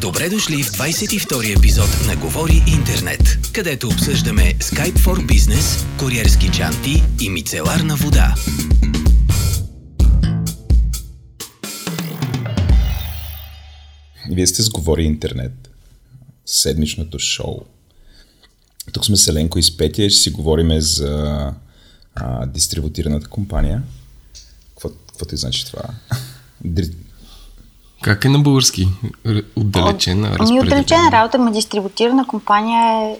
Добре дошли в 22-и епизод на Говори интернет, където обсъждаме Skype for Business, куриерски чанти и мицеларна вода. Вие сте с Говори интернет, седмичното шоу. Тук сме Селенко и с Петя, ще си говорим за дистрибутираната компания. Какво ти значи това? Как е на български? Отдалечена разпределена? Отдалечена работа, ма дистрибутирана компания е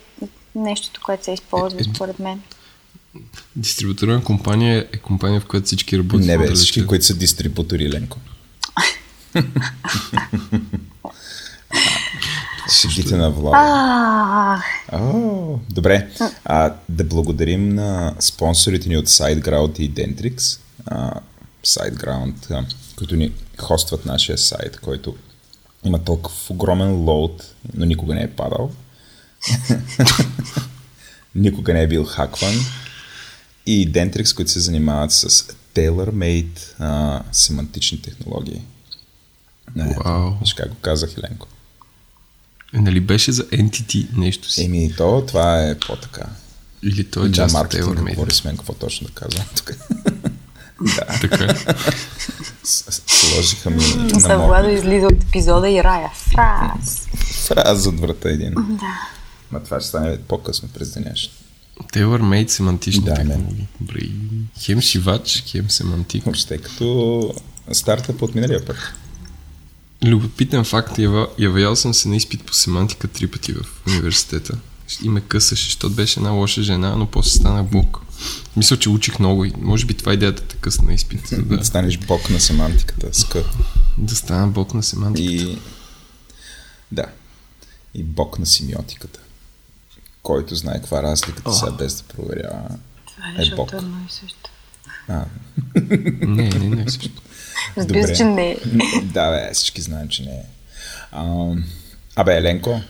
нещото, което се използва според мен. Дистрибутирана компания е компания, в която всички работят. Не бе, всички, които са дистрибутори, Ленко. Шегите на Влада. Добре, да благодарим на спонсорите ни от SiteGround и Dentrix. SiteGround, които ни хостват нашия сайт, който има толкова огромен лоуд, но никога не е падал. Никога не е бил хакван. И Dentrix, които се занимават с TaylorMade семантични технологии. Виж как го казах, Еленко. Нали беше за entity нещо си? Еми то, това е по-така. Или то е част от TaylorMade. Говори с мен какво точно да казвам тук. Да. Така. Сложиха ми на Влада излиза от епизода и рая. Фраз от врата един. Да. Ма това ще стане по-късно през деняш. TaylorMade семантични технологии. Хем шивач, хем семантик. Въобще като стартъп от миналия път. Любопитен факт, явял съм се на изпит по семантика 3 пъти в университета. И ме късаше, защото беше една лоша жена, но после станах бог. Мисля, че учих много и може би това е идеята те късна на изпит. Да станеш бог на семантиката. Да стана бог на семантиката. Да. И бог на семиотиката. Който знае каква разликата сега без да проверява. Това е бог. Не е също. Разбира, че не е. Да, бе, всички знаем, че не е. Абе, Еленко,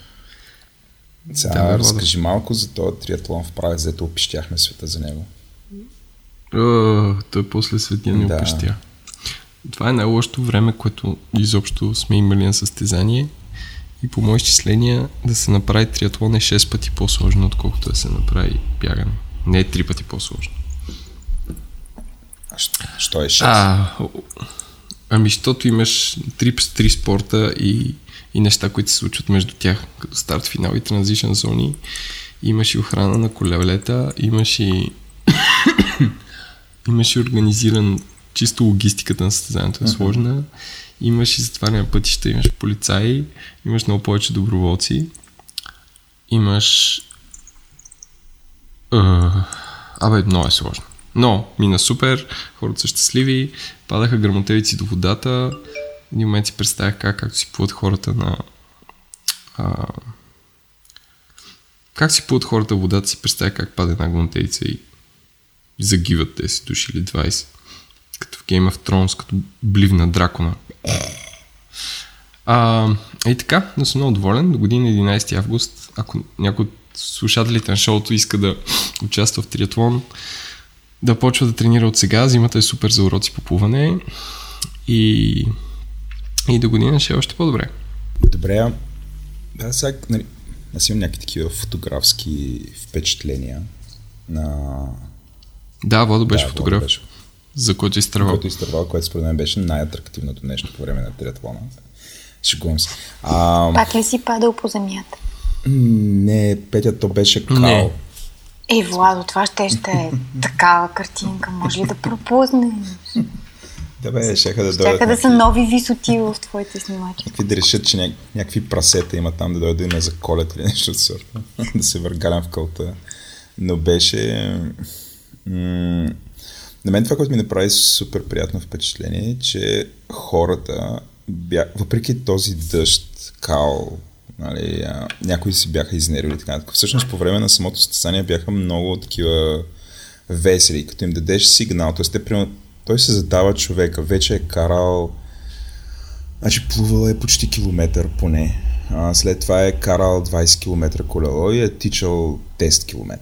разкажи малко за този триатлон в Правец, зато опищяхме света за него. Той после светия ни опищя. Това е най-лошото време, което изобщо сме имали на състезание и по мои изчисления да се направи триатлон е 6 пъти по-сложно, отколкото да се направи бягане. Не е 3 пъти по-сложно. Що е 6? Ами, защото имаш 3 спорта и неща, които се случват между тях, като старт, финал и транзишън зони. Имаш и охрана на колелета, имаш и организиран чисто логистиката на състезанието е сложна, имаш и затваряне на пътища, имаш полицаи, имаш много повече доброволци, имаш... много е сложно. Но мина супер, хората са щастливи, падаха грамотевици до водата. В един момент си представях както си плуват хората на... Как си плуват хората в водата, си представях как пада една грамотевица и загиват 10 души или 20. Като в Game of Thrones, като блив на дракона. И така, но съм много доволен. До година 11 август, ако някой от слушателите на шоуто иска да участва в триатлон, да почва да тренира от сега, зимата е супер за уроци по плуване и до година ще е още по-добре. Добре, аз имам някакви такива фотографски впечатления на... Да, Владо беше фотограф, за който изтървал. За който изтървал, което според мен беше най-атрактивното нещо по време на триатлона. Шегувам се. Пак ли си падал по земята? Не, Петя, то беше кал. Владо, това ще е такава картинка. Може ли да пропуснеш? Да бе, щяха да са нови висоти в твоите снимачи. Някакви да решат, че някакви прасета има там да дойде на заколят или нещо от сорта. Да се въргалям в кълта. Но беше... На мен това, което ми направи супер приятно впечатление е, че хората, въпреки този дъжд, кал, някои си бяха изнервили така. Всъщност по време на самото състезание бяха много такива весели, като им дадеш сигнал, той се задава човека, вече е карал, плувал е почти километър поне, след това е карал 20 км колело и е тичал 10 км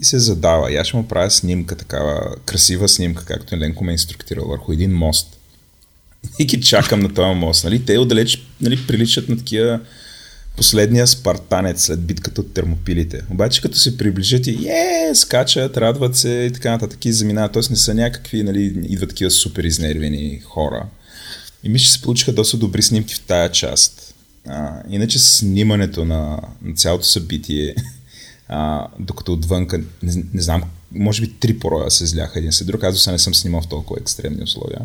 и се задава. И аз ще му правя снимка, такава красива снимка, както Еленко ме инструктирал, върху един мост. И ги чакам на този мост. Нали? Те отдалеч, нали, приличат на такива последния спартанец след битката от термопилите. Обаче като се приближат и скачат, радват се и така нататък и заминават. Тоест не са някакви, нали, идват такива супер изнервени хора. И мисля, че се получиха доста добри снимки в тая част. Иначе снимането на цялото събитие, докато отвънка, не знам, може би 3 пороя се изляха един след друг. Аз доста не съм снимал в толкова екстремни условия.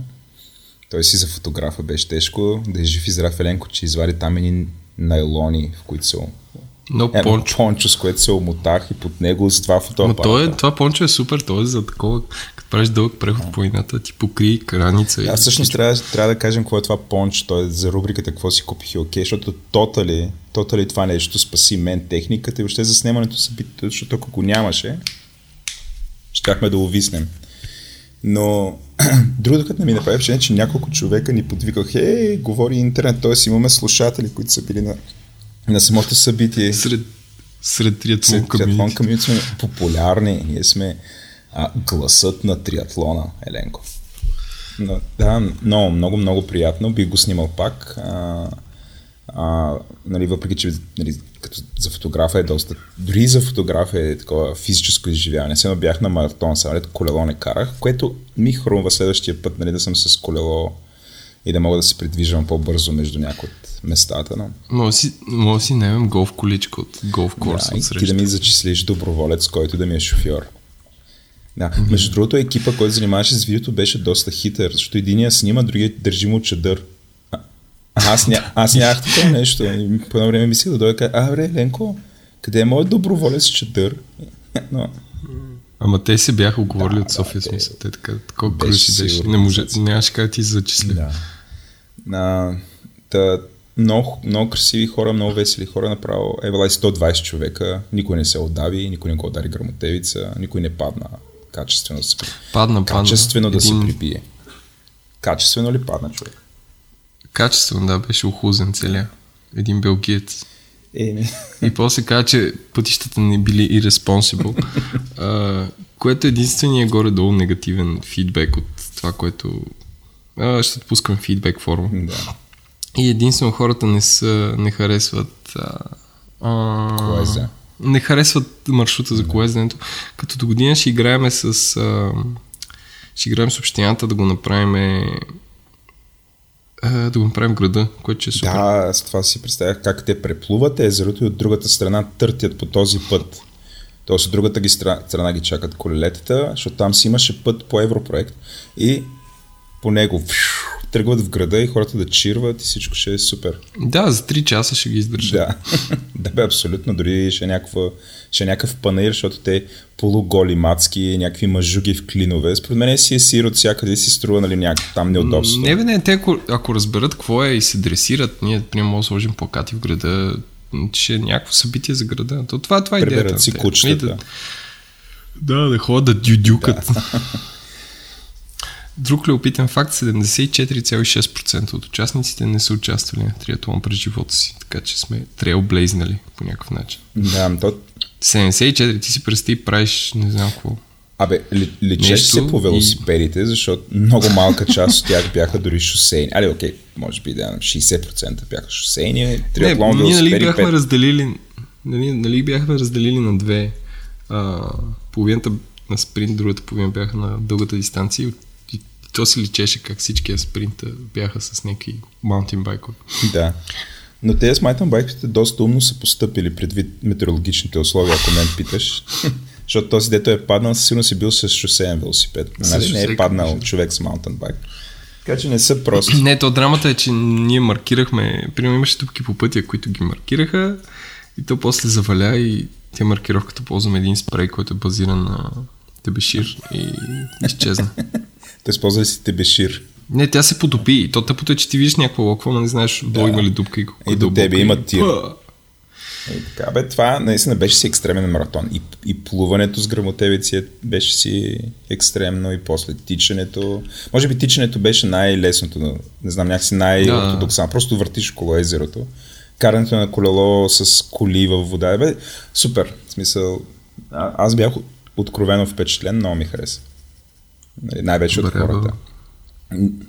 Той си за фотографа беше тежко, да е жив и здрав Еленко, че извади там един найлони, в които се пончо, с което се омотах и под него с това фотоапарата. Това пончо е супер, това е за такова, като правиш дълъг преход по войната, ти покри краница. Да, всъщност трябва да кажем какво е това пончо, той е за рубриката какво си купих и окей, защото totally това нещо спаси мен, техниката и въобще за снимането събитието, защото ако го нямаше, щяхме да увиснем. Но другото, като не ми направи впечатление, че няколко човека ни подвикаха, говори интернет, т.е. имаме слушатели, които са били на самото събитие. Сред триатлон комьюнити сме популярни, ние сме гласът на триатлона, Еленко. Но, да, много приятно, бих го снимал пак. Нали, въпреки, че като за фотография е доста, дори за фотография е такова физическо изживяване. Сега бях на маратон, сега колело не карах, което ми хрумва следващия път, нали, да съм с колело и да мога да се придвижвам по-бързо между някои от местата. Но... Може си наемем голф количка от голф корс. Да, ти да ми зачислиш доброволец, който да ми е шофьор. Да. Mm-hmm. Между другото, екипа, който занимаваше с видеото, беше доста хитър, защото единия снима, другия държи му чадър. Аз нямах такова нещо. По едно време мислих да дойде и кажа, бре, Ленко, къде е моят доброволец чадър? Но... Ама те се бяха оговорили от София, смисъл. Те така, такова круши беше. Нямаше как да ти зачисля. Да. Много красиви хора, много весели хора, направо. Била и 120 човека, никой не се отдави, никой не го удари грамотевица, никой не падна качествено да се прибие. Се прибие. Качествено ли падна човек? Качествено, да, беше охузен целия. Един белгиец. И после каза, че пътищата не били irresponsible, което е единствения горе-долу негативен фидбек от това, което... ще отпускам фидбек форма. Да. И единствено хората не харесват... Не харесват маршрута за колезденето. Като до година ще играем с... ще играем с общината да го направим... да го направим града, който ще е супер. Да, с това си представях как те преплуват езерото и от другата страна търтят по този път. Тоест от другата страна ги чакат колелетата, защото там си имаше път по Европроект и по него тръгват в града и хората да чирват и всичко ще е супер. Да, за 3 часа ще ги издържа. Да, абсолютно, дори ще е някакъв панаир, защото те полуголи мацки, някакви мъжуги в клинове. Според мен си е сир от всякъде си струва, нали, някакво там неудобство. Не, те ако разберат какво е и се дресират, ние примерно може да сложим плакати в града, ще е някакво събитие за града. То това е идеята. Преберат си кучетата. Да ходят да дюдюкат. Да. Друг любопитен факт, 74,6% от участниците не са участвали на триатлон през живота си, така че сме трейлблейзнали по някакъв начин. Да, то... 74, ти си представи, правиш не знам какво. Лечеш се по велосипедите, защото много малка част от тях бяха дори шосейни. Може би да, 60% бяха шосейни, триатлон, велосипеди 5. Ние бяхме разделили на две. Половината на спринт, другата половина бяха на дългата дистанция. То се личеше как всички спринта бяха с някакви маунтин байкове. Да, но тези с маунтин байките доста умно са постъпили предвид метеорологичните условия, ако мен питаш. Защото този дето е паднал, сигурно си бил с шосеен велосипед. Нали? Не е паднал човек с маунтин байк. Така че не са прости. Не, то драмата е, че ние маркирахме, примерно имаше тупки по пътя, които ги маркираха и то после заваля и тя маркировката ползваме един спрей, който е базиран на тебешир и изчезна. Те използвали си тебешир. Не, тя се потопи и то тъпото е, че ти видиш някаква локва, но не знаеш долу има ли дупка и колко е дълбока. И до тебе има тир. Това наистина беше си екстремен маратон. И плуването с грамотевици беше си екстремно и после тичането. Може би тичането беше най-лесното, не знам, някакси най-ортодоксално. Просто въртиш около езерото. Карането на колело с коли във вода. Супер. В смисъл, аз бях откровено впечатлен, много ми хареса. Най-вече от хората.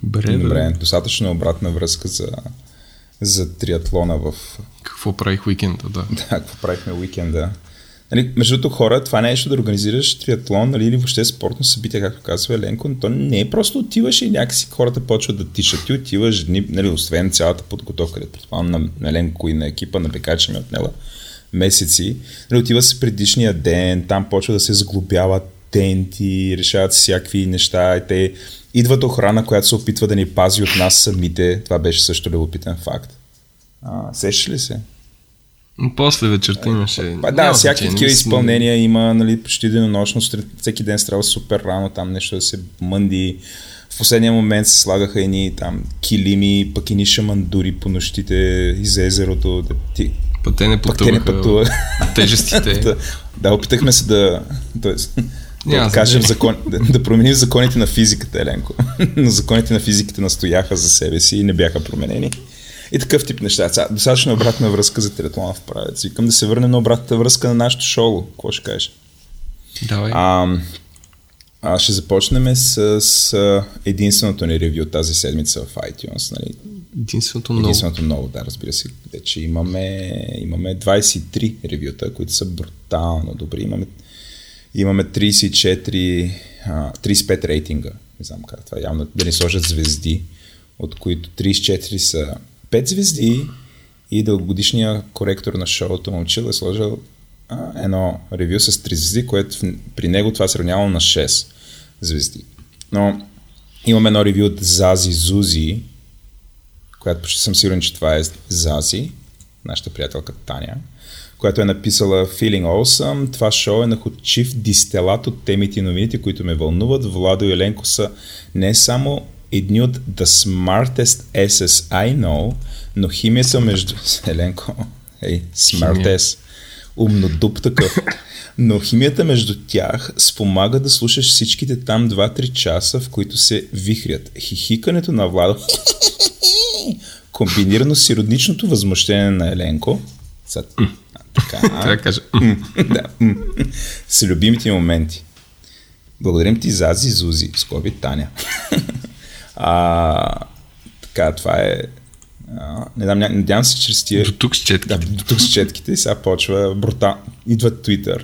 Добре, достатъчно обратна връзка за триатлона в... Какво правих уикенда, да. Да, какво правихме уикенда. Нали, между другото, хора, това нещо да организираш триатлон, нали, или въобще спортно събитие, както казва Еленко, но то не е просто отиваш и някакси хората почват да тичат. Ти отиваш, нали, освен цялата подготовка, да предполагам на Еленко и на екипа, на бекача ми отнела месеци, нали, отива се предишния ден, там почва да се заглобяват тенти, решават всякакви неща и те... Идват охрана, която се опитва да ни пази от нас самите. Това беше също любопитен факт. Сещаш ли се? После вечерта имаше... Да, всяки такива изпълнения има, нали, почти денонощно. Всеки ден трябва супер рано, там нещо да се мънди. В последния момент се слагаха едни там килими, пък едни шамандури по нощите из езерото. Пък те не пътуваха тежестите. Да, опитахме се да... Да променим законите на физиката, Еленко. Но законите на физиката настояха за себе си и не бяха променени. И такъв тип неща. Достатъчно обратна връзка за Телетлона в Правец. Викам да се върнем на обратната връзка на нашото шоу. Какво ще кажеш? Давай. Ще започнем с единственото ни ревю тази седмица в iTunes. Нали? Единственото ново, да, разбира се. Вече имаме 23 ревюта, които са брутално добри. Имаме 35 рейтинга. Не знам как това. Явно да ни сложат звезди, от които 34 са 5 звезди и дългогодишният коректор на шоуто момчил е сложил едно ревю с 3 звезди, което при него това сравнявало на 6 звезди. Но имаме едно ревю от Зази Зузи, която почти съм сигурен, че това е Зази, нашата приятелка Таня, която е написала Feeling Awesome. Това шоу е находчив дистелат от темите и новините, които ме вълнуват. Владо и Еленко са не само едни от the smartest asses I know, но химията между... Еленко, smartest, умнодуп такъв. Но химията между тях спомага да слушаш всичките там 2-3 часа, в които се вихрят. Хихикането на Владо, комбинирано с иродичното възмущение на Еленко, са... Трябва да кажа. С любимите моменти. Благодарим ти, Зази Зузи, скоби Таня. Така, това е... Надявам се, чрез тия... До тук с четките. Да, до тук с четките и сега почва брута. Идва Twitter.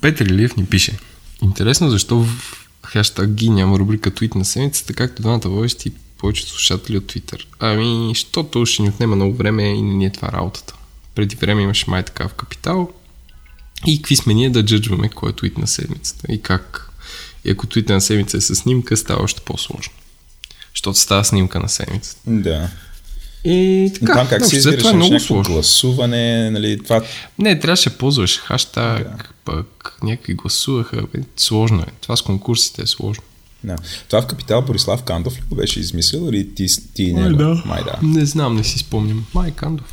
Петър Илиев ни пише. Интересно защо в хаштаг ги няма рубрика твит на седмицата, както двамата водещи и повечето слушатели от Twitter. Щото ще ни отнема много време и не ни е това работата. Преди време имаше май така в Капитал и какви сме ние да джаджваме кой е твит на седмицата и как. И ако твит на седмица е със снимка, става още по-сложно. Защото става снимка на седмицата. Да. И така, там как се избираш, това е много сложно. Гласуване, нали, това... Не, трябваше да ползваш хаштаг, да. Пък някакви гласуваха. Сложно е. Това с конкурсите е сложно. Да. Това в Капитал Борислав Кандов ли го беше измислил или ти не? Да. Май да. Не знам, не си спомням. Май Кандов.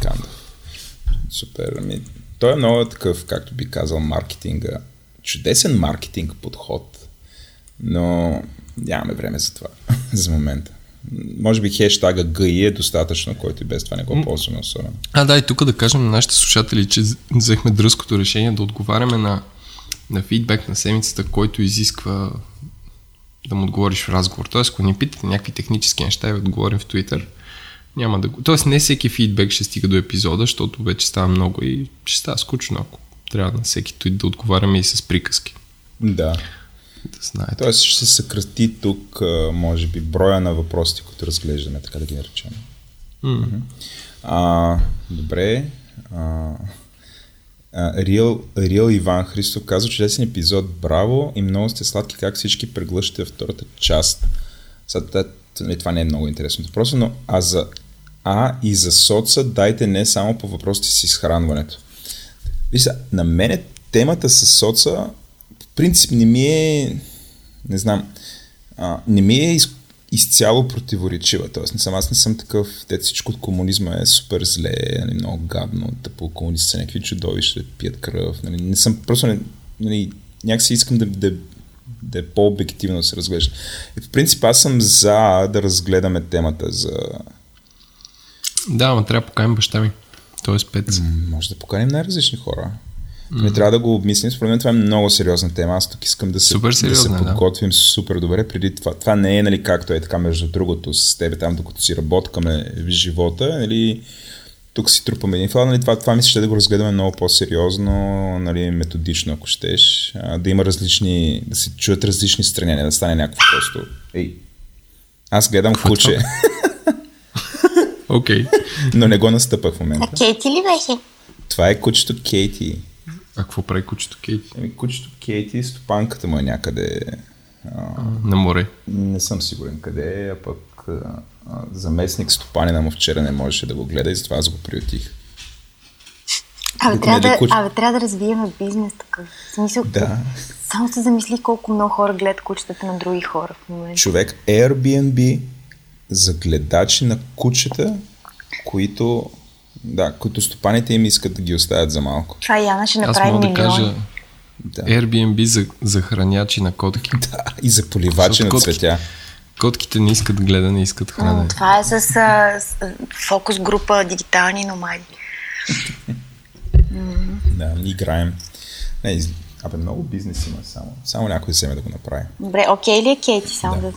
Супер. Той е много такъв, както би казал, маркетинга. Чудесен маркетинг подход, но нямаме време за това за момента. Може би хештага ГИ е достатъчно, който и без това не го ползваме особено. Да, и тук да кажем на нашите слушатели, че взехме дръзкото решение да отговаряме на фидбек на седмицата, който изисква да му отговориш в разговор. Тоест, ако ни питате някакви технически неща и отговорим в Twitter, няма да го... Тоест не всеки фидбек ще стига до епизода, защото вече става много и ще става скучно, ако трябва на всеки твит да отговаряме и с приказки. Да. Да знаете. Тоест ще се съкрати тук, може би, броя на въпросите, които разглеждаме, така да ги наречем. Добре. Реал Иван Христов казва, чудесен епизод, браво и много сте сладки, как всички преглъщате във втората част. Това не е много интересно въпроса, но и за соца дайте не само по въпросите си с хранването. Вижте, на мен темата с соца в принцип не ми е изцяло противоречива. Тоест, аз не съм такъв, всичко от комунизма е супер зле, много гадно, тъпо комунисти са някакви чудовища, пият кръв. Не съм, просто някакси искам да е по-обективно да се разглежда. И в принцип аз съм за да разгледаме темата за... Да, но трябва да поканим баща ми. Той е спец. Може да поканим най-различни хора. Не трябва да го обмислим. Според мен това е много сериозна тема. Аз тук искам да се подготвим супер добре преди това. Това не е, нали, както е така, между другото, с тебе там, докато си работкаме в живота, нали, тук си трупаме един файл, нали, това мисля, ще да го разгледаме много по-сериозно, нали, методично, ако щеш. Да има различни, да се чуят различни страни, не да стане някакво просто. Ей, аз гледам куче. Окей. Но не го настъпах в момента. А Кейти ли беше? Това е кучето Кейти. А какво прави кучето Кейти? Кучето Кейти, стопанката му е някъде... на море. Не съм сигурен къде е, а пък заместник стопанина му вчера не можеше да го гледа и затова аз го приютих. Трябва да развием бизнес такъв. В смисъл, да. Само се замислих колко много хора гледат кучетата на други хора в момента. Човек, Airbnb за гледачи на кучета, които... Да, които стопаните им искат да ги оставят за малко. Това Яна ще направи милион. Аз мога да кажа Airbnb за хранячи на котки. Да, и за поливачи на цветя. Котките не искат гледане, искат хранене. Това е с фокус група дигитални номади. Да, не играем. Не, абе, много бизнес има само. Само някой вземе да го направи. Добре, окей ли е Кейти? Само да.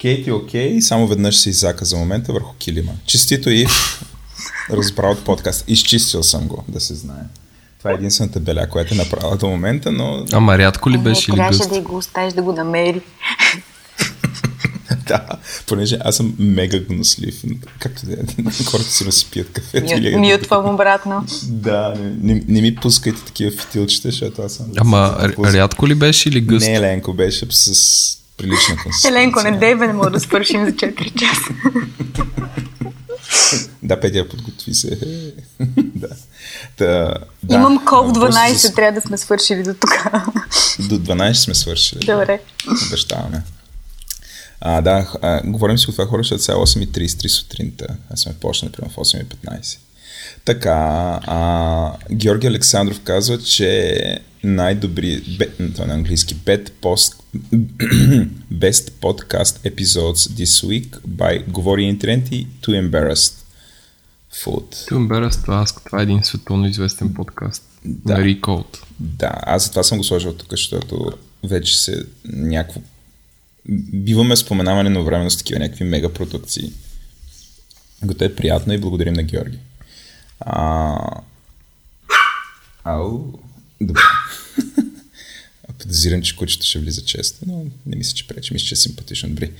Кейти окей, само веднъж се изака за момента върху килима. Честито и... Разбра от подкаст. Изчистил съм го, да се знае. Това е единствената беля, която е направила до момента, но... Ама рядко ли беше или гъст? Трябваше да го оставиш да го намери. Да, понеже аз съм мега гнослив. Както хората си разпият кафето. Ние отвам обратно. Да, не ми пускайте такива фитилчета, защото аз съм... Ама рядко ли беше или гъст? Не, Еленко, беше с прилична консистенция. Еленко, не дейбе, не мога да свършим за 4 часа. Да, Петя, подготви се. Да. Да. Имам кол в 12, трябва да сме свършили до тогава. До 12 сме свършили. Добре. Да. Обещаваме. Да, говорим си от това хора, защото сега 8:33 сутринта. Аз сме почнали прямо в 8:15. Така, Георги Александров казва, че най-добри на английски best podcast episodes this week by Говори интернет и Too Embarrassed Food. Too Embarrassed Ask, това е един световно известен подкаст на Recode. Да, аз за това съм го сложил тук, защото вече се някакво... Биваме споменаване на време с такива някакви мега продукции. Гото е приятно и благодарим на Георги. Добре. Подозирам, че кучето ще влиза често, но не мисля, че пречи. Мисля, че е симпатично. Добре.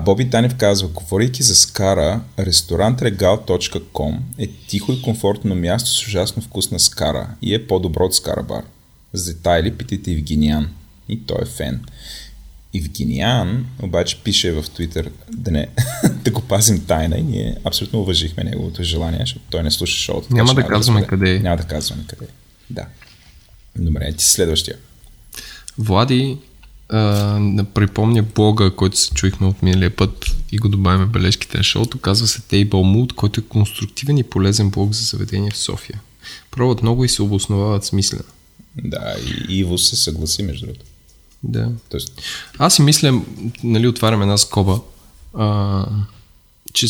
Боби Танев казва, говорейки за скара, restaurantregal.com е тихо и комфортно място с ужасно вкусна скара и е по-добро от скара бар. За детайли питайте Евгениан. И той е фен. Евгениан обаче пише в Twitter да го пазим тайна и ние абсолютно уважихме неговото желание, защото той не слуша шоуто. Няма да казваме къде е. Няма да казваме къде е. Да. Добре, ти следващия. Влади, припомня блога, който се чуихме от миналия път и го добавяме бележките на шоуто. Казва се Table Mood, който е конструктивен и полезен блог за заведение в София. Пробват много и се обосновават смислено. Да, и Иво се съгласи, между другото. Да. Тоест... Аз си мисля, нали, отварям една скоба, че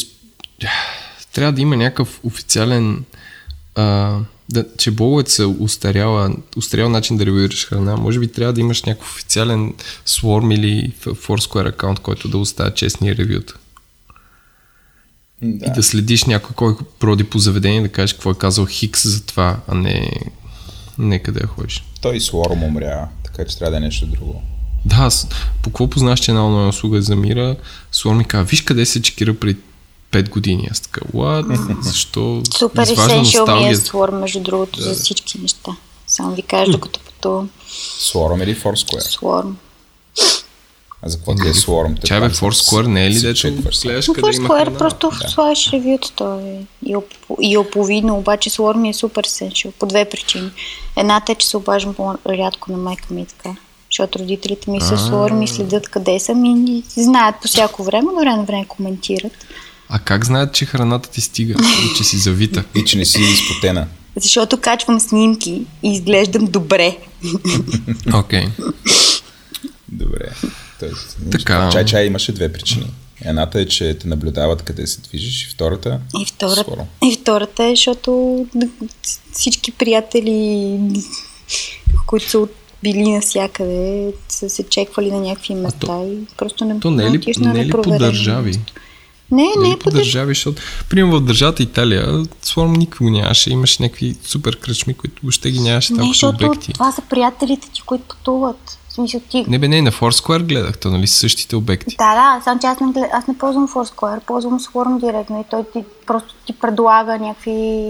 трябва да има някакъв официален... че блогът се устарял начин да ревюираш храна. Може би трябва да имаш някакъв официален SWARM или Foursquare акаунт, който да оставя честни ревюта. Да. И да следиш някой, който проди по заведение, да кажеш какво е казал Хикс за това, а не къде ходиш. Той SWARM умря, така че трябва да е нещо друго. Да, по какво познаш, че една онлайн услуга е за мира, SWARM ми казва, виж къде се чекира при 5 години. Аз така, what? Защо? Супер есеншъл ми е SWARM, между другото, за всички неща. Само ви кажа, докато пътувам. SWARM или Foursquare? SWARM. А за какво ти е SWARM? Чай бе, Foursquare не е ли дето? Foursquare просто слагаш ревютата и оповидно, обаче SWARM ми е супер есеншъл по две причини. Едната е, че се обаждам по-рядко на майка ми и така. Защото родителите ми са SWARM и следят къде са и знаят по всяко време, но рано време коментират. А как знаят, че храната ти стига и че си завита? И че не си изпотена? Защото качвам снимки и изглеждам добре. Окей. Добре. Тоест, така. Чай имаше две причини. Едната е, че те наблюдават къде се движиш, и втората... И втората е, защото всички приятели които са били навсякъде, са се чеквали на някакви места и просто не отиш на непровереност. То не е ли по държави? Не е по държави, защото примерно в държавата Италия SWARM никога нямаше, имаше някакви супер кръчми, които въобще ги нямаше там като обекти. Не, защото това са приятелите ти, които пътуват. В смисъл ти... Не, на Foursquare гледах, то нали същите обекти. Да, само че аз не ползвам Foursquare, ползвам SWARM директно и той ти, просто ти предлага някакви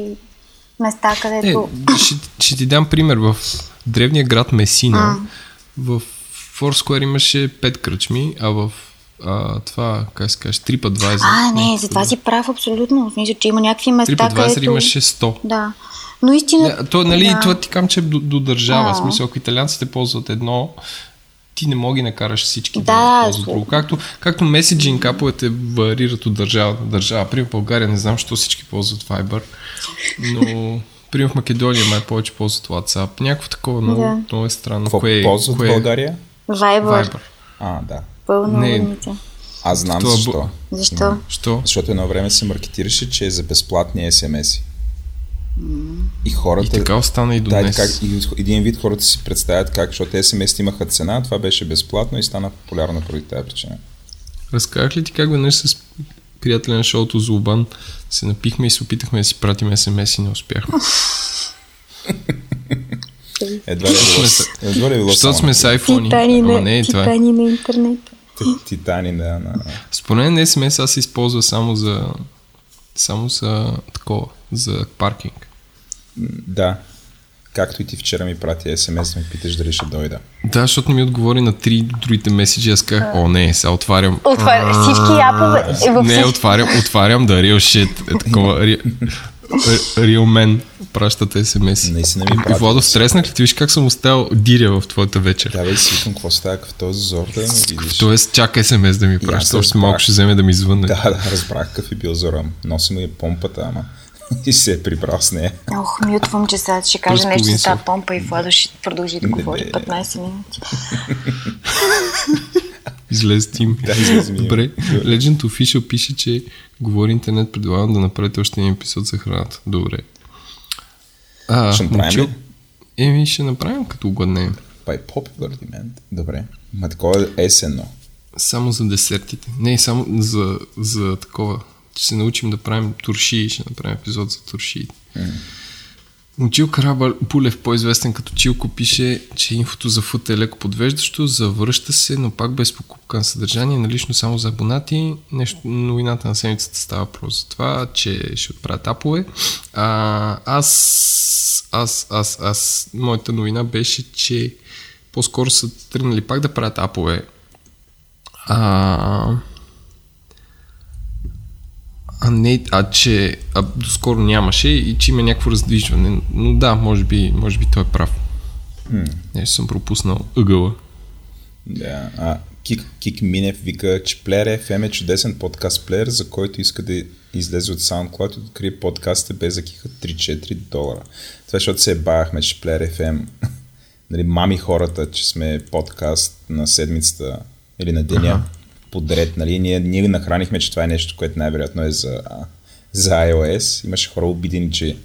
места, където... Ще ти дам пример, в древния град Месина в Foursquare имаше 5 кръчми, а в това, как се кажеш, TripAdvisor. Не, за това си прав абсолютно. Мисля, че има някакви места, където... TripAdvisor имаше 100. Да. Но истина... Това ти кам, че до държава. В смисъл, ако италианците ползват едно, ти не мога да накараш всички да ползват друго. Както меседжинг аповете варират от държава на държава. Пример в България, не знам, защо всички ползват Viber, но... Пример в Македония май повече ползват WhatsApp. Някакво такова много е странно. Кое ползват в България? Viber. Да. Аз знам защо. Защо? Защото едно време се маркетираше, че е за безплатни SMS-и. И хората... И така остана и до днес. Един вид хората си представят как, защото SMS-и имаха цена, това беше безплатно и стана популярно поради тази причина. Разказах ли ти как веднъж с приятеля на шоуто Злобан се напихме и се опитахме да си пратим SMS-и, не успяхме. Едва ли било само. Защото сме с iPhone-и. Титани на интернет. Титани, да. Според мен SMS аз се използва само за такова, за паркинг. Да. Както и ти вчера ми прати SMS, да ми питаш дали ще дойда. Да, защото ми отговори на 3 другите меседжи, аз казах, сега отварям. Отварям всички апове. Не, отварям да real shit. Е такова... Real Man пращате SMS. И Владо, стреснах ли? Ти виж как съм оставил диря в твоята вечер. Да, бе, свикам, какво става в този зор да ми видиш. Тоест, чака SMS да ми праща, още малко ще вземе да ми звънне. Да, разбрах какъв е бил зора. Носи ми помпата, ама и се е прибрал с нея. Ох, мютвам, че сега ще кажа нещо за тази помпа и Владо ще продължи да говори 15 минути. Излез тим. Добре. Legend Official пише, че Говори интернет, предлагам да направите още един епизод за храната. Добре. Ще направим? Еми ще направим като угоднем. By popular demand. Добре. Ма такова е есенно. Само за десертите. Не, само за такова. Ще се научим да правим туршии. Ще направим епизод за туршиите. Мочил Карабулев, по-известен като Чилко, пише, че инфото за фут е леко подвеждащо, завръща се, но пак без покупка на съдържание, налично само за абонати. Новината на седмицата става просто за това, че ще отправят апове. Моята новина беше, че по-скоро са тръгнали пак да правят апове. А доскоро нямаше и че има някакво раздвижване. Но да, може би той е прав. Нещо съм пропуснал ъгъла. Да, Кик Минев вика, че Player FM е чудесен подкаст плеер, за който иска да излезе от SoundCloud и открие подкастите без да киха $3-4. Това защото се баяхме, че Player FM нали, мами хората, че сме подкаст на седмицата или на деня. Аха. Подред, нали, ние нахранихме, че това е нещо, което най-вероятно е за iOS. Имаше хора обидени, че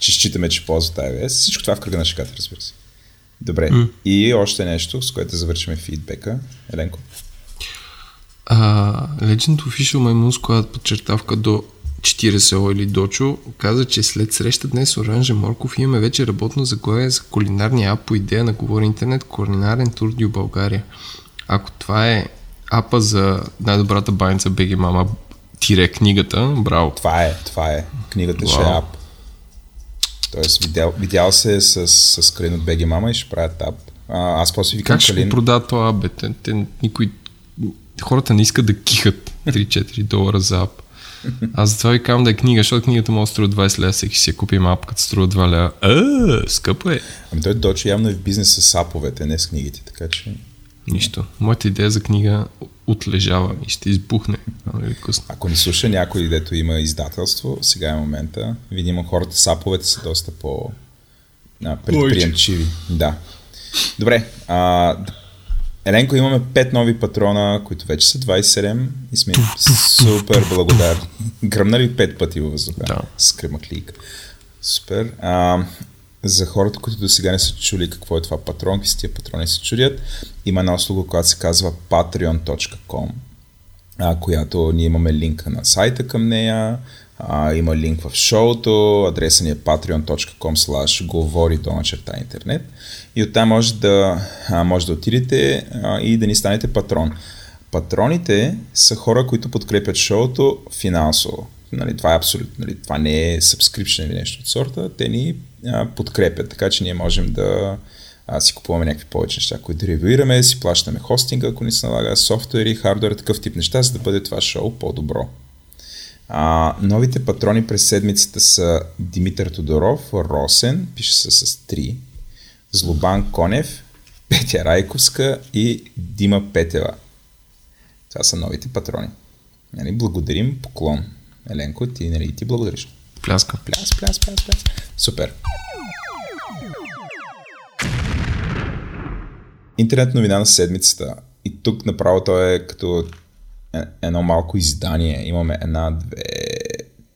считаме, че ползват iOS. Всичко това в кръга на шегата, разбира се. Добре. И още нещо, с което завършваме фидбека. Еленко? Legend Official Маймун Squad подчертавка до 40 или Дочо каза, че след среща днес Оранжа Морков имаме вече работно заглавие за кулинарния ап по идея на Говори интернет, кулинарен тур до България. Ако това е апа за най-добрата баница Беги Мама тире книгата. Браво. Това е. Книгата ще е ап. Тоест, видял се с Калин от Беги Мама и ще правят ап. Аз после викам Калин. Как ще продават това ап, бе? Хората не искат да кихат $3-4 за ап. Аз затова ви казвам да е книга, защото книгата може да струва $20, всеки си я купим ап, като струва $2. Скъпо е. Ами той Дочо явно е в бизнеса с аповете, не с книгите, така че... Нищо. Моята идея за книга отлежава и ще избухне. Ако не слуша някой, дето има издателство, сега е момента. Видимо, хората с аповете са доста по-предприемчиви. Да. Добре. Еленко, имаме 5 нови патрона, които вече са 27 и сме супер благодарни. Гръмна ли 5 пъти във въздуха? Да. Скръмък лик. Супер. за хората, които до сега не са чули какво е това патронки, тия патрони се чудят, има една услуга, която се казва patreon.com, която ние имаме линка на сайта към нея, има линк в шоуто, адреса ни е patreon.com/говори_интернет и оттам може да отидете и да ни станете патрон. Патроните са хора, които подкрепят шоуто финансово. Нали, това е абсолютно, нали, това не е subscription или нещо от сорта, те ни подкрепят, така че ние можем да си купуваме някакви повече неща, които ревюираме, си плащаме хостинга, ако ни се налага, софтуери, хардуер, такъв тип неща, за да бъде това шоу по-добро. Новите патрони през седмицата са Димитър Тодоров, Росен, пише се с 3, Злобан Конев, Петя Райковска и Дима Петева. Това са новите патрони. Нали, благодарим, поклон. Еленко, ти, нали, ти благодариш. Пляска. Пляс. Супер. Интернет новина на седмицата. И тук направо то е като едно малко издание. Имаме 1,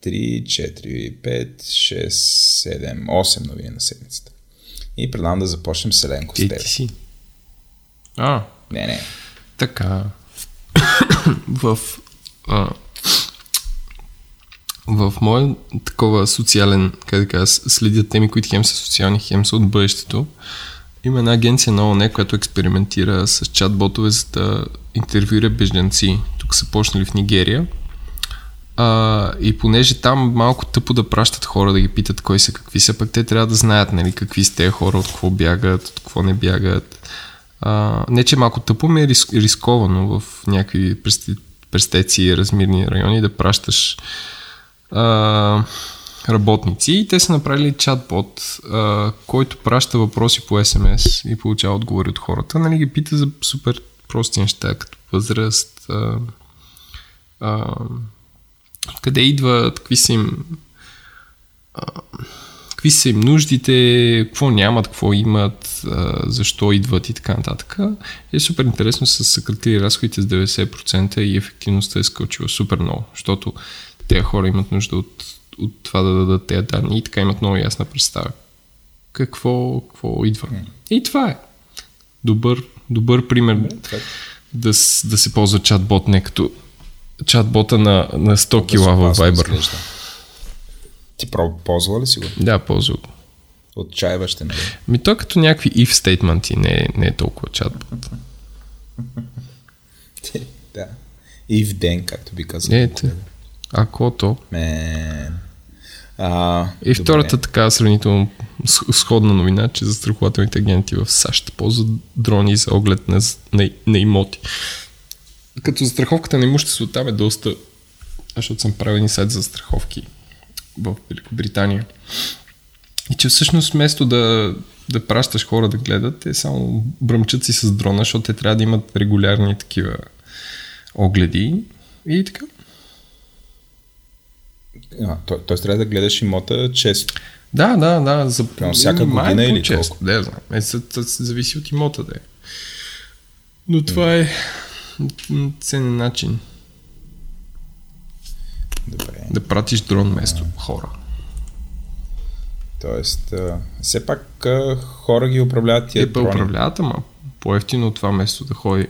2, 3, 4, 5, 6, 7, 8 новини на седмицата. И предлагам да започнем с Еленко. С теб. Си. Не. Така. В моя такова социален, как да кажа, следя теми, които хем са социални, хем са от бъдещето. Има една агенция на ООН, която експериментира с чат-ботове, за да интервюира бежанци. Тук са почнали в Нигерия. И понеже там малко тъпо да пращат хора да ги питат кой са, какви са, пък те трябва да знаят, нали, какви са тези хора, от какво бягат, от какво не бягат. Не, че малко тъпо, ми е рисковано в някакви престеци и размирни райони да пращаш работници, и те са направили чат-бот, който праща въпроси по СМС и получава отговори от хората. Нали, ги пита за супер прости неща, като възраст, къде идват, какви са им нуждите, какво нямат, какво имат, защо идват и така нататък. Е супер интересно, са съкратили разходите с 90% и ефективността е скочила супер много, защото те хора имат нужда от това да дадат тези данни и така имат много ясна представа какво идва. И това е добър пример да се ползва чат-бот, не като чат-бота на 100 кила в Viber. Ти ползвала ли си го? Да, ползвал го. Отчаиваш те, нали? То е като някакви if statement, не е толкова чат-бот. Да. If then, както би казал. Акото. И втората така сравнително сходна новина, че застрахователните агенти в САЩ ползват дрони за оглед на имоти. Като застраховката на имущество там е доста, защото съм правил един сайт за застраховки в Великобритания. И че всъщност вместо да пращаш хора да гледат, те само бръмчат си с дрона, защото те трябва да имат регулярни такива огледи и така. Т.е. трябва да гледаш имота често. Да. За всяка година или често. Да, знам. Зависи от имота, да е. Но това е ценен начин. Добре. Да пратиш дрон вместо хора. Тоест, все пак хора ги управляват тия дрони. Те управляват, ама по-ефтино от това место да ходи,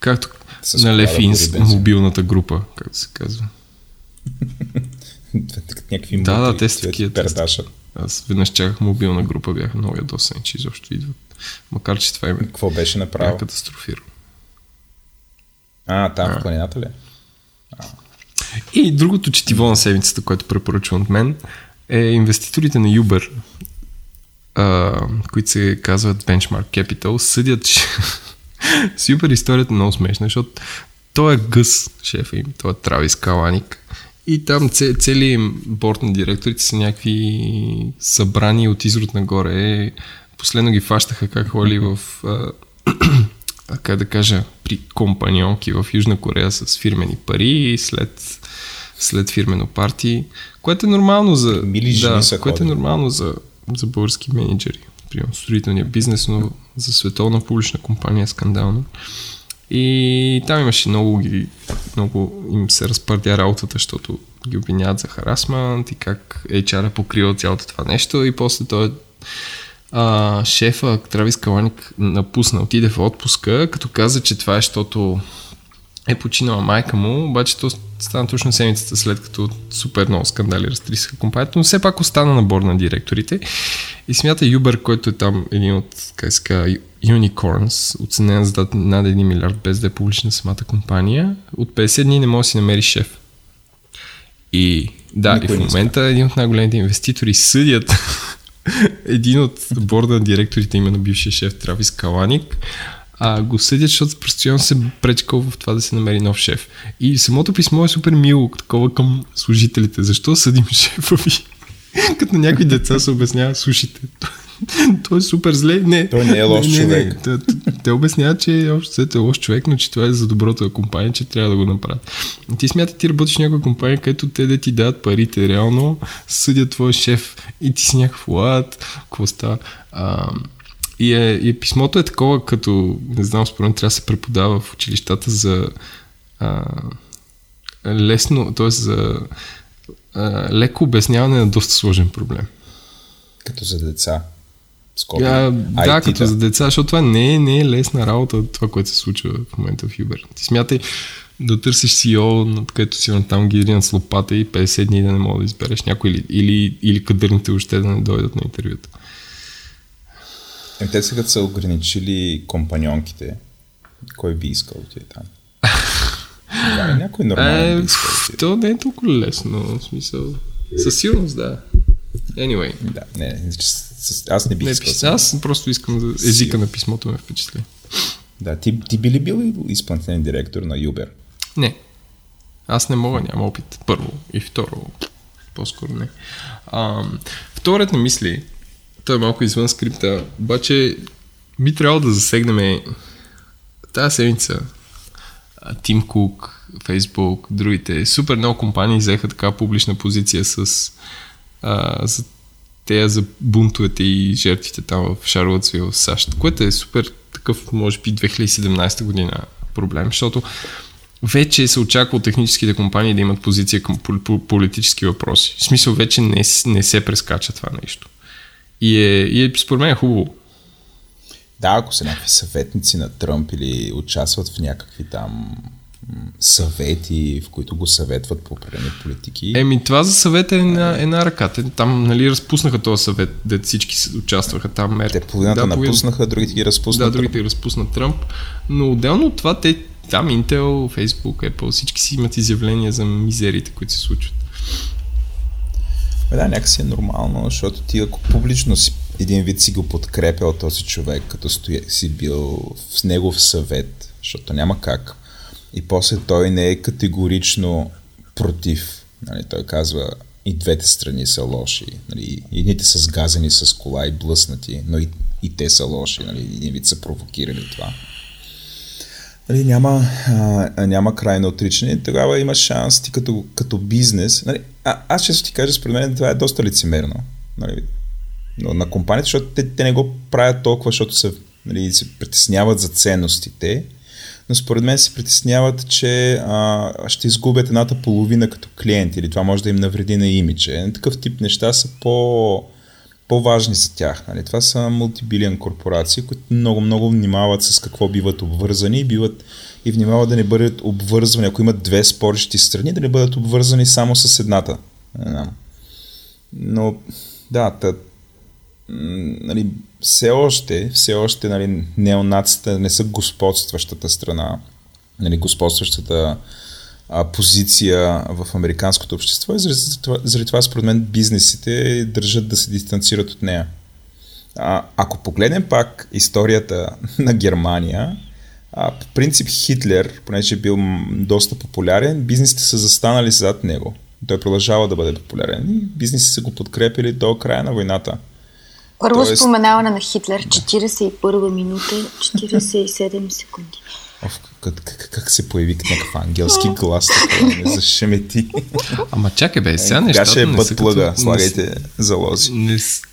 както с на Лефин с мобилната група, както се казва. Някакви мутри, те са такива пердаша. Аз веднъж чаках мобилна група, бяха много ядосани, че изобщо идват. Макар че това какво беше направо? Бях катастрофирал. Там в планината ли? И другото четиво на седмицата, което препоръчвам от мен, е инвеститорите на Uber, които се казват Benchmark Capital, съдят с Uber. Историята е много смешна, защото той е гъс, шефа им, той е Travis Kalanick. И там целият борд на директорите са някакви събрани от изрод нагоре. Последно ги фащаха как холи в, как да кажа, при компаньонки в Южна Корея с фирмени пари и след фирмено парти, което е нормално за български менеджери. Примерно строителния бизнес, но за световна публична компания е скандално. И там имаше много им се разпърдя работата, защото ги обвиняват за харасмент и как HR-а покрива цялото това нещо, и после той шефа Травис Каланик напусна, отиде в отпуска, като каза, че това е, защото е починала майка му, обаче то стана точно седмицата след като супер много скандали разтрисаха компанията, но все пак остана на борда на директорите и смята Uber, който е там един от, как се казва, unicorns, оценен за над 1 милиард без да е публична самата компания, от 50 дни не може да си намери шеф. И да, и в момента един от най-големите инвеститори съдят един от борда на директорите, именно бившия шеф Травис Каланик, го съдят, защото постоянно се пречкал в това да се намери нов шеф. И самото писмо е супер мило, такова към служителите. Защо съдим шефа ви? Като някои деца се обяснява, слушайте, той е супер зле. Не, той не е лош човек. Те обясняват, че е лош човек, но че това е за доброто на компания, че трябва да го направят. Ти смяташ, ти работиш в някоя компания, където те да ти дадат парите, реално съдят твой шеф и ти си някакъв лад, какво става. И писмото е такова, като, не знам, според трябва да се преподава в училищата за лесно, т.е. за леко обясняване на доста сложен проблем. Като за деца. Да, като за деца, защото това не е лесна работа, това, което се случва в момента в Uber. Ти смятай да търсиш CEO, където си там ги ринат с лопата и 50 дни да не мога да избереш някой или кадърните още да не дойдат на интервюта. Те сега са ограничили компаньонките. Кой би искал да е там? Да, някой нормално би искал да е. То не е толкова лесно, в смисъл. Със сигурност, да. Anyway. Да, не, аз не бих искал. Аз просто искам да езика на писмото ме впечатли. Да, ти би ли бил изпълнителен директор на Uber? Не. Аз не мога, нямам опит. Първо и второ. По-скоро не. Вторият на мисли, той е малко извън скрипта, обаче би трябвало да засегнем тази седмица Тим Кук, Facebook, другите. Супер много компании взеха така публична позиция с за бунтовете и жертвите там в Шарлотсвил в САЩ, което е супер такъв, може би 2017 година проблем, защото вече се очаква от техническите компании да имат позиция към политически въпроси. В смисъл, вече не се прескача това нещо. И според мен е хубаво. Да, ако са някакви съветници на Тръмп или участват в някакви там съвети, в които го съветват по определени политики. Това за съвет е една ръка. Те там, нали, разпуснаха този съвет, де всички участваха там. Те половината напуснаха, другите ги разпусна. Да, другите ги разпусна Тръмп. Но отделно от това, те там Intel, Facebook, Apple, всички си имат изявления за мизерите, които се случват. Да, някакси е нормално, защото ти ако публично си един вид си го подкрепял този човек, като си бил в негов съвет, защото няма как. И после той не е категорично против. Нали, той казва, и двете страни са лоши. Нали, едните са сгазени с кола и блъснати, но и те са лоши. Нали, един вид са провокирали това. Нали, няма крайно отричане. Тогава има шанс ти като бизнес. Нали, аз често ти кажа, според мен това е доста лицемерно. Нали, но на компаниите, защото те не го правят толкова, защото се притесняват за ценностите, но според мен се притесняват, че ще изгубят едната половина като клиент или това може да им навреди на имидже. Такъв тип неща са по-важни за тях. Нали? Това са мултибилион корпорации, които много-много внимават с какво биват обвързани и внимават да не бъдат обвързвани, ако имат две спорещи страни, да не бъдат обвързани само с едната. Но да, нали, все още нали, неонацията не са господстващата страна, нали, господстващата позиция в американското общество и заради това според мен бизнесите държат да се дистанцират от нея. Ако погледнем пак историята на Германия, по принцип Хитлер, понеже бил доста популярен, бизнесите са застанали зад него. Той продължава да бъде популярен и бизнесите са го подкрепили до края на войната. Първо споменаване на Хитлер, 41 минута, 47 секунди. Как се появи някакъв ангелски глас, не зашемети. Ама чакай бе, сега нещата ще е бъд плъга, слагайте залози.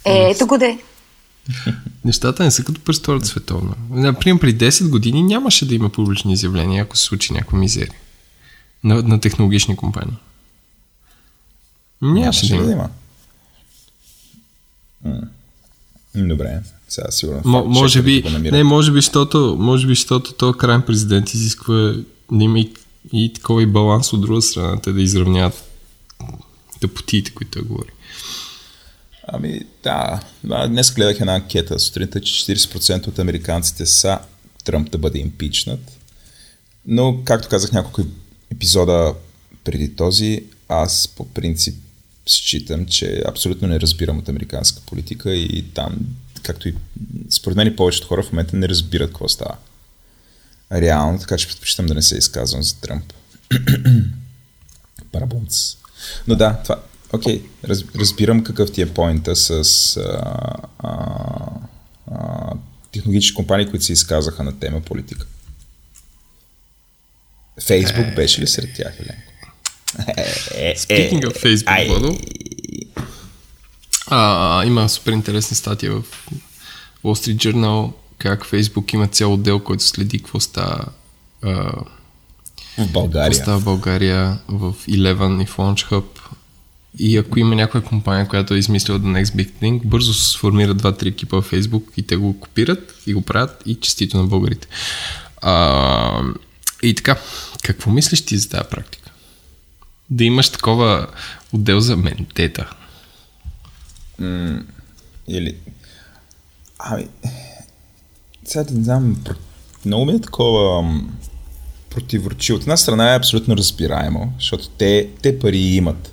Ето го де. Нещата не са като през Втората световна. Например, при 10 години нямаше да има публични изявления, ако се случи някаква мизерия на технологични компании. Нямаше да има. Добре, сега сигурно. Може би, защото този крайен президент изисква нимик и такова и баланс от друга страна, те да изравняват тъпотиите, които той говори. Ами да, днес гледах една анкета сутринта, че 40% от американците са Тръмп да бъде импичнат. Но, както казах няколко епизода преди този, аз по принцип считам, че абсолютно не разбирам от американска политика и там, както и според мен и повечето хора в момента не разбират какво става. Реално, така че предпочитам да не се изказвам за Тръмп. Парабумц. Но да, това... Окей, разбирам какъв ти е поинта с технологични компании, които се изказаха на тема политика. Фейсбук беше ли сред тях, Еленко? Speaking of Facebook, Владо, има супер интересни статии в Wall Street Journal, как Фейсбук има цял отдел, който следи какво става в България, в Eleven и в Launch Hub. И ако има някоя компания, която е измислила The Next Big Thing, бързо се сформират 2-3 екипа в Facebook и те го копират и го правят и честито на българите. И така, какво мислиш ти за тази практика? Да имаш такова отдел за ментета. Ами, сега да не знам, много ми е такова противоречиво. От една страна е абсолютно разбираемо, защото те пари имат.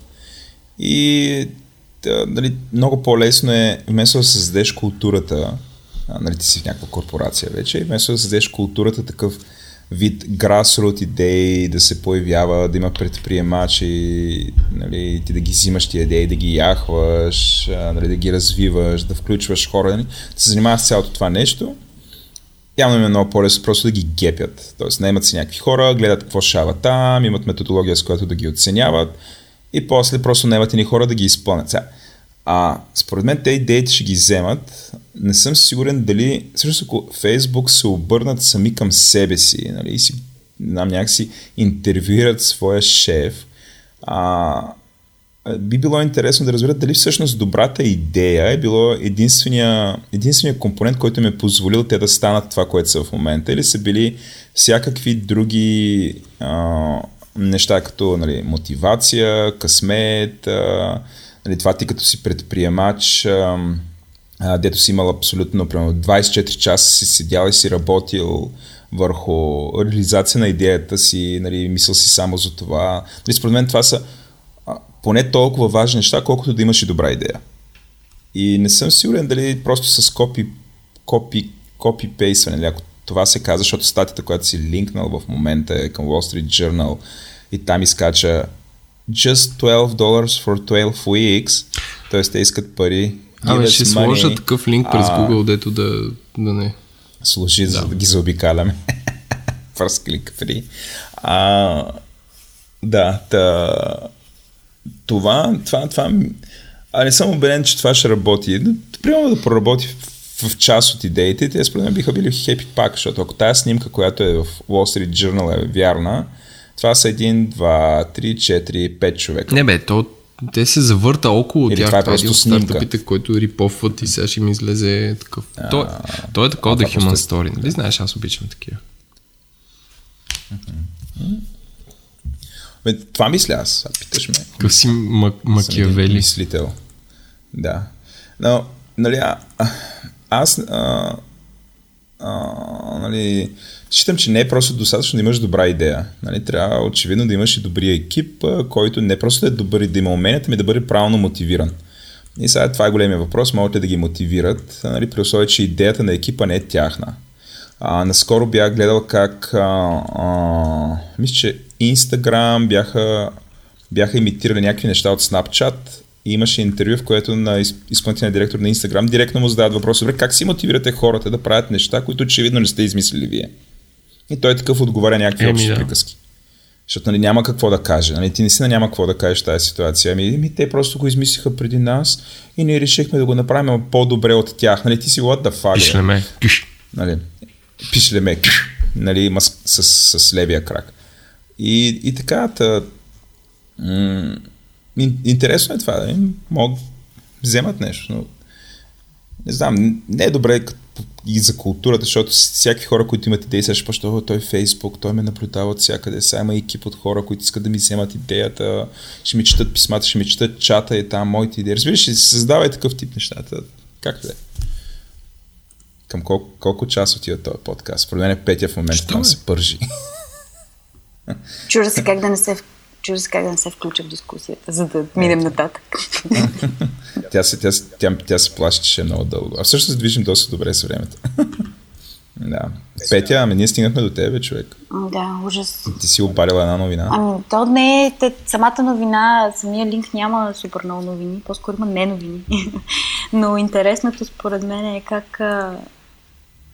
И нали, много по-лесно е, вместо да създадеш културата, нали, ти си в някаква корпорация вече, и вместо да създадеш културата такъв вид grassroot идеи, да се появява, да има предприемачи, нали, ти да ги взимаш тия идеи, да ги яхваш, нали, да ги развиваш, да включваш хора, нали, да се занимаваш с цялото това нещо. Явно им е много по-лесно просто да ги гепят. Тоест, наемат си някакви хора, гледат какво шава там, имат методология, с която да ги оценяват. И после просто наемат едни хора да ги изпълнят. Според мен те идеите ще ги вземат. Не съм сигурен дали... Всъщност ако Фейсбук се обърнат сами към себе си, нали, и си някакси интервюират своя шеф, би било интересно да разберат дали всъщност добрата идея е било единствения компонент, който им е позволил те да станат това, което са в момента. Или са били всякакви други... неща като нали, мотивация, късмет, нали, това ти като си предприемач, дето си имал абсолютно примерно 24 часа си седял и си работил върху реализация на идеята си, нали, мислил си само за това. Нали, според мен това са поне толкова важни неща, колкото да имаш и добра идея. И не съм сигурен дали просто с копи-пейсване, нали, ако това се каза, защото статията, която си линкнал в момента е към Wall Street Journal и там изкача Just $12 for 12 weeks. Т.е. те искат пари. Абе, ще сложа такъв линк през Google, дето да не... Служи, за да ги заобикаляме. First click free. Това... Не съм убеден, че това ще работи. Примерно да проработи в част от идеите, те според мен биха били хепи пак, защото ако тази снимка, която е в Wall Street Journal е вярна, това са 1, 2, 3, 4, 5 човека. Не бе, те се завърта около тях. Това е просто стартъпите, които рипофват и сега ще ми излезе такъв. Той е такова да Human Story. Нали знаеш, аз обичам такива. Това мисля аз. Питаш ме. Какъв си Макиавели. Мислител. Да. Но, нали, аз нали, считам, че не е просто достатъчно да имаш добра идея. Нали, трябва очевидно да имаш и добрия екип, който не просто да е добър и да има уменията, ами да бъде правилно мотивиран. И сега това е големия въпрос, могат ли да ги мотивират, нали, при условие, че идеята на екипа не е тяхна. Наскоро бях гледал как мисля, че Instagram бяха имитирали някакви неща от Snapchat. И имаше интервю, в което на изпълнителния директор на Instagram директно му задават въпроса: добре, как си мотивирате хората да правят неща, които очевидно не сте измислили вие? И той такъв отговаря някакви общи приказки. Защото нали, няма какво да каже. Нали, ти не си няма какво да кажеш тази ситуация. Ами те просто го измислиха преди нас и ние решихме да го направим по-добре от тях. Нали, ти си what the fuck. Пишлеме. Нали, пишлеме. Нали, с левия крак. И така... Интересно е това, да им могат вземат нещо, но не знам, не е добре и за културата, защото всякакви хора, които имат идеи, сега ще паща, той Фейсбук, той ме наблюдава от всякъде, сега има екип от хора, които искат да ми вземат идеята, ще ми четат писмата, ще ми четат чата и там моите идеи. Разбираш, ще се създава и такъв тип нещата. Както е? Към колко час отива този подкаст? Според мен е петия в момента, там се пържи. Чужда се как да не се включа в дискусията, за да минем нататък. Тя се плаща, че е много дълго. А всъщност движим доста добре с времето. Да. Петя, ами ние стигнахме до тебе, човек. Да, ужас. Ти си обадила една новина. Ами то не е, самата новина, самия линк няма супер много новини, по-скоро има не новини. Но интересното според мен е как...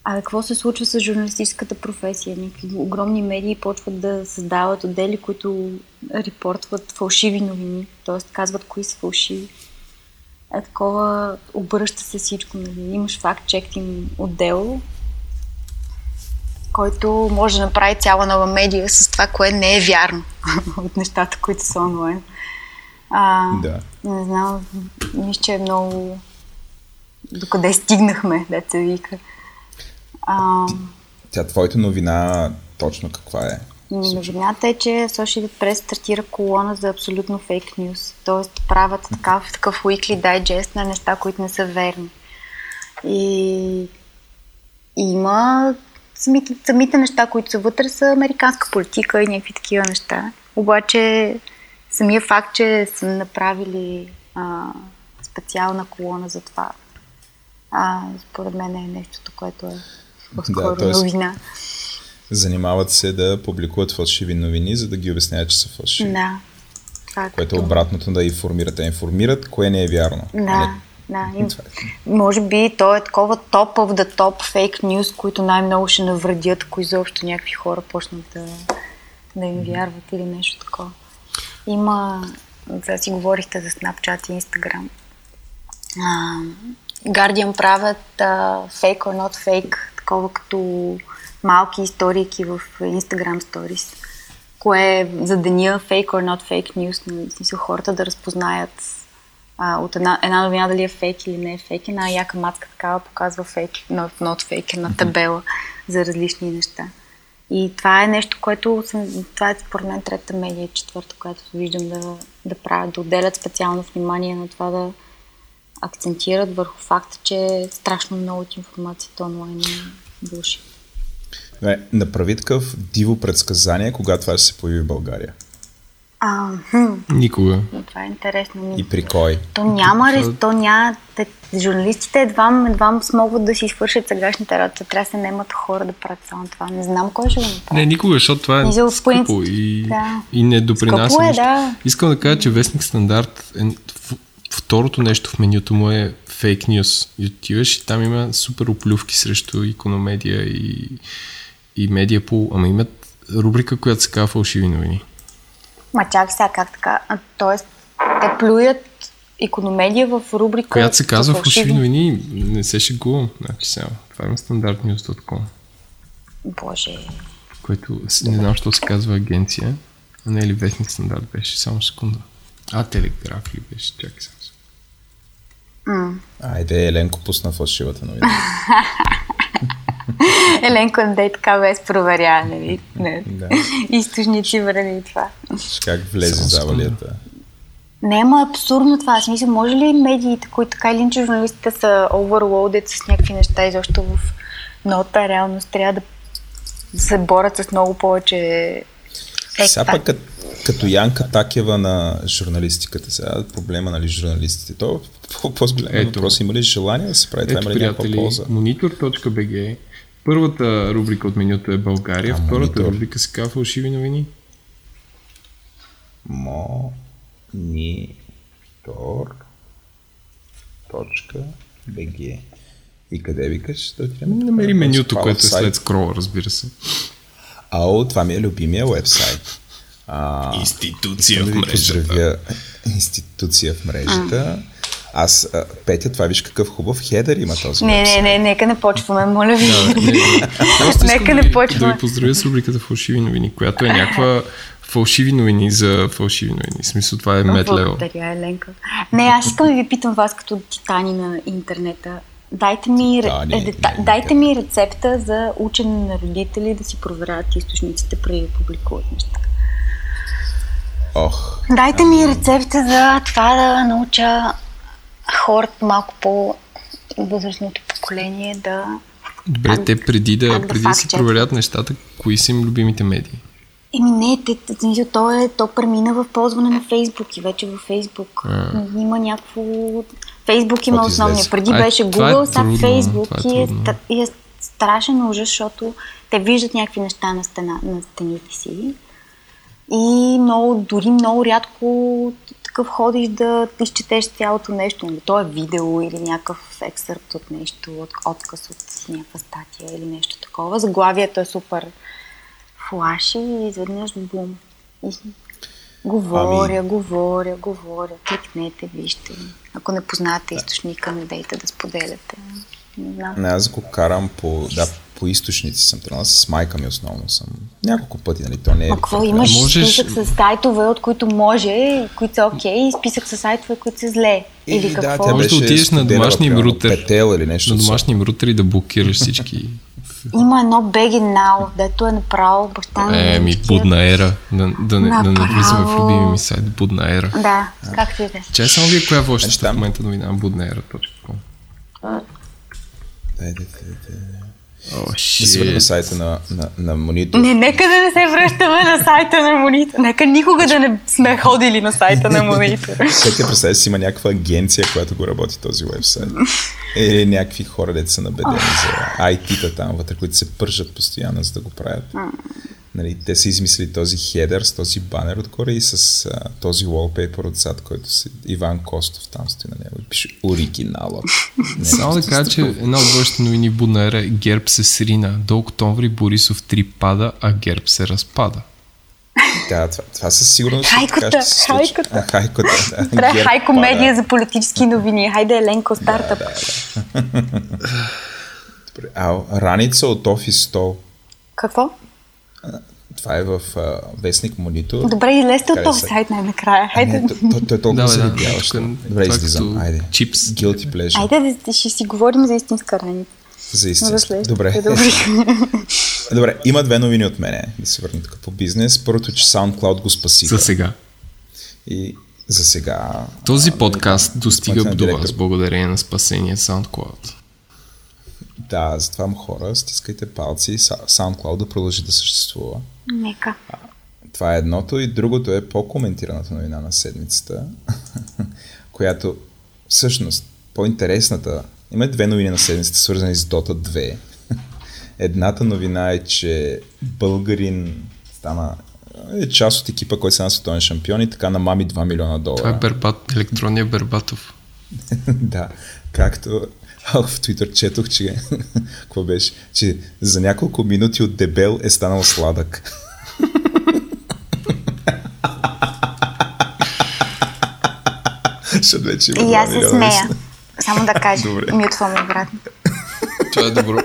А какво се случва с журналистическата професия? Някакви огромни медии почват да създават отдели, които репортват фалшиви новини, т.е. казват кои са фалшиви. Е такова, обръща се всичко. Имаш факт-чекинг отдел, който може да направи цяла нова медия с това, кое не е вярно от нещата, които са онлайн. Да. Не знам, мисля, че е много... Докъде стигнахме, дето вика. Тя твоята новина точно каква е? Новината е, че Associated Press стартира колона за абсолютно фейк нюс. Тоест правят такъв weekly digest на неща, които не са верни. И има самите неща, които са вътре, са американска политика и някакви такива неща. Обаче самия факт, че са направили специална колона за това, според мен е нещото, което е по-скоро новина. Занимават се да публикуват фалшиви новини, за да ги обясняват, че са фалшиви. Да. Което е обратното, да информират. Да информират, кое не е вярно. Може би то е такова топ of the top фейк нюс, които най-много ще навредят, ако изобщо някакви хора почнат да им вярват или нещо такова. Има, сега си говорихте за Snapchat и Instagram. Guardian правят fake or not fake, такова като малки историки в Instagram Stories, кое за деня fake or not fake news, в смисъл хората да разпознаят от една новина дали е фейк или не е фейк. Една яка матка такава показва fake or not fake, една табела за различни неща. И това е нещо, което това е според мен третата медия, четвърта, която виждам да правят, да отделят специално внимание на това, да акцентират върху факта, че страшно много от информацията онлайн души. Направи такъв диво предсказание, кога това ще се появи в България? Никога. Това е интересно. И при кой? То няма риск, журналистите едва смогват да си свършат сегашните работа. Трябва да се наемат хора да правят само това. Не знам кой ще го направи. Не, никога, защото това е скъпо и не допринася нищо. Искам да кажа, че Вестник Стандарт е... Второто нещо в менюто му е фейк нюс. И отиваш и там има супер оплювки срещу икономедия и медия по... Ама имат рубрика, която се казва фалшиви новини. Ма чак сега, как така? Тоест, те плюят икономедия в рубрика... Която се казва фалшиви новини, не се шегувам. Значи сега, това има стандарт news.com. Боже... Което, не знам, що се казва агенция, а не е ли Вестник Стандарт беше, само секунда. Телеграф ли беше? Чакай сега. Айде, Еленко пусна фалшивата новина. Еленко не дай така без проверяване. Източници върни това. Как влезе завалията? Не, ма абсурдно това. Смисъл, може ли медиите, които така или иначе журналистите са overloaded с някакви неща и защо в новата реалност трябва да се борят с много повече... Сега пак като Янка Такева на журналистиката, сега проблема, нали, журналистите, то по-голям въпрос, има ли желание да се прави, това има ли някаква полза? Monitor.bg, първата рубрика от менюто е България, втората рубрика се казва фалшиви новини. Monitor.bg. И къде викаш? Намери менюто, което е след скрола, разбира се. Това ми е любимия уебсайт. Институция в мрежата. Институция в мрежата. Аз, Петя, това виж какъв хубав хедър има този вебсайт. Не, нека не почваме, моля ви. Нека не почваме. Да ви поздравя с рубриката фалшиви новини, която е някаква фалшиви новини за фалшиви новини. В смисъл, това е мед лево. Благодаря, Еленка. Не, аз искам да ви питам вас като титани на интернета. Дайте ми рецепта за учене на родители да си проверяват източниците преди да публикуват неща. Дайте ми рецепта за това да науча хората малко по-възрастното поколение да... Добре, те преди да си проверят нещата, кои са им любимите медии? То премина в ползване на Фейсбук и вече във Фейсбук има някакво... Фейсбук има основния. Преди беше Google, сега Фейсбук и е страшен ужас, защото те виждат някакви неща на стените си. И дори много рядко такъв ходиш да изчетеш цялото нещо. То е видео или някакъв ексърпт от нещо, отказ от някаква статия или нещо такова. Заглавието е супер флаши и изведнъж бум. Говоря. Кликнете, вижте. Ако не познавате източника, не дайте да споделяте. Аз го карам по източници съм тръгнал, с майка ми основно съм. Няколко пъти, то не е... Какво имаш? Списък с сайтове, от които може, които са окей, и списък с сайтове, които са зле. Или какво? Може да отидеш на домашния рутер. На домашния рутер и да блокираш всички... Има едно Беги Нау, дето е направо баща на... Будна ера. Да не влизаме в любими ми сайт. Будна ера. Да, как ти иде? Чай само вие коя вълщата в момента новина? Будна ера. Да се върна на сайта на Монитор. Не, нека да не се връщаме на сайта на Монитор. Нека никога да не сме ходили на сайта на Монитор. Как ти представиш, си има някаква агенция, която го работи този уебсайт? Или някакви хора, дето са набедени за IT-та там вътре, които се пържат постоянно, за да го правят. Нали, те са измислили този хедър с този банер откоре и с този wallpaper отзад, който си Иван Костов там стои на него и пише оригиналът. Само да кажа, че една от бъдещите новини в Будна ера ГЕРБ се срина. До октомври Борисов 3 пада, а ГЕРБ се разпада. Да, това със сигурност... Хайкота. Трябва Хайко медия за политически новини. Хайде, Еленко, стартъп. Раница от Офис 100. Какво? Това е в вестник Монитор. Добре, излезте от този сайт най-накрая. Той е толкова залепяващ. Добре, излизам. Айде. Чипс. Guilty pleasure. Айде, ще си говорим за истинска раница. За истинска. Добре, има две новини от мене. Да се върна така по бизнес. Първото, че SoundCloud го спасиха. За сега. Този подкаст достига до вас благодарение на спасение SoundCloud. Да, затова хора, стискайте палци, SoundCloud да продължи да съществува. Нека. Това е едното и другото е по-коментираната новина на седмицата, която всъщност по-интересната. Има две новини на седмицата, свързани с Dota 2. Едната новина е, че българин стана част от екипа, който стана световен шампион и така намами $2 милиона. Това е електронния Бербатов. Да, както... в Твитър четох, че какво беше, че за няколко минути от дебел е станал сладък. И аз се смея. Само да кажа, мютвам обратно. Това е добро.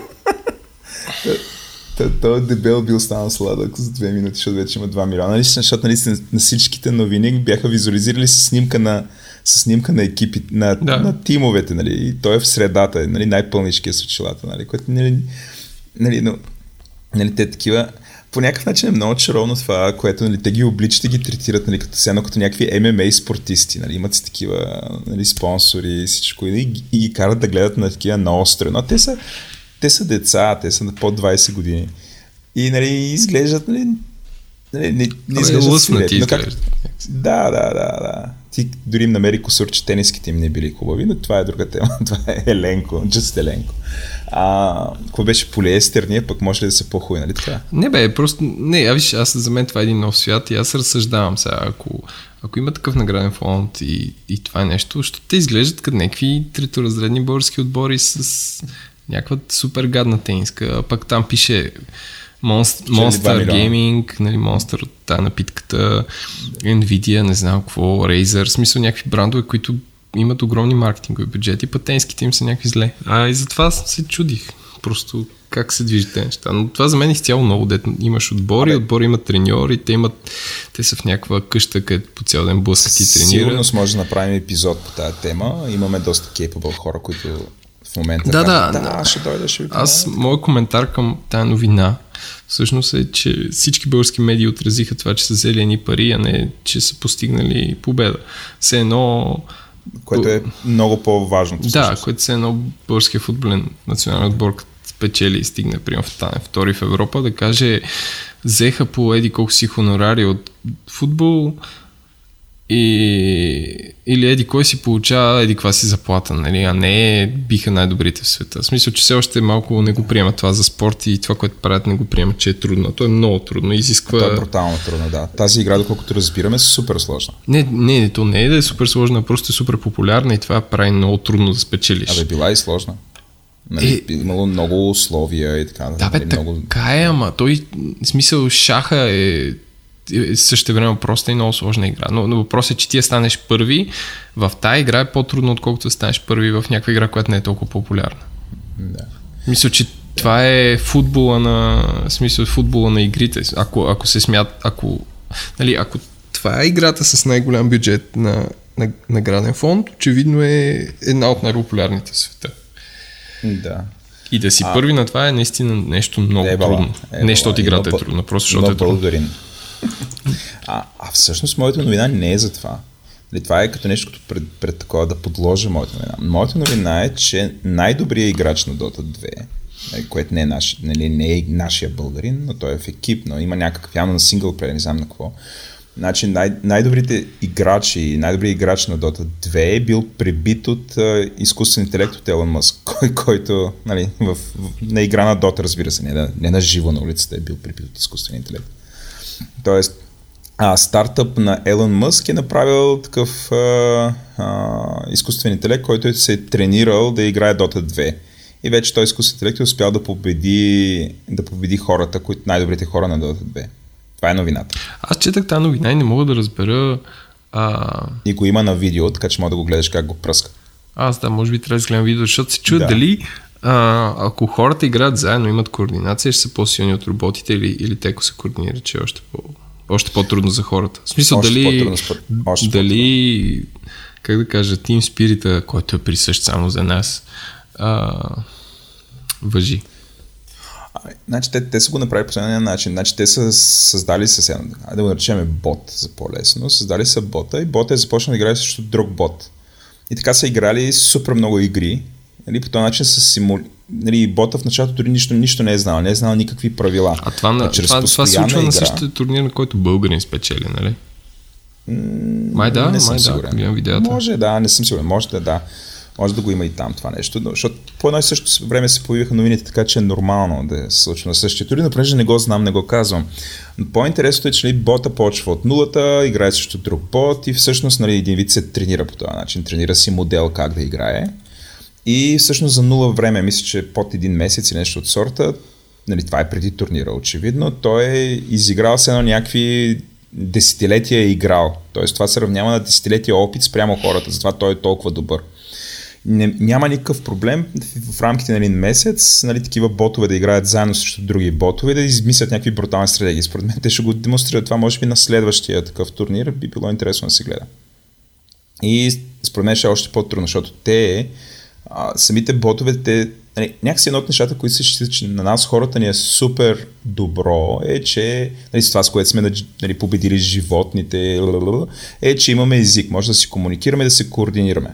Той дебел бил станал сладък за 2 минути, защото вече има $2 милиона. Защото на всичките новини бяха визуализирали с снимка на екипите, на тимовете, нали, и той е в средата, нали, най-пълничкия с очилата, нали, което, нали, те такива, по някакъв начин е много чаровно това, което, нали, те ги обличат и ги третират, нали, като сено, като някакви ММА спортисти, нали, имат си такива, нали, спонсори и всичко, и ги карат да гледат на такива наостро, но те са деца, те са под 20 години и, нали, изглеждат, не изглеждат свилети, но как... Да. Ти дори им намери косур, че тениските им не били хубави, но това е друга тема. Това е Еленко. Какво беше полиестерния, пък може ли да са по-хуй, нали така? Не бе, аз за мен това е един нов свят и аз разсъждавам сега, ако има такъв награден фонд и това е нещо, защото те изглеждат като някакви треторазредни български отбори с някаква супер гадна тениска, пък там пише... Monster Gaming, нали, Monster от тая напитката, Nvidia, не знам какво, Razer, в смисъл някакви брандове, които имат огромни маркетингови бюджети, патенските им са някакви зле. И затова се чудих просто как се движите неща. Но това за мен е изцяло много, дето имаш отбори имат треньори, те са в някаква къща, където по цял ден блъскат и тренират. Сигурност може да направим епизод по тая тема. Имаме доста capable хора, които в момента. Да, ще дойда, ще ви помогна. Аз, моят коментар към тая новина всъщност е, че всички български медии отразиха това, че са взели едни пари, а не, че са постигнали победа. Все едно... Което е много по-важно. Да, което все едно българския футболен национален отбор, като печели и стигне, примерно, втори в Европа, да каже, взеха по еди колко си хонорари от футбол, или еди кой си получава еди каква си заплата, нали? А не биха най-добрите в света. В смисъл, че все още малко не го приема това за спорт и това, което правят, не го приема, че е трудно. То е много трудно, изисква... То е брутално трудно, да. Тази игра, доколкото разбираме, е супер сложна. Не, то не е да е супер сложна, просто е супер популярна и това прави много трудно да спечелиш. Абе, била и сложна. Нали, имало много условия и така. Да, бе, много... така е, ама той, в смисъл, шаха е... също време просто е много сложна игра. Но въпросът е, че ти я станеш първи в тая игра е по-трудно, отколкото да станеш първи в някаква игра, която не е толкова популярна. Да. Мисля, че това е футбола на... смисъл, футбола на игрите. Ако се смят... Ако това е играта с най-голям бюджет на награден фонд, очевидно е една от най-популярните в света. Да. И да си първи на това е наистина нещо много трудно. Нещо от играта е трудно, просто защото е трудно. А всъщност моята новина не е за това. Това е като нещо, като пред такова да подложа моята новина. Моята новина е, че най-добрият играч на Dota 2, което не е, нашия българин, но той е в екип, но има някакъв явно на синглплеер, не знам на какво. Значи най-добрите играчи, най-добрият играч на Dota 2 е бил пребит от изкуствен интелект от Елън Мъск, който на игра на Dota, разбира се, не на живо на улицата е бил пребит от изкуствен интелект. Тоест, стартъп на Елън Мъск е направил такъв изкуствен интелект, който се е тренирал да играе Dota 2. И вече той изкуствен интелект е успял да победи хората, които най-добрите хора на Dota 2. Това е новината. Аз четах тази новина и не мога да разбера... И го има на видео, така че мога да го гледаш как го пръска. Аз да, може би трябва да гледам видео, защото се чуя дали... ако хората играят заедно, имат координация, ще са по-силни от роботите или те, ако се координира, че е още по-трудно за хората. В смисъл, дали как да кажа, Team Spirit-а, който е присъщ само за нас, важи. Значи, те са го направили по следния начин. Значи, те са създали съседната. Да го наречем бот за по-лесно. Създали са бота и бота е започнал да играе също друг бот. И така са играли супер много игри. По този начин са бота в началото дори нищо не е знал. Не е знал никакви правила. А това се случва на същия турнир, на който българин спечели, нали? Май да, може да, не съм сигурен. Може да го има и там това нещо. Защото по едно и също време се появиха новините, така че е нормално да се случва на същия турнир, но понеже не го знам, не го казвам. Но по-интересното е, че бота почва от нулата, играе също друг бот и всъщност един вид се тренира по този начин. Тренира си модел как да играе. И всъщност за нула време, мисля, че под един месец и нещо от сорта, това е преди турнира, очевидно, той е изиграл се на някакви десетилетия е играл. Тоест това се равнява на десетилетия опит спрямо хората, затова той е толкова добър. Няма никакъв проблем в рамките на един месец такива ботове да играят заедно срещу други ботове, да измислят някакви брутални стратегии. Според мен те ще го демонстрират това, може би на следващия такъв турнир би било интересно да се гледа. И според мен ще е още по-трудно, защото самите ботове, някакси едно от нещата, които се считат, че на нас хората ни е супер добро, е, че с това, с което сме победили животните, е, че имаме език, може да си комуникираме, да се координираме.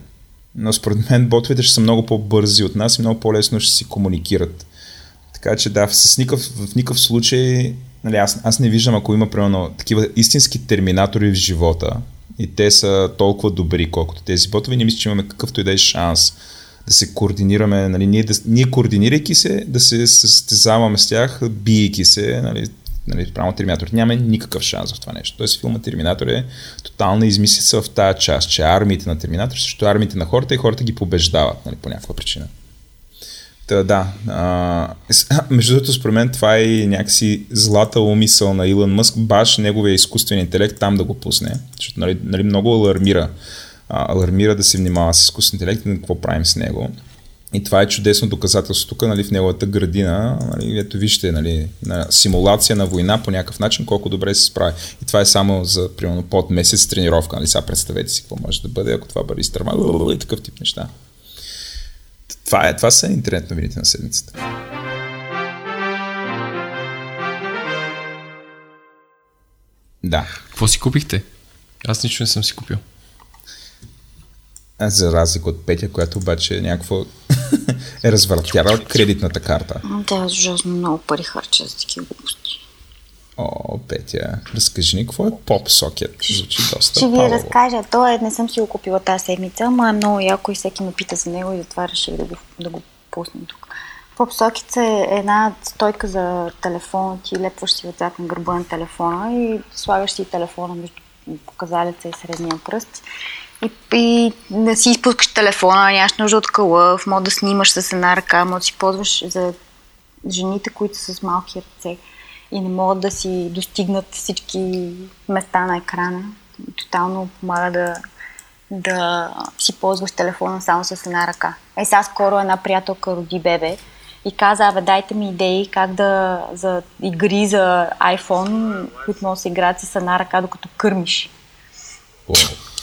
Но според мен ботовете ще са много по-бързи от нас и много по-лесно ще си комуникират. Така че да, в никакъв случай, аз не виждам, ако има примерно такива истински терминатори в живота и те са толкова добри, колкото тези ботове, не мисля, че имаме какъвто и да е шанс да се координираме, ние координирайки се, да се състезаваме с тях, биейки се, право Терминатор. Няма никакъв шанс в това нещо. Тоест филма Терминатор е тотална измислица в тази част, че армиите на Терминатор също армиите на хората и хората ги побеждават по някаква причина. Между другото, според мен това е някакси злата умисъл на Илон Мъск, баш неговия изкуствен интелект там да го пусне, защото много алармира да се внимава с изкуствен интелект и какво правим с него. И това е чудесно доказателство тук в неговата градина. Ето вижте, на симулация на война по някакъв начин, колко добре се справи. И това е само за примерно под месец тренировка. Сега представете си какво може да бъде, ако това бъде изтърмало и такъв тип неща. Това са интернет новините на седмицата. Да. Какво си купихте? Аз нищо не съм си купил. Аз за разлика от Петя, която обаче е някакво е развъртяла кредитната карта. Да, аз ужасно много пари харча за такива глупости. О, Петя, разкажи ни какво е PopSocket. Звучи доста палево. Ще ви разкажа. Той не съм си го купила тази седмица, но е много яко и всеки ме пита за него и затова реших да го пусна тук. PopSocket е една стойка за телефона. Ти лепваш си отзад на гърба на телефона и слагаш си телефона между показалеца и средния пръст. И да си изпускаш телефона, нямаш нужда от кълъв, може да снимаш с една ръка, може да си ползваш за жените, които са с малки ръце и не могат да си достигнат всички места на екрана. Тотално помага да си ползваш телефона само с една ръка. Е, сега скоро една приятелка роди бебе и каза, дайте ми идеи как да за игри за iPhone, които може да се играят с една ръка, докато кърмиш.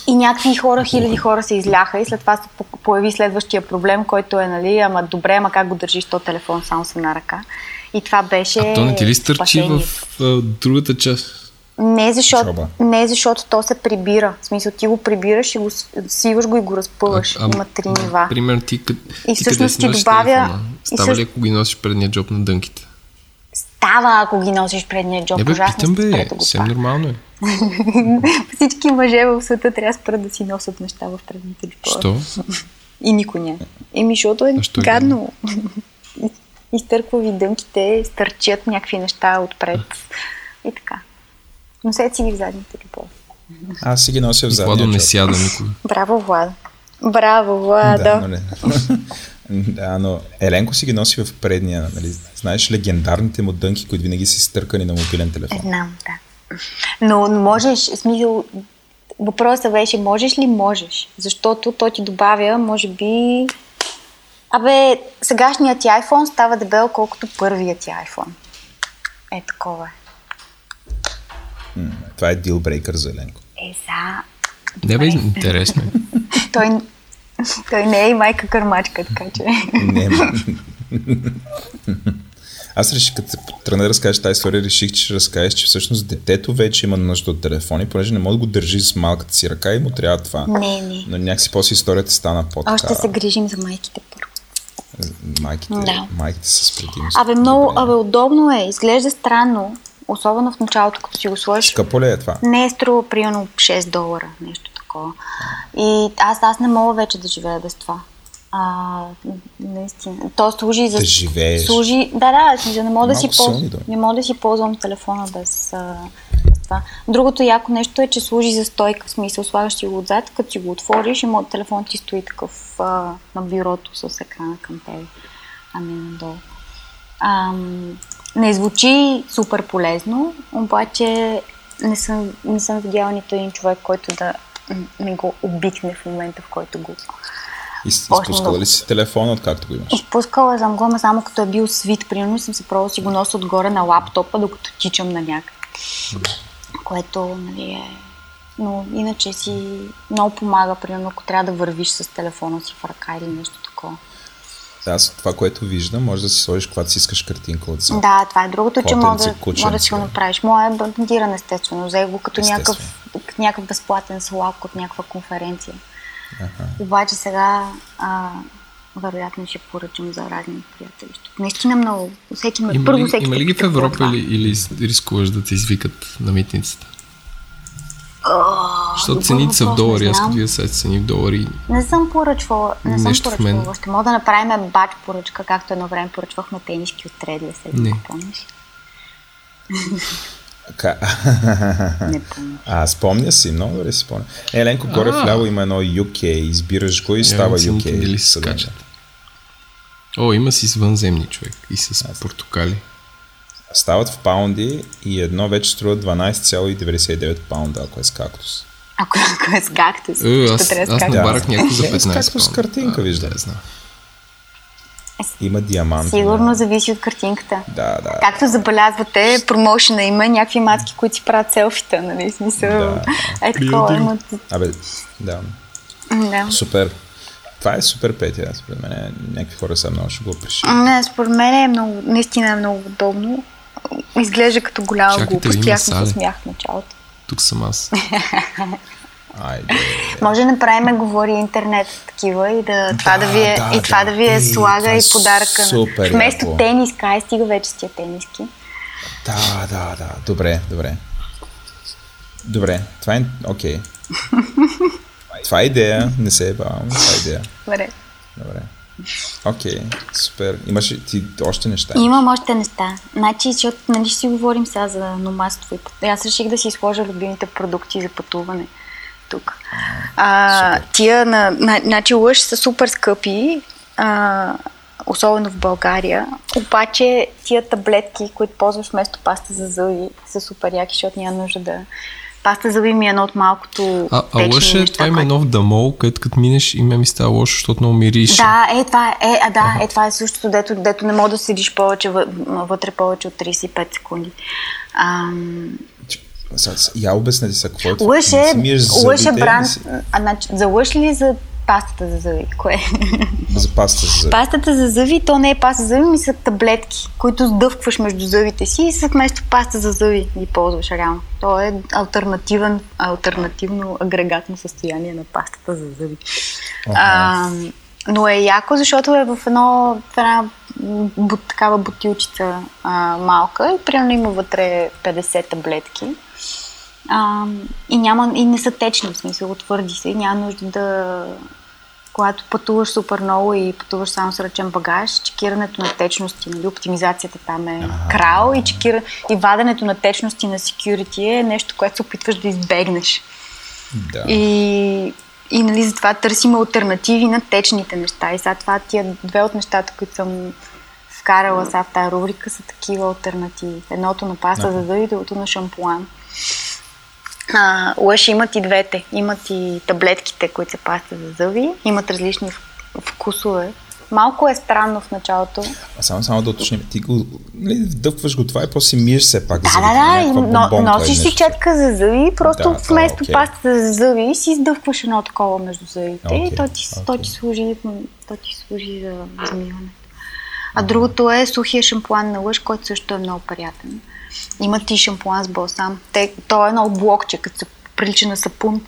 И някакви хора, хиляди хора се изляха и след това се появи следващия проблем, който е, нали, ама как го държиш то телефон само с една ръка. И това беше спасението. А то не ти ли стърчи в другата част? Не, защото то се прибира. В смисъл, ти го прибираш и го сиваш го и го разпъваш. Има три нива. Пример, ти всъщност ти добавя... Става ли, ако ги носиш предния джоб на дънките? Става, ако ги носиш предния джоб. Съвсем нормално е. Всички мъже в света трябва спрат да си носят неща в предните джоба. Що? И никой няма. Защото е гадно. Изтърква ви дънките, стърчат някакви неща отпред. И така. Носете си ги в задните джоба. Аз си ги нося в задния джоб. Владо не сяда никой. Браво, Владо. Браво, Владо. Да, но Еленко си ги носи в предния. Нали? Знаеш легендарните му дънки, които винаги си стъркани на мобилен телефон. Знам, да. Но можеш, смисъл, въпросът беше, можеш ли? Можеш. Защото той ти добавя, може би... сегашният ти iPhone става дебел, колкото първият ти iPhone. Е, такова е. Това е дилбрейкър за Еленко. Не бе, интересно. Той не е и майка кърмачка, така че... Аз реших, като тръгна да разкажеш тази история, реших, че ще разкажеш, че всъщност детето вече има нужда от телефони, понеже не може да го държи с малката си ръка и му трябва това. Не. Но някакси после историята стана по-така. Още се грижим за майките първо. Майките са с предимство. Много удобно е. Изглежда странно, особено в началото, като си го сложиш. Скъпо ли е това? Не е струва примерно $6, нещо такова. И аз не мога вече да живея без това. Наистина. То служи за... Да живееш. Не мога да си ползвам телефона без това. Другото яко нещо е, че служи за стойка. Смисъл, слагаш си го отзад, като си го отвориш и моят телефон ти стои такъв на бюрото с екрана към тебе. Надолу. Не звучи супер полезно, обаче не съм видяла нито един човек, който да не го обикне в момента, в който го... Изпускала ли си телефона, откакто го имаш? Изпускала съм го, само като е бил свит, примерно съм се пробвала си го нося отгоре на лаптопа, докато тичам на някъде. Което, нали, е... Но иначе си много помага, примерно, ако трябва да вървиш с телефона си в ръка или нещо такова. Аз това, което виждам, може да си сложиш, когато си искаш картинка от зала. Да, това е другото, че може да си го направиш. Моя е бандиран, естествено. Взех го като някакъв безплатен слак от някаква конференция. Обаче сега вероятно ще поръчам за разни приятели. Наистина много. Всеки има ли ги в Европа или рискуваш да те извикат на митницата? Защото цените са в долари. Аз като вие са цени в долари. Не съм поръчвала. Ще мога да направим бач поръчка, както едно време поръчвахме тениски от Тредле. Не. Помниш? Спомня си, много добре си спомня. Еленко, горе вляво има едно UK, избираш го и става UK. Дали се скачат? Има си извънземни, човек, и с портокали. Стават в паунди и едно вече струва 12,99 паунда, ако е с кактус. Ако е с кактус? Аз набарах някой за 15 паунда. С кактус картинка, виждам. Има диаманти. Сигурно зависи от картинката. Да. Както забелязвате, промоушена има някакви мацки, които си правят селфита, нали? Смисъл. Да. Супер. Това е супер петия. Според мен някакви хора са много ще го пришли. Не, според мен е много, наистина е много удобно. Изглежда като голяма глупост. Аз се смях в началото. Тук съм аз. Айде. Може да направим говори интернет такива и да, това да ви е, да, и това да ви е слага и подаръка. Супер, вместо яко. Тениска, ай стига вече с тия тениски. Да. Добре, това е окей. Това е идея, не се ебавам, това е идея. Добре. Окей, супер. Имаш ли ти още неща? Имам още неща. Значи, защото нали ще си говорим сега за номадство. Аз реших да си сложа любимите продукти за пътуване тук. Тия значи лъж са супер скъпи, особено в България. Обаче тия таблетки, които ползваш вместо паста за зъби, са супер яки, защото няма нужда да... Паста зъби ми е едно от малкото течни неща. Това има едно в дамол, където като минеш и ми става лошо, защото много мирише. Това е същото, дето не мога да седиш повече вътре повече от 35 секунди. Я обясня ти са какво е това? Лъж е бранд. За лъж ли за пастата за зъби? Кое? За пастата за зъби. Пастата за зъби, то не е паста за зъби, ми са таблетки, които сдъвкваш между зъбите си и са вместо паста за зъби ги ползваш реално. То е алтернативно агрегатно състояние на пастата за зъби. Но е яко, защото е в една такава бутилчица малка и примерно има вътре 50 таблетки. И не са течни, в смисъл, твърди се. Няма нужда да... Когато пътуваш супер много и пътуваш само с ръчен багаж, чекирането на течности, нали, оптимизацията там е крал и ваденето на течности на security е нещо, което се опитваш да избегнеш. Да. И нали, затова търсим алтернативи на течните неща. И сега това тия две от нещата, които съм вкарала сега в тази рубрика, са такива алтернативи. Едното на паста за зъби, другото на шампуан. Лъж имат и двете. Имат и таблетките, които се паста за зъби. Имат различни вкусове. Малко е странно в началото. Само да уточним. Ти го вдъвкваш го това и после си миеш все пак зъбите. Носиш си четка за зъби, просто вместо паста за зъби си издъвкваш едно такова между зъбите и то ти служи за измиването. Другото е сухия шампуан на лъж, който също е много приятен. Има ти шампуан с балсам. То е едно блокче, като се прилича на сапун.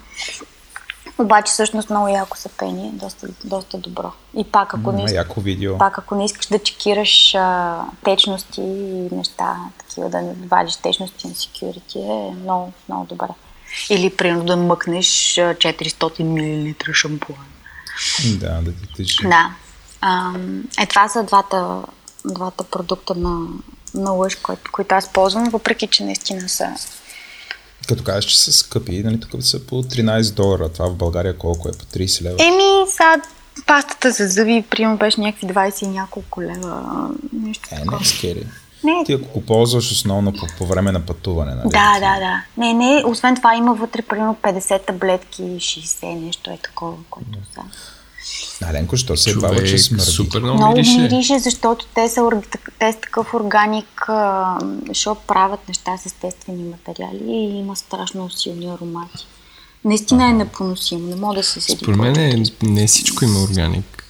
Обаче всъщност много яко сапение е, доста добро. И пак ако не искаш да чекираш течности и неща, такива да не вадиш течности на security, е много, много добре. Или примерно да мъкнеш 400 мл шампуан. Да ти тежи. Да. Това са двата продукта на лъж, които аз ползвам, въпреки че наистина са... Като кажеш, че са скъпи, нали, тук са по $13, това в България колко е? По 30 лева? Сега пастата за зъби, приема беше някакви 20 и няколко лева, нещо такова. Не е скери. Ти ако го ползваш основно по време на пътуване, нали? Да. Не, освен това има вътре примерно 50 таблетки, 60, нещо е такова, което са. Аленко, що се бава, че смърди? Много мирише, защото те са такъв органик, защото правят неща с естествени материали и има страшно силни аромати. Наистина е непоносимо, не мога да се седи. Според мен не всичко има органик.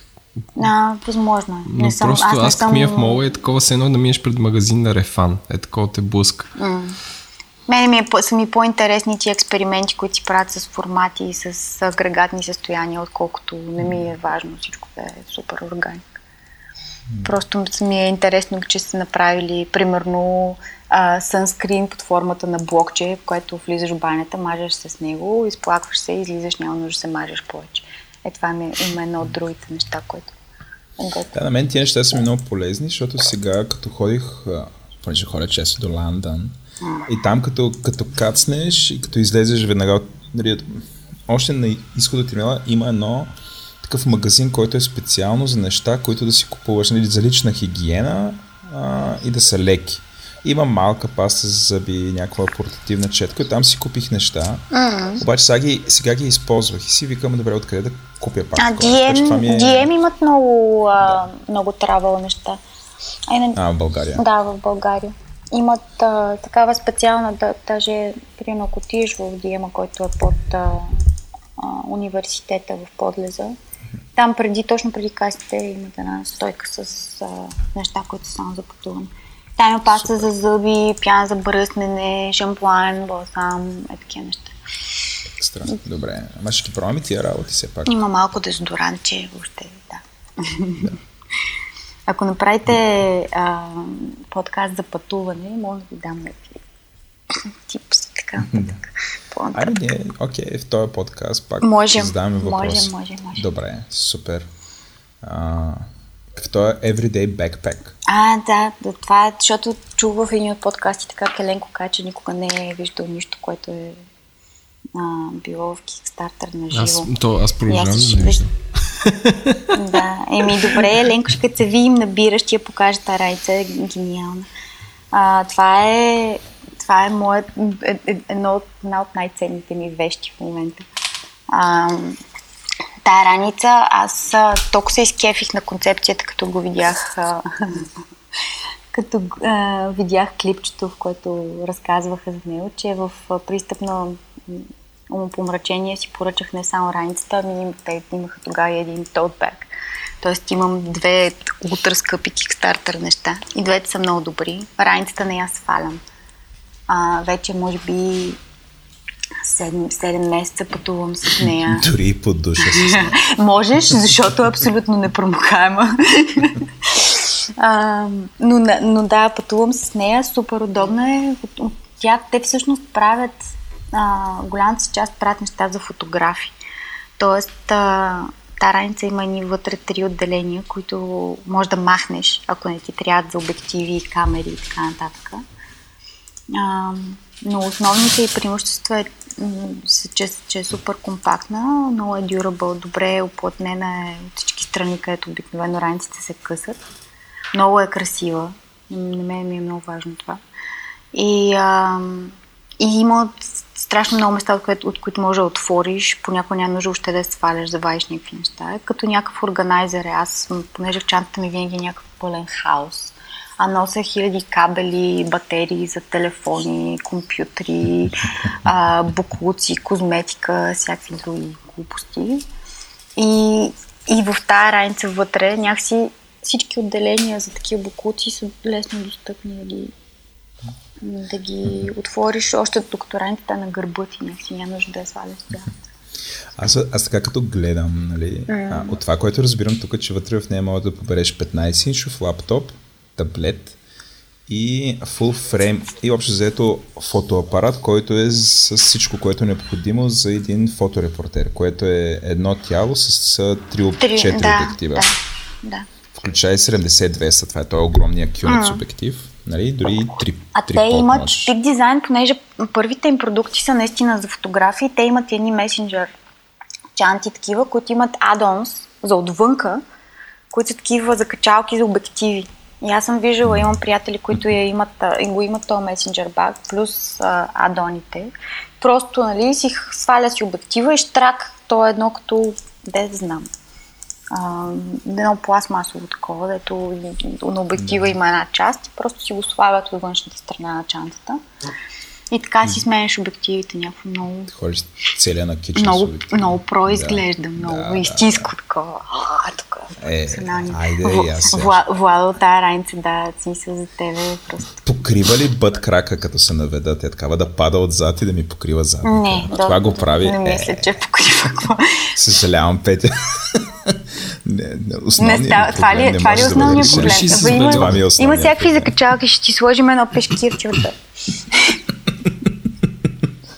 Възможно е. Но просто аз мия в мола е такова с едно да минеш пред магазин на Рефан. Е такова те блъска. Са ми по-интересни тия експерименти, които си правят с формати и с агрегатни състояния, отколкото не ми е важно всичко да е супер органик. Просто ми е интересно, че са направили, примерно, сънскрин под формата на блокче, в което влизаш в банята, мажеш се с него, изплакваш се, излизаш, няма нужда да се мажеш повече. Това ми има едно от другите неща, което... на мен тия неща са ми много полезни, защото сега, като ходя често до Лондон, и там като кацнеш и като излезеш веднага, още на изхода терминала има едно такъв магазин, който е специално за неща, които да си купуваш, за лична хигиена и да са леки. Има малка паста за зъби, някаква портативна четка и там си купих неща, обаче сега ги използвах и си викам, добре, откъде да купя пак. DM имат много травел неща. В България? Да, в България. Имат такава специална, даже приема, ако отидеш в Диема, който е под университета в Подлеза, Там точно преди касите имат една стойка с неща, които са само за пътуване. Там има паста за зъби, пяна за бръснене, шампуан, балсам, е такива неща. Странно, добре. Ама ще ги пробваме тия работи все пак. Има малко дезодорантче, въобще, да. Ако направите подкаст за пътуване, мога да ви дам някакви типс и така. Айде, окей, в този подкаст пак можем, задаваме въпроси. Може. Добре, супер. В този Everyday Backpack. Да, това е, защото чух в един от подкастите как Еленко каза, че никога не е виждал нищо, което е било в Kickstarter на живо. Аз продължавам да виждам. Да, добре, Еленко, ще като се видим, набираш, ти я покажа тази райца, е гениална. Това е една от най-ценните ми вещи в момента. Тая раница, аз толкова се изкефих на концепцията, като го видях, като видях клипчето, в което разказваха за него, че в пристъп на умопомрачение си поръчах не само раницата, ами те имаха тогава и един тоутбек. Тоест имам две ултраскъпи Kickstarter неща и двете са много добри. Раницата не я свалям. Вече може би 7 месеца пътувам с нея. Дори и под душа с нея. Можеш, защото е абсолютно непромокаема. Но да, пътувам с нея, супер удобна е. Те всъщност правят, голямата си част правят неща за фотографии. Тоест, та раница има едни вътре 3 отделения, които може да махнеш, ако не ти трябват за обективи, камери и така нататък. Но основните и преимущества са, че е супер компактна, много е durable, добре е уплътнена е от всички страни, където обикновено раниците се късат. Много е красива, на мен ми е много важно това. И има страшно много места, от които можеш да отвориш, понякога няма нужда още да сваляш, забавиш някакви неща. Като някакъв органайзер е, аз, понеже в чантата ми винаги е някакъв пълен хаос. Носа хиляди кабели, батерии за телефони, компютри, буклуци, козметика, всякакви други глупости. И в тая раница вътре някакси всички отделения за такива буклуци са лесно достъпни да ги отвориш. Още докато раницата на гърба ти някакси няма нужда да я сваляш цялата. Аз така като гледам, нали, от това, което разбирам тук, че вътре в нея може да побереш 15-инчов лаптоп, таблет и full frame и общо взето фотоапарат, който е с всичко, което е необходимо за един фоторепортер, което е едно тяло с 3-4 обектива. Да. Включай 70-200, това е този огромният QNX обектив, нали? Дори 3 те имат пик дизайн, понеже първите им продукти са наистина за фотографии, те имат едни месенджер чанти такива, които имат add-ons за отвънка, които са такива закачалки за обективи. И аз съм виждала, имам приятели, които имат този Messenger Bag, плюс адоните. Просто, нали, си сваля си обектива и штрак, то е едно като, де да знам, едно пластмасово такова, дето на обектива има една част и просто си го свалят от външната страна на чантата. И така си сменяш обективите, някакво много... Ходиш целия на кичен с обективите. Много произглежда, много истинско такова. Владо, тая раница, да, смисъл за тебе просто. Покрива ли бъд крака, като се наведа? Тя такава да пада отзад и да ми покрива зад. Не, това го прави... Не мисля, че покрива. Съжалявам, Петя. Това ли е основният проблем? Има всякакви закачалки, ще ти сложим едно пешкирче отзад.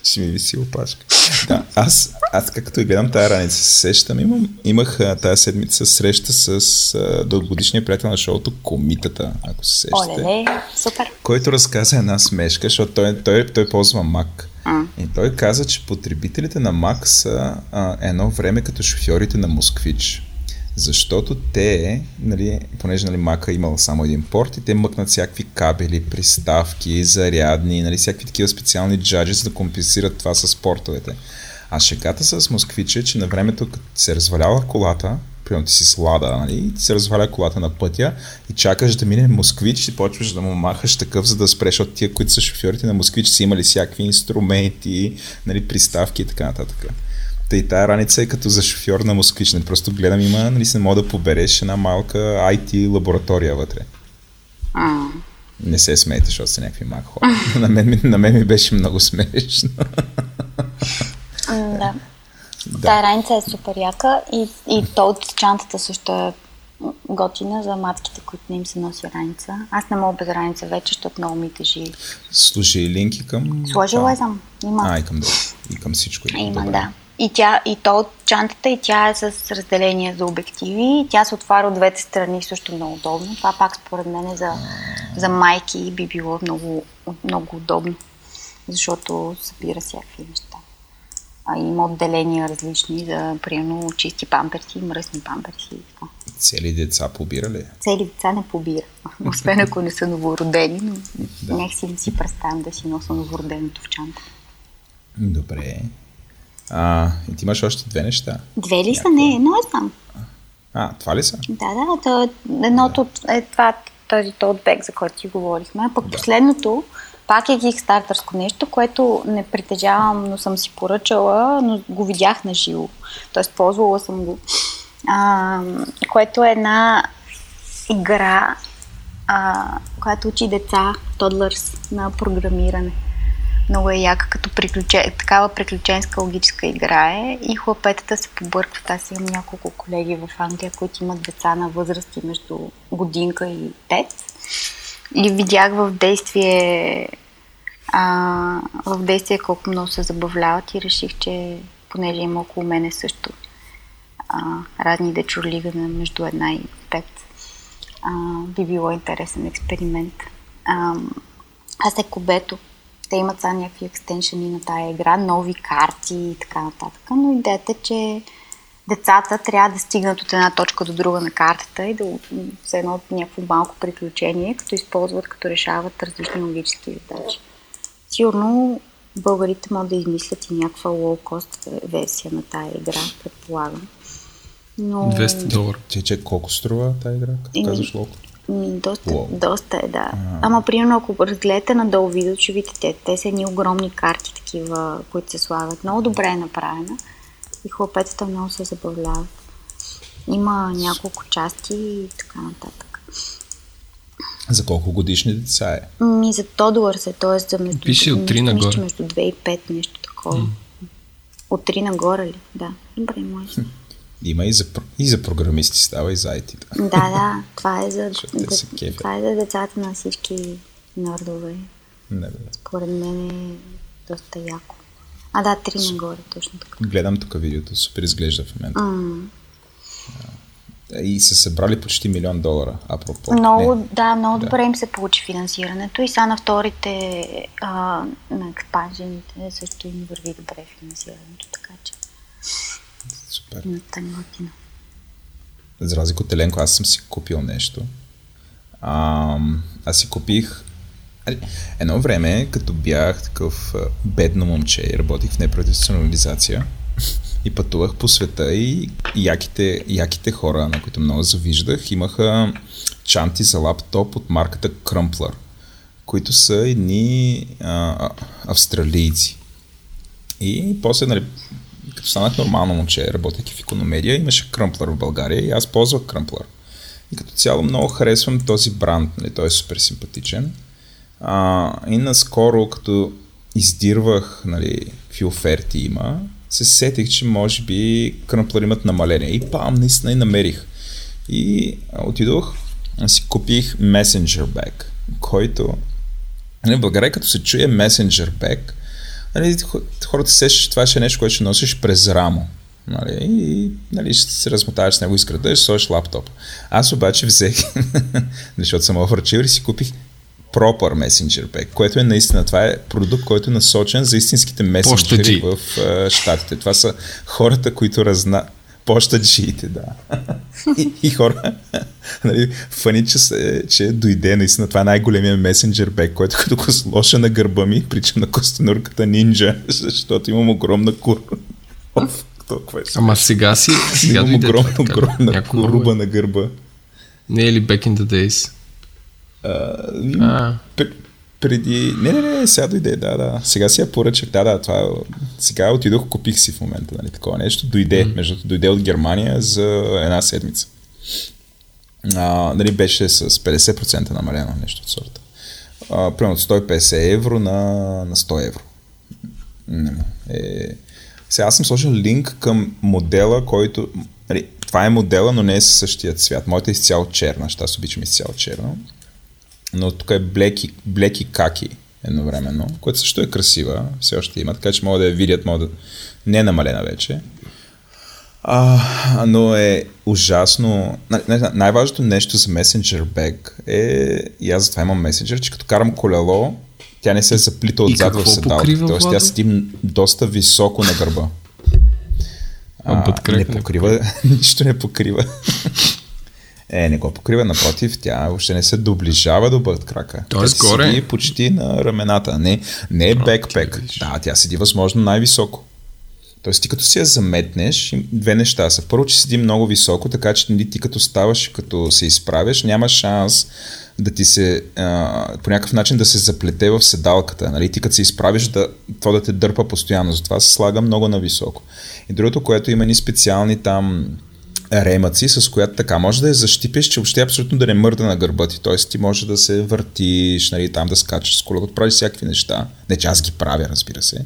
Ще ми виси опашка. Да, аз както и гледам тая раница, се сещам. Имах тая седмица среща с дългогодишния приятел на шоуто Комитата, ако се сещате. Оле, супер! Който разказа една смешка, защото той ползва Mac. И той каза, че потребителите на Mac са едно време като шофьорите на Москвич. Защото те, нали, понеже, нали, мака имал само един порт и те мъкнат всякакви кабели, приставки, зарядни, нали, всякакви такива специални джаджи, за да компенсират това с портовете. А шегата с Москвича е, че на времето, като се разваляла колата, примерно ти си слада, нали, ти се разваля колата на пътя и чакаш да мине Москвич и почваш да му махаш такъв, за да спреш от тия, които са шофьорите на Москвич, са имали всякакви инструменти, нали, приставки и така нататък. и тая раница е като за шофьор на москвич. Просто гледам, има, нали се мога да побереш една малка IT лаборатория вътре. Не се смейте, защото са някакви малки хора. На мен ми беше много смешно. Да. Тая раница е супер яка и то от чантата също е готина за мацките, които не им се носи раница. Аз не мога без раница вече, защото много ми тежи. Служи линки към... Сложила съм. Има. И към всичко. Има, да. И то от чантата, и тя е с разделение за обективи. Тя се отваря от двете страни, също много удобно. Това пак според мен е за майки би било много, много удобно, защото събира всякакви неща. Има отделения различни за, примерно, чисти памперси, мръсни памперси и така. Цели деца побира ли? Цели деца не побира. Освен ако не са новородени, но нека си не си представям да си носа новороденото в чанта. Добре. И ти имаш още две неща? Две ли са? Не, едно е сам. Това ли са? Да. Едното е това, този толтбек, за който си говорихме. Пък последното пак е кикстартърско нещо, което не притежавам, но съм си поръчала, но го видях на живо. Тоест, ползвала съм го. Което е една игра, която учи деца, тоддлърс, на програмиране. Много е яка, като такава приключенска логическа игра е, и хлапетата се побъркват. Аз имам няколко колеги в Англия, които имат деца на възрасти между годинка и тец. И видях в действие колко много се забавляват и реших, че понеже има около мене също разни дечурлигане между една и пет, би било интересен експеримент. Аз е кубето. Те имат са някакви екстеншени на тая игра, нови карти и така нататък, но идеята е, че децата трябва да стигнат от една точка до друга на картата и да са едно от някакво малко приключение, като използват, като решават различни логически задачи. Сигурно българите могат да измислят и някаква лоукост версия на тая игра, предполагам. Но... $200. Че колко струва тая игра? Как казваш лоукост? Доста е, да. Ама, примерно, ако разгледате надолу видео, ще видите, те са едни огромни карти, такива, които се слагат. Много добре е направена и хлапетата много се забавляват. Има няколко части и така нататък. За колко годишни деца е? За $100 е, т.е. за между 2 и 5, нещо такова. От 3 нагоре ли? Да. Добре, може. Има и за програмисти става, и за IT. Да. Това е за децата на всички нърдове. Според мен е доста яко. 3 нагоре, точно така. Гледам тук видеото, супер изглежда в момента. И са събрали почти $1 милион, апропо. Много добре им се получи финансирането и са на вторите на експанзионите също им върви добре финансирането, така че... Супер. За разлика от Еленко, аз съм си купил нещо. Аз си купих едно време, като бях такъв бедно момче и работих в неправителствена организация и пътувах по света, и яките хора, на които много завиждах, имаха чанти за лаптоп от марката Crumpler, които са едни австралийци. И после, като станах нормално момче, работейки в икономедия, имаше Crumpler в България и аз ползвах Crumpler. И като цяло много харесвам този бранд, той е супер симпатичен. И наскоро, като издирвах какви оферти има, се сетих, че може би Crumpler имат намаление. И наистина и намерих. И отидох, си купих Messenger Bag, който... В България, като се чуе Messenger Bag, хората се сещат, че това ще е нещо, което ще носиш през рамо. И ще се размотаваш с него из града и ще сложиш лаптоп. Аз обаче взех, защото съм овърчил, и си купих Proper Messenger Bag, което е наистина, това е продукт, който е насочен за истинските месенджери в щатите. Това са хората, които пощаджиите, да. И хора, фани, че дойде наистина, това е най-големия Messenger Bag, който като го сложа на гърба ми, прича на костенурката нинджа, защото имам огромна кура. Ама сега имам огромна коруба на гърба. Не е ли back in the days? преди... Не, сега дойде, да. Сега си я поръчах, това... Сега отидох, купих си в момента, нали, такова нещо. Дойде, междуто дойде от Германия за една седмица. Нали, беше с 50% намалено, нещо от сорта. Примерно от 150 евро на 100 евро. Сега аз съм сложил линк към модела, който... Нали, това е модела, но не е със същия цвят. Моята е изцяло черна, защото аз обичам изцяло черна. Но тук е блек и каки едновременно, което също е красива, все още има, така че мога да я видят, не е намалена вече. Но е ужасно. Най-важното нещо за Messenger Bag е, и аз затова имам Messenger, че като карам колело, тя не се заплита отзад в седалката, т.е. тя седи доста високо на гърба. Не покрива, нищо не покрива. Не го покрива, напротив, тя въобще не се доближава до бъд крака. Тя седи почти на рамената, не е бекпек. Да, тя седи възможно най-високо. Тоест ти като си я заметнеш, две неща са. Първо, че седи много високо, така че ти като ставаш и като се изправяш, няма шанс да ти се по някакъв начин да се заплете в седалката. Нали? Ти като се изправиш, това да те дърпа постоянно. Затова се слага много нависоко. И другото, което има ни специални там ремъци, с която така може да я защипиш, че въобще абсолютно да не мърда на гърба ти. Тоест ти може да се въртиш, нали, там да скачаш с колелото, правиш всякакви неща. Не, че аз ги правя, разбира се.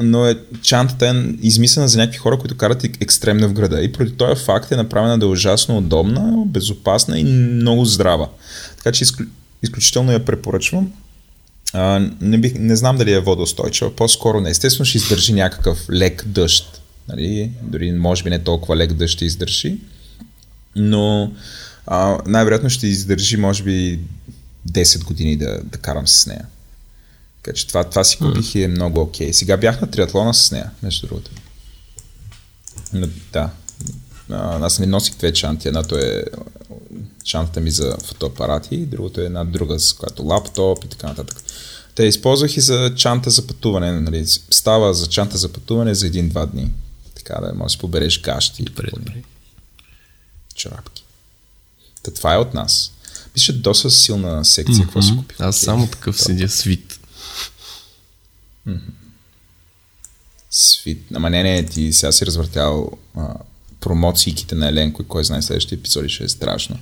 Но чантата е измислена за някакви хора, които карат екстремно в града. И преди този факт е направена да е ужасно удобна, безопасна и много здрава. Така че изключително я препоръчвам. Не знам дали е водоустойчива, по-скоро не. Естествено ще издържи някакъв лек дъжд. Нали? Дори може би не толкова лек дъжд ще издържи. Но най-вероятно ще издържи може би 10 години да карам с нея. Така че това си купих и е много окей. Сега бях на триатлона с нея, между другото. Но, да. Аз не носих две чанти. Едното е чантата ми за фотоапарати, другото е една друга, с която лаптоп и така нататък. Те използвах и за чанта за пътуване. Нали? Става за чанта за пътуване за 1-2 дни. Така да можеш да побереш гащи. Добре. Чорапки. Това е от нас. Пише доста силна секция, какво си купих. Аз само такъв седя свит. Свит. Ама не, ти сега си развъртял промоциите на Еленко и кой знае следващия епизоди ще е страшно.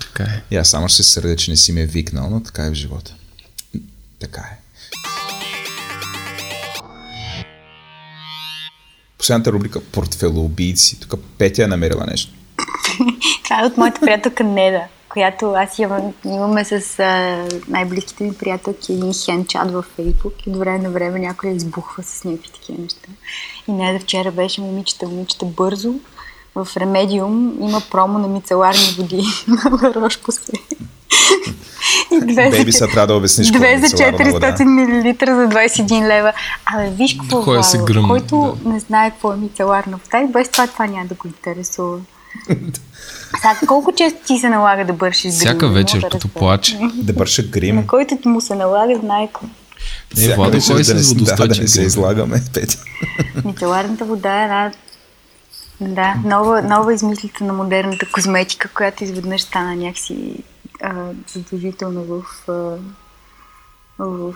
Така е. Я само ще се сърдя, че не си ме викнал, но така е в живота. Така е. Последната рубрика портфелоубийци. Тук Петя е намерила нещо. Това е от моята приятелка Неда, която аз имаме с най-близките ми приятелки един хендчат във Фейсбук и от време на време някой избухва с някакви такива неща. И Неда вчера беше момичета бързо. В Ремедиум има промо на мицеларни води. Мала Рошко се. Бейби, сега трябва да обясниш. 2 за 400 мл за 21 лева. Абе, виж какво влаго. Който не знае какво е мицеларна вода и без това няма да го интересува. Сега, колко често ти се налага да бършиш грима? Всяка вечер, като плаче. Да бърша грима. Който му се налага, знае какво. Не, Владо, кой се водосточи? Да не се излагаме. Мицеларната вода е една нова измислица на модерната козметика, която изведнъж стана някакси задължително в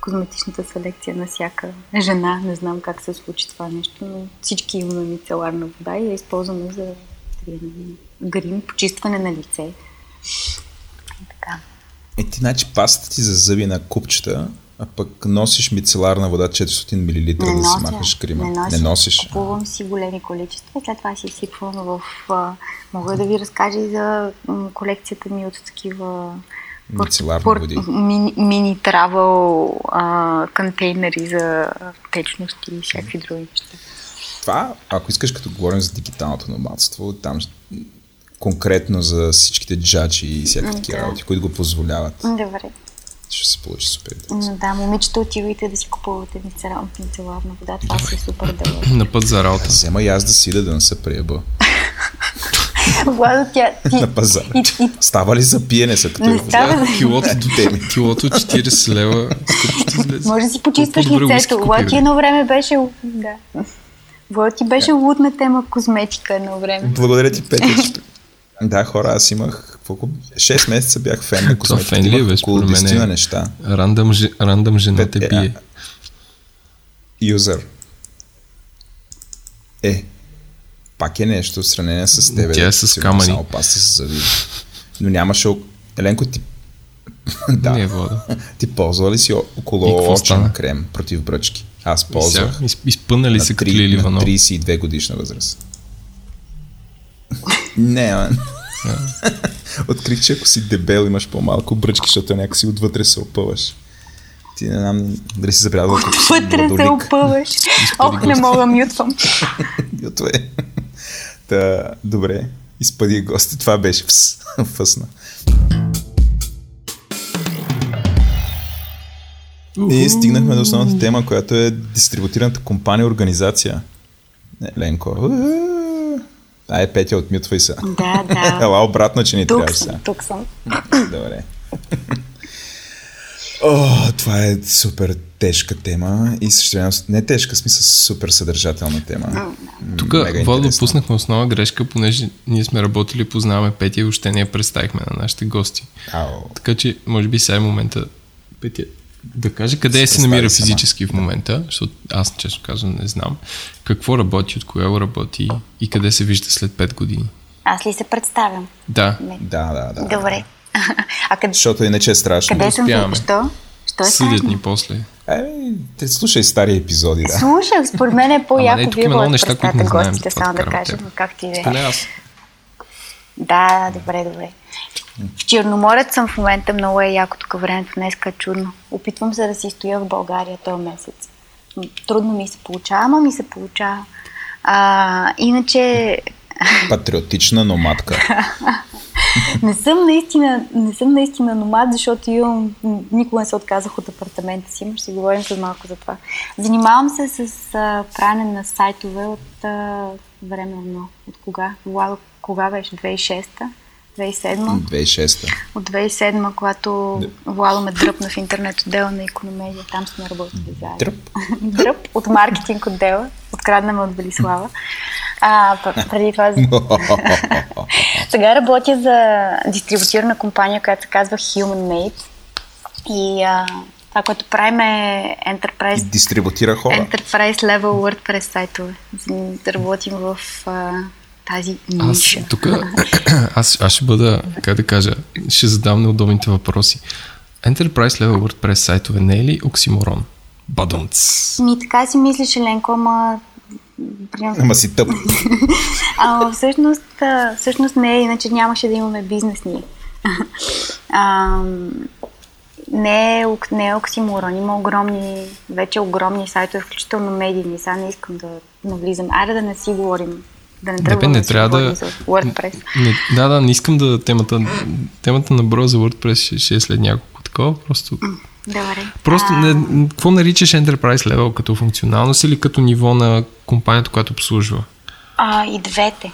козметичната селекция на всяка жена. Не знам как се случи това нещо, но всички имаме мицеларна вода и я използваме за грим, почистване на лице. Така. Ти, значи, паста ти за зъби на купчета, а пък носиш мицеларна вода 400 мл да си махаш грима. Не носиш. Купувам си големи количества, след това си изсипвам в... Мога да ви разкажа и за колекцията ми от такива мини травъл контейнери за течност и всякакви други неща. Това, ако искаш, като говорим за дигиталното номадство, там конкретно за всичките джаджи и всякакви такива работи, които го позволяват. Добре. Ще се получи супер. Да, момичета, отивайте да си купувате мицеларна вода, това си е супер дълго. На път за работа. Взема и аз да си да не се приеба. Владо, на пазар. Става ли за пиене са като вода? Килото 40 лева. Може да си почистваш лицето. Владо, едно време беше... Владо, ти беше лудна тема козметика едно време. Благодаря ти, Петя. Да, хора, аз имах 6 месеца бях фен на косметика, около 10 неща. Рандъм жена те бие. Юзър. Пак е нещо в сравнение с тебе. Тя е с камъни. Само паста се зави. Но нямаше... Еленко, ти... Ти ползва ли си около очен крем против бръчки? Аз ползвах. Изпъна ли се като Лили Иванов? На 32 годишна възраст. Не, открих, че ако си дебел имаш по-малко бръчки, защото някакси отвътре се опъваш. Ти не знам дали си забравява колко си младолик. Отвътре се опъваш. Ох, не мога, мютвам. Добре, изпади гости. Това беше фъсна. И стигнахме до основната тема, която е дистрибутираната компания организация. Ленко. Ай, Петя, отмютвай се. Да. Ела обратно, че ни трябваш сега. Тук съм. Добре. Това е супер тежка тема и също не тежка, смисъл супер съдържателна тема. Тук, Владо, пуснахме основна грешка, понеже ние сме работили, познаваме Петя и още не я представихме на нашите гости. Така че, може би сега е момента, Петя, да каже къде се намира физически в момента, защото аз честно казвам не знам. Какво работи, от кое работи и къде се вижда след 5 години? Аз ли се представям? Да. Добре. Защото иначе е страшно. Къде съм? Що? Що е страшно? Съдят ни после. Те слушай стари епизоди, да. Слушах, според мен е по-яко вие го представяте гостите, само да кажем как ти ве. Добре. В Черноморец съм в момента, много е яко тук времето, днеска е чудно. Опитвам се да си стоя в България този месец. Трудно ми се получава, ама ми се получава. Иначе... Патриотична номадка. не съм наистина номад, защото никога не се отказах от апартамента си, ще говорим след малко за това. Занимавам се с правене на сайтове от временно. От кога? Кога беше? 2006-та? 2007. От 2007, когато Владо ме дръпна в интернет отдела на Икономедия, там сме работили заедно. Дръп от маркетинг отдела, откраднаме от Велислава. Преди това... Сега работя за дистрибутирана компания, която се казва Human Made. И това, което правим е Enterprise... Дистрибутира хора. Enterprise Level WordPress сайтове. Работим в... тази ниша. Аз ще бъда, как да кажа, ще задам неудобните въпроси. Enterprise Level WordPress сайтове не е ли оксиморон? Бадонц. Ми така си мислиш, Еленко, ама си тъп. Ама всъщност не е, иначе нямаше да имаме бизнес ние. Не е оксиморон. Има вече огромни сайтове, включително медийни. Сега не искам да навлизам. Да не си говорим. Да не трябва да WordPress. Не искам да темата на броя за WordPress ще е след няколко такова, просто... Добре. Просто, какво наричаш Enterprise Level, като функционалност или като ниво на компанията, която обслужва? И двете.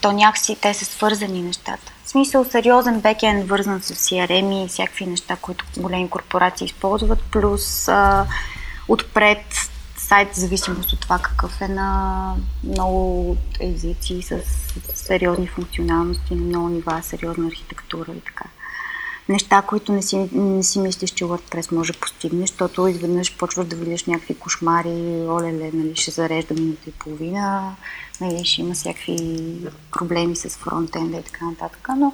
То някакси те са свързани нещата. В смисъл, сериозен бекенд, вързан с CRM и всякакви неща, които големи корпорации използват, плюс отпред... сайт, зависимост от това какъв е, на много езици с сериозни функционалности, на много нива, сериозна архитектура и така. Неща, които не си мислиш, че WordPress може да постигне, защото изведнъж почваш да видиш някакви кошмари, олеле, ще зарежда минута и половина, ще има всякакви проблеми с фронтенда и така нататък, но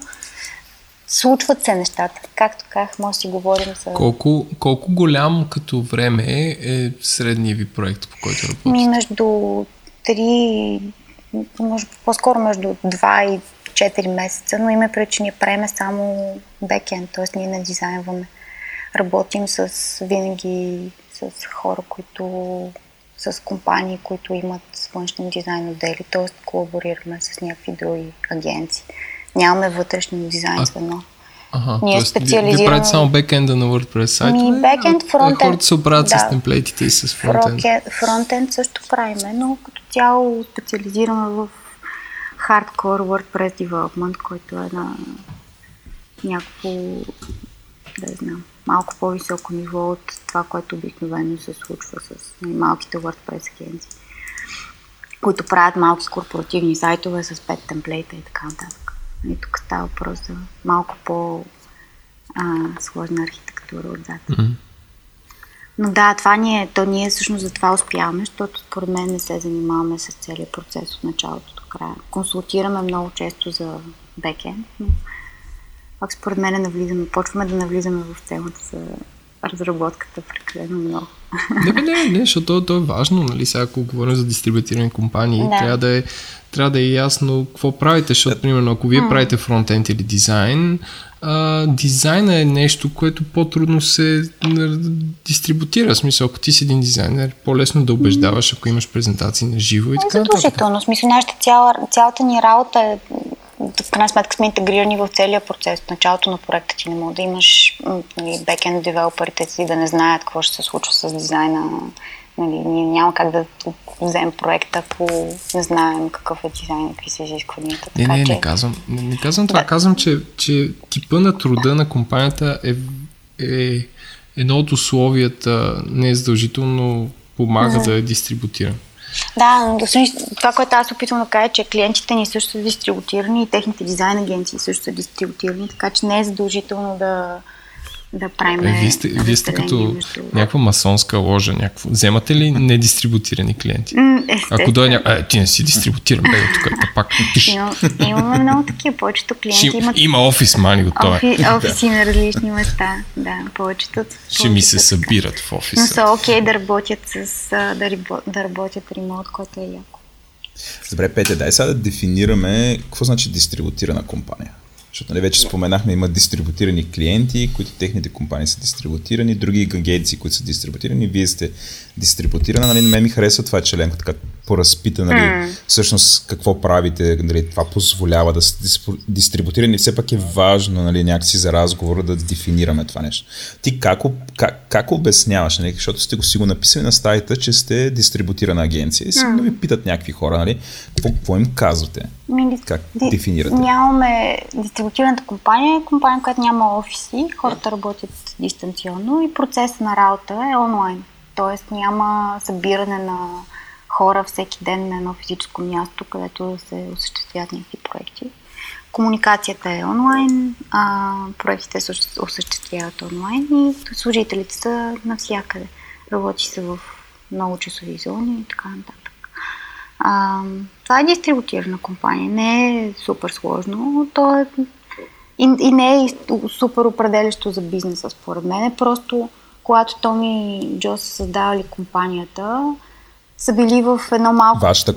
случват се нещата. Както казах, може да си говорим за... Колко голям като време е средния ви проект, по който работите? Между 2 и 4 месеца, но има преди, че ние правим само бекенд, т.е. ние не дизайнваме. Работим винаги с хора, с компании, които имат външни дизайн отдели, т.е. колаборираме с някакви други агенции. Нямаме вътрешно дизайн с едно. Ние специализираме... Вие правите само бекенда на WordPress сайтове? Бекенд, фронтенд... Хората се оправят с темплейтите и с фронтенд. Фронтенд също правиме, но като цяло специализираме в хардкор WordPress development, който е на някакво, малко по-високо ниво от това, което обикновено се случва с малките WordPress агенции, които правят малки корпоративни сайтове с 5 темплейта и така нататък. И тук става въпрос за малко по-сложна архитектура отзад. Mm-hmm. Но да, това ние всъщност за това успяваме, защото според мен не се занимаваме с целият процес от началото до края. Консултираме много често за бекенд, но пак според мен почваме да навлизаме в темата за разработката прекалено много. Не, защото то е важно, нали, сега ако говорим за дистрибутирани компании, да. Трябва да е ясно какво правите, защото, примерно, ако вие правите фронтенд или дизайн, дизайна е нещо, което по-трудно се дистрибутира. В смисъл, ако ти си един дизайнер, по-лесно да убеждаваш, ако имаш презентации на живо и така. Задушително. В смисъл, нашата цялата ни работа е, в крайна сметка сме интегрирани в целия процес. В началото на проекта ти не мога да имаш, нали, бекенд девелоперите си да не знаят какво ще се случва с дизайна. Нали, ние няма как да вземем проекта, ако не знаем какъв е дизайн, какви са изискванията. Не казвам това. Да. Казвам, че типа на труда на компанията е едно от условията, не е задължително помага да е дистрибутиран. Да, това, което аз опитвам да кажа, че клиентите ни също са дистрибутирани и техните дизайн агенции също са дистрибутирани, така че не е задължително да правим. Вие сте като някаква масонска ложа. Вземате ли недистрибутирани клиенти? Ако дойде ти не си дистрибутиран, бе, тук е пак. Имаме много такива. Повечето клиенти имат... Има офис мани от това. Офиси на различни места. Да, повечето. Ще ми се събират в офиса. Но са окей да работят ремонт, което е яко. Добре, Петя, дай сега да дефинираме какво значи дистрибутирана компания. Защото, нали, вече споменахме, има дистрибутирани клиенти, които техните компании са дистрибутирани, други агенции, които са дистрибутирани, вие сте дистрибутирана. Нали, на мен ми харесва това, че Ленко така поразпита, нали, всъщност какво правите, нали, това позволява да сте дистрибутирани. Все пак е важно, нали, някакси за разговора да дефинираме това нещо. Ти как обясняваш, нали, защото сте го си го написали на сайта, че сте дистрибутирана агенция и сигурно ви питат някакви хора, нали, какво им казвате? Как дефинирате? Нямаме дистрибутираната компания, компания, която няма офиси, хората работят дистанционно и процесът на работа е онлайн. Тоест няма събиране на хора всеки ден на едно физическо място, където да се осъществят някакви проекти. Комуникацията е онлайн, проектите се осъществяват онлайн и служителите са навсякъде. Работи се в много часови зони и така нататък. Това е дистрибутирана компания. Не е супер сложно, то е и не е супер определящо за бизнеса, според мен. Просто когато Томи и Джо са създавали компанията, са били в едно малко... Нашата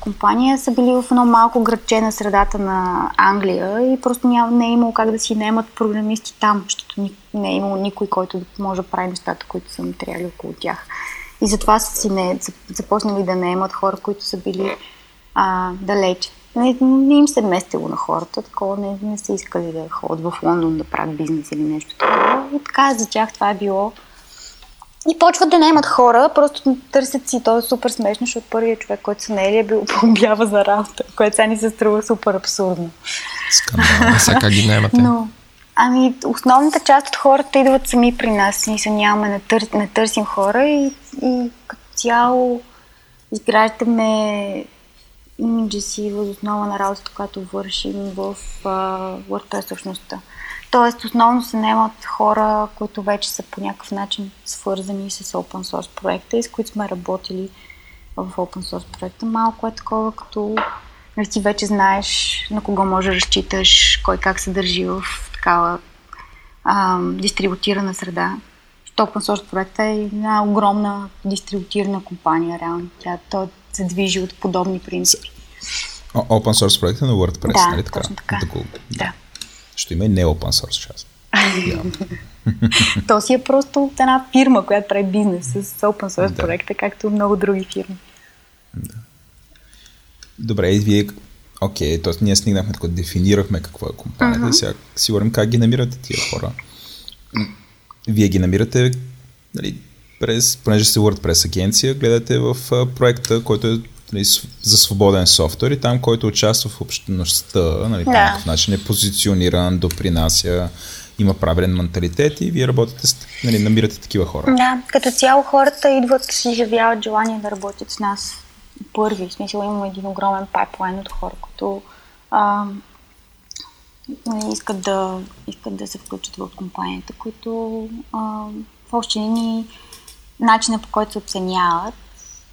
компания са били в едно малко градче на средата на Англия и просто не е имало как да си наемат програмисти там, защото не е имало никой, който може да прави нещата, които са материали около тях. И затова са започнали да наемат хора, които са били далече. Не им се местило на хората, такова не са искали да ходят в Лондон да правят бизнес или нещо такова. И така за тях това е било. И почват да наемат хора, просто търсят си. То е супер смешно, защото първият човек, който са наели, е бил по обява за работа, което сега ни се струва супер абсурдно. Скандално, сега как ги наемате? Но, ами, основната част от хората идват сами при нас. Ние се нямаме, не търсим хора и като цяло изграждаме имиджа си въз основа на работата, която вършим в WordPress общността. Тоест, основно се наемат хора, които вече са по някакъв начин свързани с Open Source проекта и с които сме работили в Open Source проекта. Малко е такова, като ти вече знаеш на кого може да разчиташ, кой как се държи в такава дистрибутирана среда. Open Source проекта е една огромна дистрибутирана компания, реално. Той се движи от подобни принципи. Open Source проекта на WordPress, да, нали така? Точно така. Да. Ще има и не open source част. То си е просто една фирма, която прави бизнес с open source проекта, както много други фирми. Да. Добре, и вие... Окей, т.е. ние стигнахме, така дефинирахме какво е компанията. Сега сигурно как ги намирате тия хора. Вие ги намирате, нали, понеже сте WordPress агенция, гледате в проекта, който е за свободен софтуер и там, който участва в общността, нали, по някакъв начин е позициониран, допринася, има правилен менталитет и вие работите, нали, намирате такива хора. Да, като цяло хората идват и изявяват желание да работят с нас първи. В смисъл, имаме един огромен пайплайн от хора, които искат да се включат в компанията, които в общи линии начинът, по който се оценяват,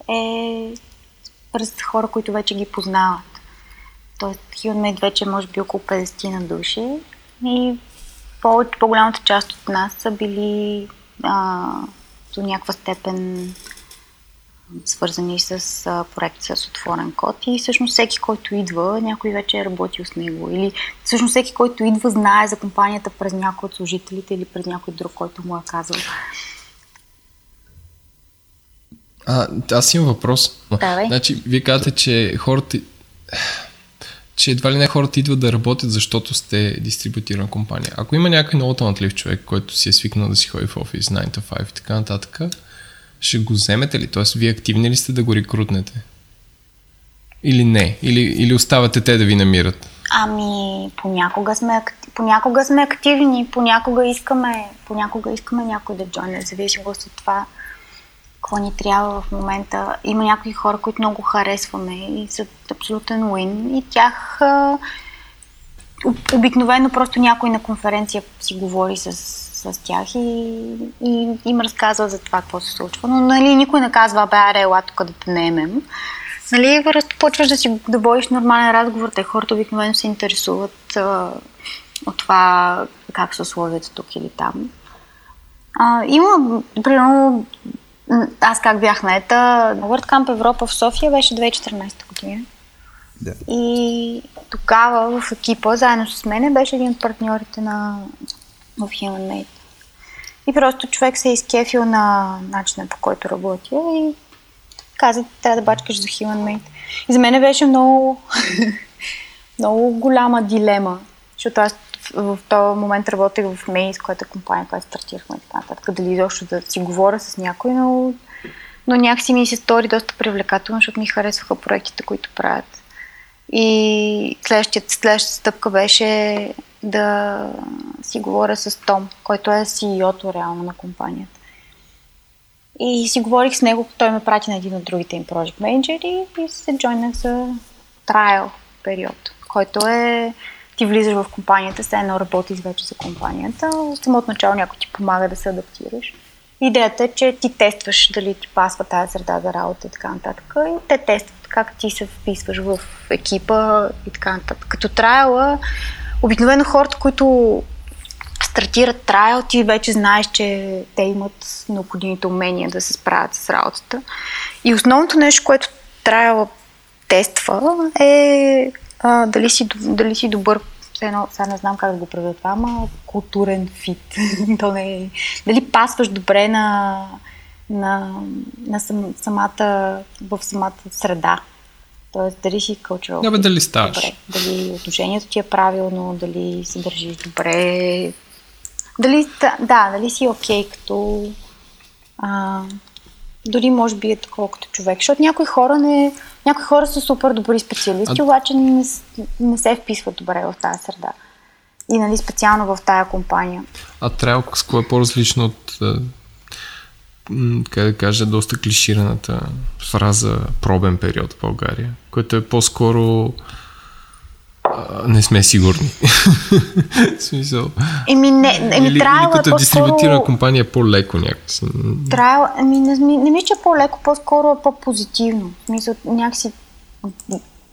е през хора, които вече ги познават. Тоест Human Made вече може би около 50 на души и по-голямата част от нас са били до някаква степен свързани с проекти с отворен код и всъщност всеки, който идва, някой вече е работил с него или всъщност всеки, който идва, знае за компанията през някой от служителите или през някой друг, който му е казал. Аз имам въпрос. Да, значи, вие казвате, че хората едва ли не хората идват да работят, защото сте дистрибутирана компания. Ако има някой много талантлив човек, който си е свикнал да си ходи в офис 9 to 5 и така нататък, ще го вземете ли? Тоест, вие активни ли сте да го рекрутнете? Или не? Или оставате те да ви намират? Ами, понякога сме активни, понякога искаме някой да джойне, зависи от това какво ни трябва в момента. Има някои хора, които много харесваме и са абсолютен уин и тях обикновено просто някой на конференция си говори с тях и им разказва за това какво се случва. Но нали, никой не казва, бе, аре, ела тук да понемем. Нали, почваш да водиш нормален разговор. Те хората обикновено се интересуват от това как са условията тук или там. Има, примерно, аз как бях наета, WordCamp Европа в София беше 2014 година. Да. И тогава в екипа, заедно с мене, беше един от партньорите на Human Made. И просто човек се е изкефил на начина, по който работя и каза, трябва да бачкаш за Human Made. И за мен беше много, много голяма дилема, защото аз в този момент работех в Мейс, която е компания, която стартирахме и така нататък. Дали изобщо да си говоря с някой, но някакси ми се стори доста привлекателно, защото ми харесваха проектите, които правят. И следващата стъпка беше да си говоря с Том, който е CEO-то реално на компанията. И си говорих с него, той ме прати на един от другите им project менеджери и се джойнах за trial период, който е ти влизаш в компанията, все едно работиш вече за компанията. От самото начало някой ти помага да се адаптираш. Идеята е, че ти тестваш дали ти пасва тази среда за работа и така нататък. И те тестват как ти се вписваш в екипа и така нататък. Като трайла, обикновено хората, които стартират трайл, ти вече знаеш, че те имат необходимите умения да се справят с работата. И основното нещо, което трайла тества е дали си добър, сега не знам как да го правя това, ама културен фит. Дали пасваш добре в самата среда. Тоест, дали си cultural fit. Дали ставаш. Добре. Дали отношението ти е правилно, дали се държиш добре. Дали си окей, като дори може би е такова като човек, защото някои хора са супер добри специалисти, обаче не се вписват добре в тази среда. И нали специално в тая компания. А трябва с кое е по-различно от, как да кажа, доста клишираната фраза пробен период в България, което е по-скоро не сме сигурни. Смисъл. Или като по-скоро дистрибутирана компания е по-леко някакси. Не мисля, че е по-леко, по-скоро е по-позитивно. Смисъл, някакси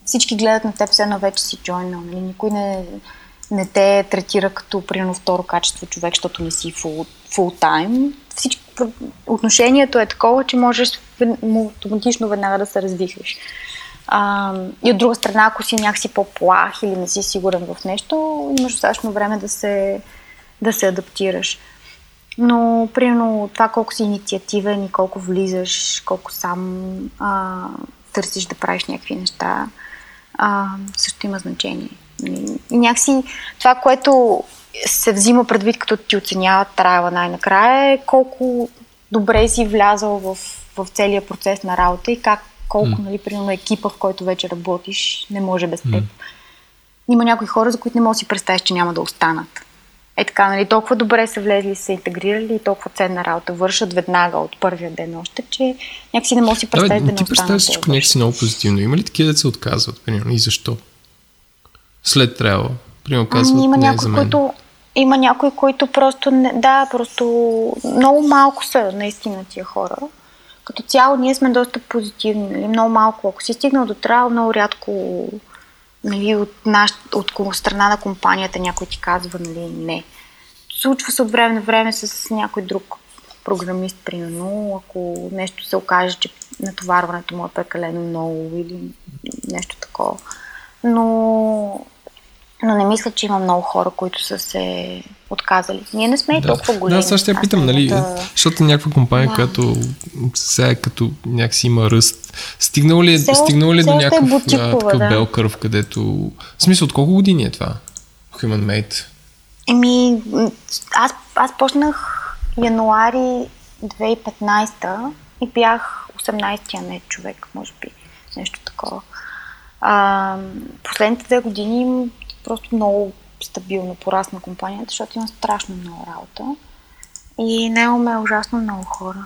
всички гледат на теб, все едно вече си джойнал. Никой не те третира като примерно второ качество човек, защото не си фултайм. Отношението е такова, че можеш автоматично веднага да се развихваш. И от друга страна, ако си някакси по-плах или не си сигурен в нещо, имаш достатъчно време да се адаптираш. Но, примерно, това колко си инициативен и колко влизаш, колко сам търсиш да правиш някакви неща, също има значение. И някакси това, което се взима предвид, като ти оценяват трайла най-накрая, е колко добре си влязал в целия процес на работа и как колко, нали, примерно, екипа, в който вече работиш, не може без теб. Има някои хора, за които не може да си представиш, че няма да останат. Е така, нали, толкова добре са влезли, са интегрирали и толкова ценна работа вършат веднага от първия ден още, че някакси не може да си представиш да не останат. Ти представиш всичко някакси много позитивно. Има ли такива да се отказват, примерно, и защо? След трябва. Примерно казват, има някой, не е който, има някой, който просто... Не, да, просто много малко са наистина тия хора. Като цяло ние сме доста позитивни, нали? Много малко. Ако си стигнал до трябва, много рядко, нали, от страна на компанията някой ти казва, нали, не. Случва се от време на време с някой друг програмист, примерно, ако нещо се окаже, че натоварването му е прекалено много или нещо такова. Но не мисля, че има много хора, които са се отказали. Ние не сме и толкова големи. Да, сега ще я питам, нали, защото някаква компания, която сега като някакси има ръст, стигнал ли е до някакъв бел кърв, където... В смисъл, от колко години е това? Human Made? Еми, аз почнах януари 2015 и бях 18-тия не човек, може би, нещо такова. Последните две години просто много стабилно порасна компанията, защото има страшно много работа и наемаме ужасно много хора.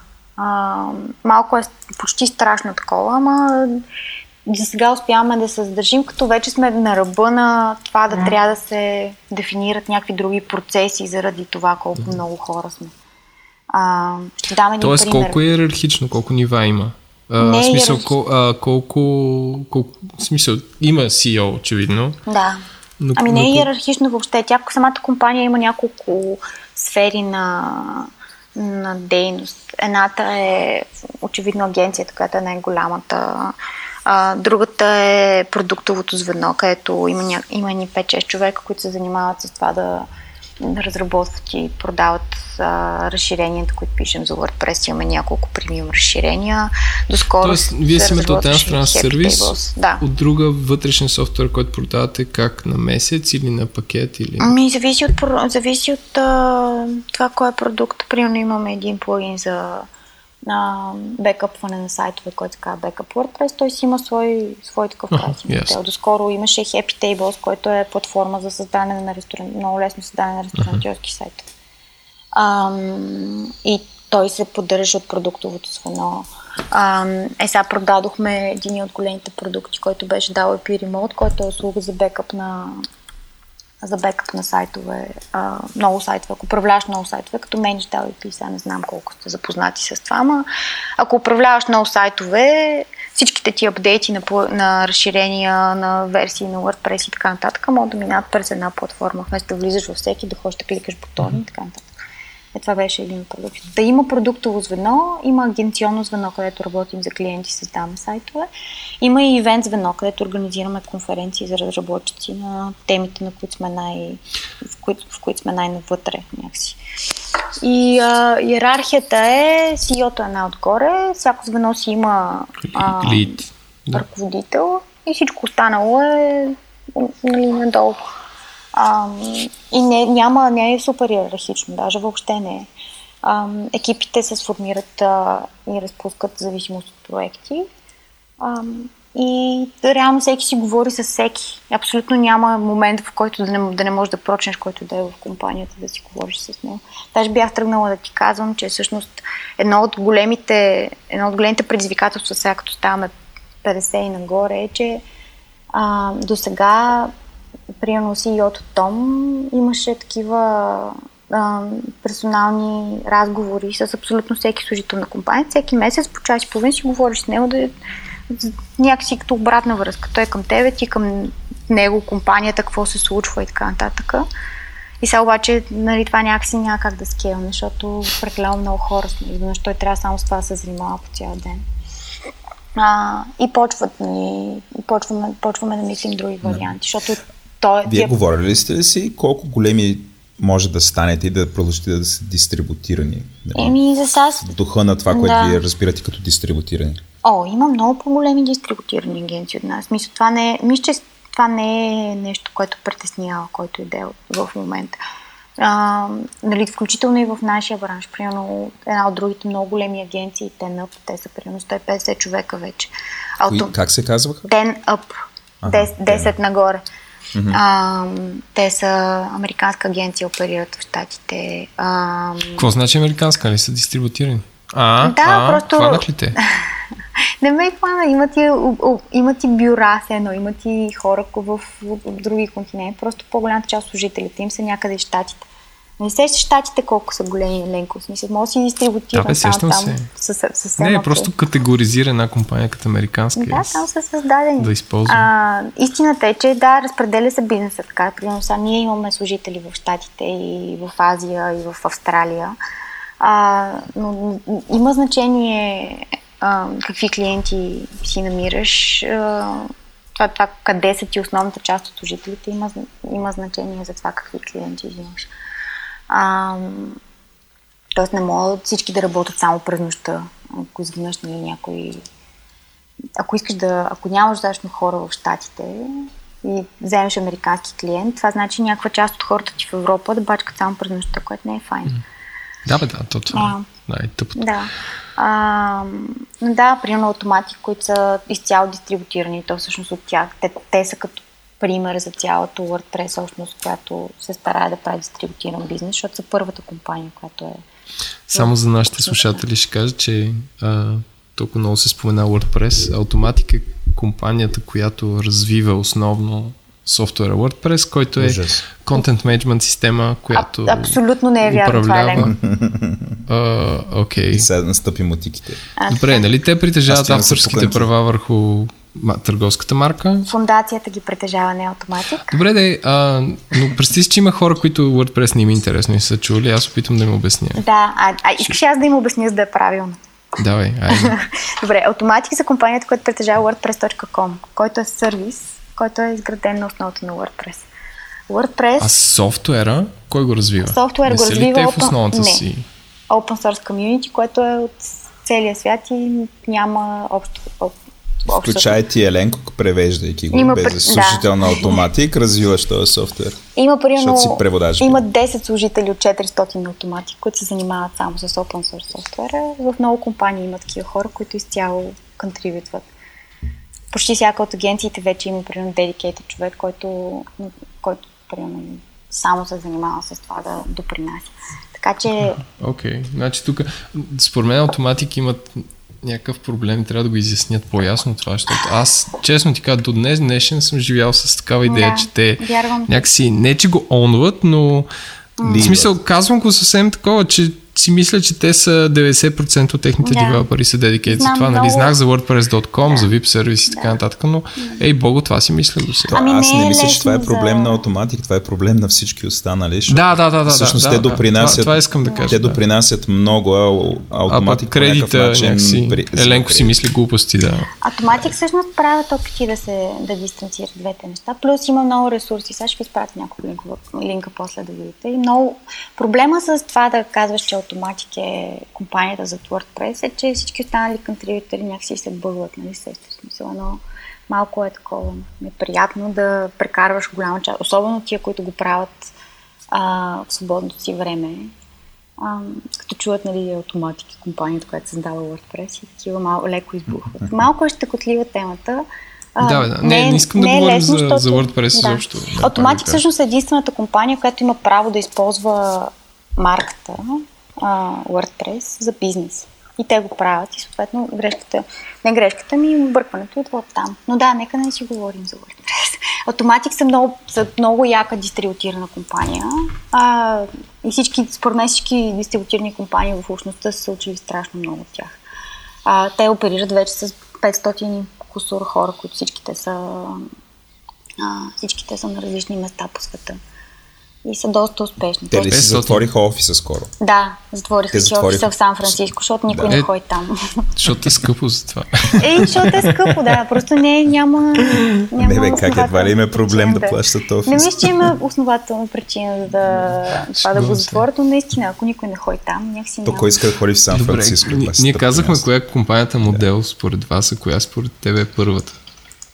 Малко е почти страшно такова, ама за сега успяваме да се задържим, като вече сме на ръба на това да трябва да се дефинират някакви други процеси заради това колко много хора сме. Ще дам един пример. Тоест колко е иерархично, колко нива има? В смисъл, колко смисъл, има CEO, очевидно. Да. Но, ами не е иерархично въобще. Тя самата компания има няколко сфери на дейност. Едната е очевидно агенцията, която е най-голямата. Другата е продуктовото звено, където има ни 5-6 човека, които се занимават с това да разработват и продават разширенията, които пишем за WordPress. Имаме няколко премиум разширения. Доскоро. Тоест, вие си имате от една страна сервис, от друга вътрешен софтуер, който продавате как на месец или на пакет? Или... Ами, зависи от това кой е продукт. Примерно имаме един плагин за бекъпване на сайтове, който казва Backup WordPress, той си има свой такъв прайсинг модел. Доскоро имаше Happy Tables, който е платформа за създаване на много лесно създаване на ресторантьорски сайтове. И той се поддържа от продуктовото звено. Сега продадохме един от големите продукти, който беше WP Remote, който е услуга за бекъп на сайтове, много сайтове, ако управляваш много сайтове, като мениш WP, сега не знам колко сте запознати с това, ама ако управляваш много сайтове, всичките ти апдейти на разширения, на версии на WordPress и така нататък, могат да минат през една платформа, вместо да влизаш във всеки, да ходиш да кликаш бутони и така нататък. Това беше един от продуктите. Да, има продуктово звено, има агенционно звено, където работим за клиенти, създаваме сайтове. Има и ивент звено, където организираме конференции за разработчици на темите, на които сме в които сме най-навътре някакси. И иерархията е, CEO-то е най-отгоре, всяко звено си има ръководител и всичко останало е надолу. И не е супер иерархично, даже въобще не е. Екипите се сформират и разпускат в зависимост от проекти. И реално всеки си говори с всеки. Абсолютно няма момент, в който да не можеш да прочнеш, който да е в компанията, да си говориш с него. Даже бях тръгнала да ти казвам, че всъщност едно от големите предизвикателства сега, като ставаме 50 и нагоре, е, че до сега примерно CEO-то Том имаше такива персонални разговори с абсолютно всеки служител на компания. Всеки месец по час и половин си говориш с него, да някакси като обратна връзка. Той е към тебе, ти към него, компанията, какво се случва и така нататък. И сега обаче, нали, това някакси няма как да скейлне, защото прекалено много хора сме. Изведнъж той трябва само с това да се занимава по цял ден. И почваме да мислим други варианти, защото Вие говорили сте ли си колко големи може да станете и да продължите да са дистрибутирани? Еми, за сега... Духа на това, което вие разбирате като дистрибутирани. Има много по-големи дистрибутирани агенции от нас. Мисля, това не е нещо, което притеснява, който иде в момента. Нали, включително и в нашия бранш. Примерно една от другите много големи агенции, те са примерно 150 човека вече. Как се казваха? 10 нагоре. Те са американска агенция, оперират в щатите. Какво значи американска? Ли са дистрибутирани? Хванах ли те? Не ме хвана, имат и бюра, все едно, имат и хора в други континенти, просто по-голямата част от служителите им са някъде в щатите. Не сещаш щатите колко са големи, Ленко, в смисъл, може да си дистрибутирам там съвсем. Не, просто категоризира една компания като американска. Да, там са създадени. Да използвам. Истината е, че да, разпределя се бизнеса така. Примерно сега ние имаме служители в щатите и в Азия, и в Австралия, но има значение какви клиенти си намираш. Това къде са ти основната част от служителите има значение за това какви клиенти взимаш. Тоест не могат всички да работят само през нощта, ако изведнъж някой. Ако нямаш достатъчно хора в щатите и вземеш американски клиент, това значи някаква част от хората ти в Европа да бачкат само през нощта, което не е файн. Да, бе, да, това е най-тъпото. Да. Да, примерно Automattic, които са изцяло дистрибутирани, то всъщност от тях. Те са като пример за цялата WordPress общност, която се старае да прави дистрибутиран бизнес, защото са първата компания, която е... Само за нашите слушатели ще кажа, че толкова много се спомена WordPress. Automattic е компанията, която развива основно софтуера WordPress, който е контент менеджмент система, която... Абсолютно не е вярно, управлява... това е окей. И сега настъпи мотиките. Добре, нали те притежават авторските права върху търговската марка? Фондацията ги притежава, не Automattic. Добре, но представи си, че има хора, които WordPress не им е интересно и са чули, аз опитам да им обясня. Да, искаш аз да им обясня, за да е правилно. Давай, айде. Добре, Automattic са компанията, която притежава WordPress.com, който е сервис, който е изграден на основата на WordPress. WordPress... А софтуера? Кой го развива? Софтуер не го развива в основата си? Open Source Community, което е от целия свят и няма общо. Включай ти, Еленко, превеждайки го. Без служител на Automattic, развиваш този софтуер. Има има 10 служители от 400 на Automattic, които се занимават само с Open Source софтуера. В много компании имат такива хора, които изцяло контрибютват. Почти всяка от агенциите вече има, примерно, dedicated човек, който примерно, само се занимава с това да допринася. Така че... Окей, значи тук, според мен, Automattic имат някакъв проблем и трябва да го изяснят по-ясно това, защото аз, честно ти кажа, до днешен съм живял с такава идея, че те някакси, не че го онват, но в смисъл, казвам го съвсем такова, че си мисля, че те са 90% от техните девелопери са dedicated за това. Нали, знах за WordPress.com, за VIP сервис и така нататък, но ей богу, това си мисля до сега. Аз не мисля, че това е проблем на Automattic, това е проблем на всички останали. Да. Всъщност те допринасят. Това искам да кажа. Те допринасят много, Automattic по някакъв начин. Еленко си мисли глупости, да. Automattic всъщност правят опити да дистанцират двете неща. Плюс има много ресурси. Сега ще ви изпратя няколко линка после да видите. И много проблема с това да казваш, че Automattic е компанията за WordPress, е, че всички останали контрибютери някакси се бълват, нали сестри, смисъл, но малко е такова неприятно да прекарваш голяма част, особено тия, които го правят в свободното си време, като чуват, нали, Automattic, компанията, която създава WordPress и такива леко избухват. Малко е щекотлива темата. Не искам да говорим за WordPress изобщо. Automattic всъщност е единствената компания, която има право да използва марката WordPress за бизнес. И те го правят и съответно грешката ми объркването идва от там. Но да, нека не си говорим за WordPress. Automattic са много яка дистрибутирана компания. И според мен всички дистрибутирани компании в общността са се учили страшно много от тях. Те оперират вече с 500 кусор хора, които всичките са на различни места по света. И са доста успешни. Те ли си затвориха офиса скоро? Да, затвориха офиса в Сан-Франциско, защото никой не ходи там. Защото е скъпо за това. Защото е скъпо, да. Просто няма не, как едва ли има проблем да плащат офис? Не мисля, че има основателна причина за това да го затворят, но наистина, ако никой не ходи там, някакси няма. То кой иска да ходи в Сан-Франциско? Ние казахме коя е компанията модел според вас, а коя според тебе е първата?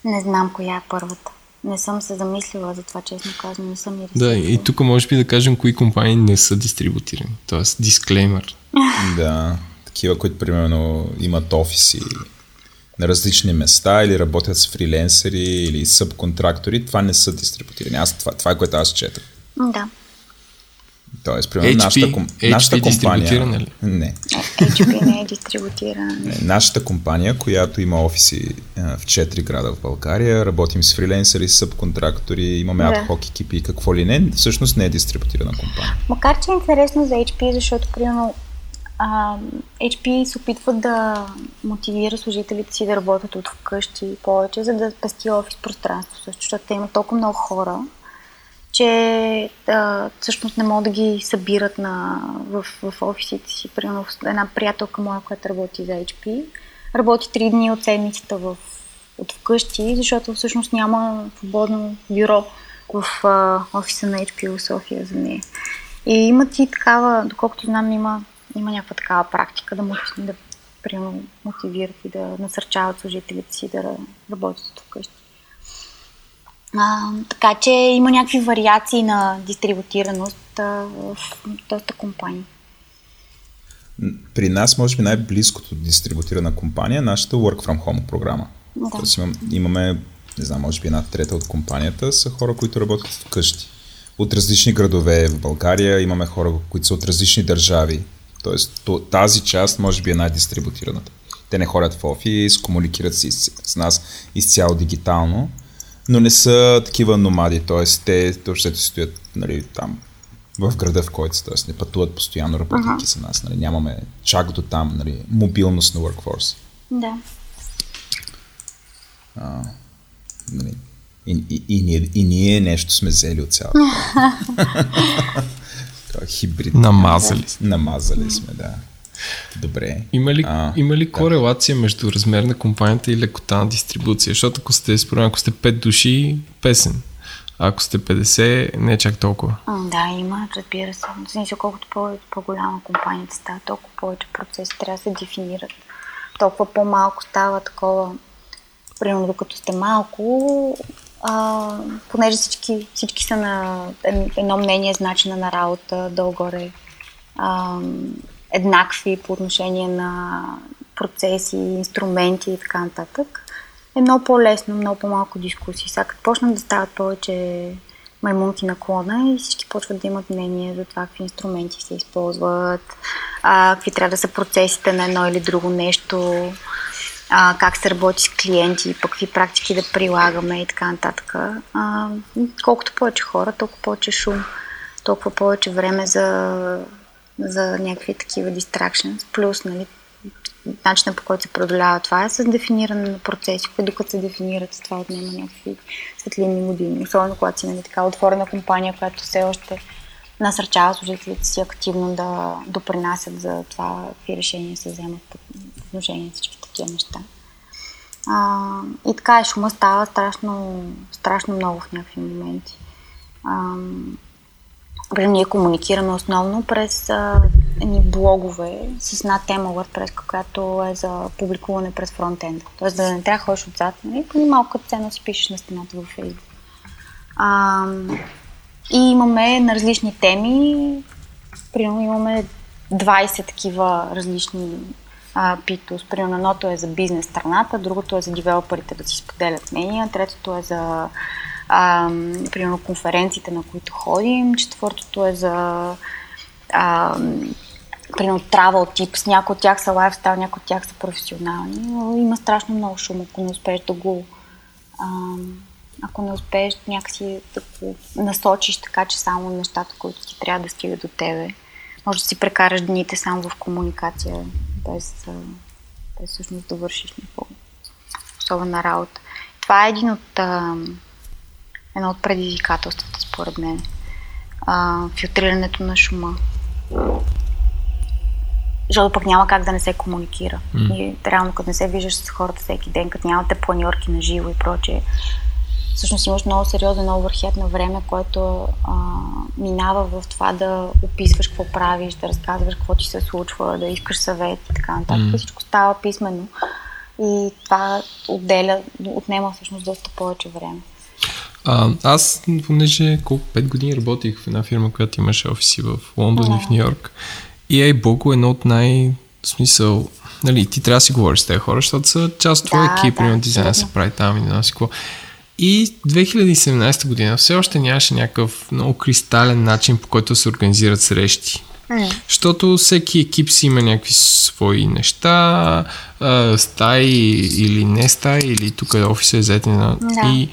Не знам коя е първата. Не съм се замислила за това, честно казвам, не съм и рисувала. Да, и тук може би да кажем кои компании не са дистрибутирани, т.е. дисклеймър. Да, такива, които примерно имат офиси на различни места или работят с фриленсери или събконтрактори, това не са дистрибутирани. Това е което аз четах. Да. Тоест, примерно, нашата компания... HP не. HP не е дистрибутирана. Нашата компания, която има офиси в 4 града в България, работим с фриленсъри, с субконтрактори, имаме ад-хок екипи и какво ли не, всъщност не е дистрибутирана компания. Макар че е интересно за HP, защото, примерно, HP се опитват да мотивира служителите си да работят от вкъщи и повече, за да спести офис пространство също, защото те имат толкова много хора, че всъщност не могат да ги събират в офисите си. Примерно една приятелка моя, която работи за HP, работи 3 дни от седмицата от вкъщи, защото всъщност няма свободно бюро в офиса на HP в София за нея. И имат и такава, доколкото знам, има някаква такава практика да примерно мотивират и да насърчават служителите си да работят от вкъщи. Така че има някакви вариации на дистрибутираност в доста компании. При нас, може би, най-близкото дистрибутирана компания е нашата Work from Home програма. Да. Тоест имаме, не знам, може би 1/3 от компанията са хора, които работят вкъщи. От различни градове в България имаме хора, които са от различни държави. Тоест тази част, може би, е най-дистрибутираната. Те не ходят в офис, комуникират с нас изцяло дигитално, но не са такива номади, т.е. те въобще стоят, нали, там в града, в който са, т.е. не пътуват постоянно работники за нас, нали, нямаме чак до там, нали, мобилност на workforce. Да. Нали, и ние нещо сме взели от цялото. Хибрид. Намазали сме, да. Добре. Има ли корелация между размер на компанията и лекота на дистрибуция? Защото ако сте, според мен, ако сте 5 души, песен. А ако сте 50, не е чак толкова. Да, има, разбира се. Значи, колкото по-голяма компанията става, толкова повече процеси трябва да се дефинират. Толкова по-малко става такова. Примерно, докато сте малко, понеже всички са на едно мнение за начина на работа, долу-горе еднакви по отношение на процеси, инструменти и така нататък, е много по-лесно, много по-малко дискусии. Сега като почнат да стават повече маймунки на клона и всички почват да имат мнение за това какви инструменти се използват, какви трябва да са процесите на едно или друго нещо, как се работи с клиенти, пък какви практики да прилагаме и така нататък. Колкото повече хора, толкова повече шум, толкова повече време за някакви такива distractions, плюс, нали, начинът, по който се преодолява това, е с дефиниране на процеси, които докато се дефинират, това отнема някакви светлинни години. Особено когато си, нали, така отворена компания, която все още насърчава служителите си активно да допринасят за това, какви решения се вземат по отношение на всички такива неща. И така, шума става страшно, страшно много в някакви моменти. Ние комуникираме основно през едни блогове с една тема WordPress, която е за публикуване през фронтенда. Тоест да не трябва да ходиш отзад, нали? Поне малко цена си пишеш на стената във Facebook. И имаме на различни теми, примерно имаме 20 такива различни питус. Примерно едното е за бизнес страната, другото е за девелоперите да си споделят мнения, третото е за примерно конференциите, на които ходим, четвъртото е за примерно travel tips, някои от тях са лайфстайл, някои от тях са професионални, но има страшно много шум, ако не успееш да го ако не успееш някакси да го насочиш така, че само нещата, които ти трябва да стигат до тебе, може да си прекараш дните само в комуникация, без всъщност да вършиш някаква особена работа. Това е едно от предизвикателствата, според мен. Филтрирането на шума. Защото пък няма как да не се комуникира. И реално, като не се виждаш с хората всеки ден, като нямате планьорки на живо и прочее, всъщност имаш много сериозен overhead на време, което минава в това да описваш какво правиш, да разказваш какво ти се случва, да искаш съвет и така нататък. Всичко става писмено. И това отнема всъщност доста повече време. Аз, понеже 5 години работих в една фирма, която имаше офиси в Лондон и в Ню Йорк, и Ейбоко е едно от най-смисъл, нали, ти трябва да си говориш с тези хора, защото са част от твоя екип, примерно дизайна се прави там и да си какво. И 2017 година все още нямаше някакъв много кристален начин, по който се организират срещи. Защото всеки екип си има някакви свои неща, стаи или не стаи, или тук е офиса е заеден. И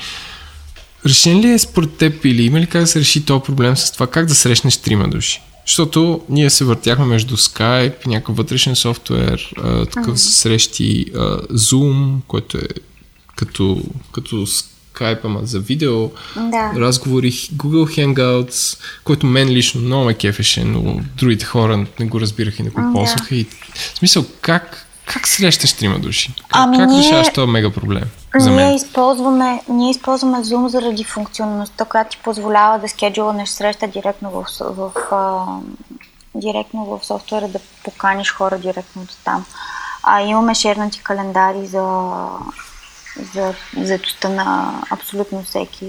решен ли е според теб или има ли как да се реши този проблем с това как да срещнеш трима души? Защото ние се въртяхме между Skype, някакъв вътрешен софтуер, такъв срещи, Zoom, който е като Skype, ама за видео, разговори, Google Hangouts, който мен лично много ме кефеше, но другите хора не го разбираха и не го ползваха. И... В смисъл, как срещаш трима души? Как решаваш този мега проблем? Ние използваме Zoom заради функционалността, която ти позволява да скеджулнеш среща директно в софтуера, да поканиш хора директно до там. Имаме шернати календари за заетостта на абсолютно всеки.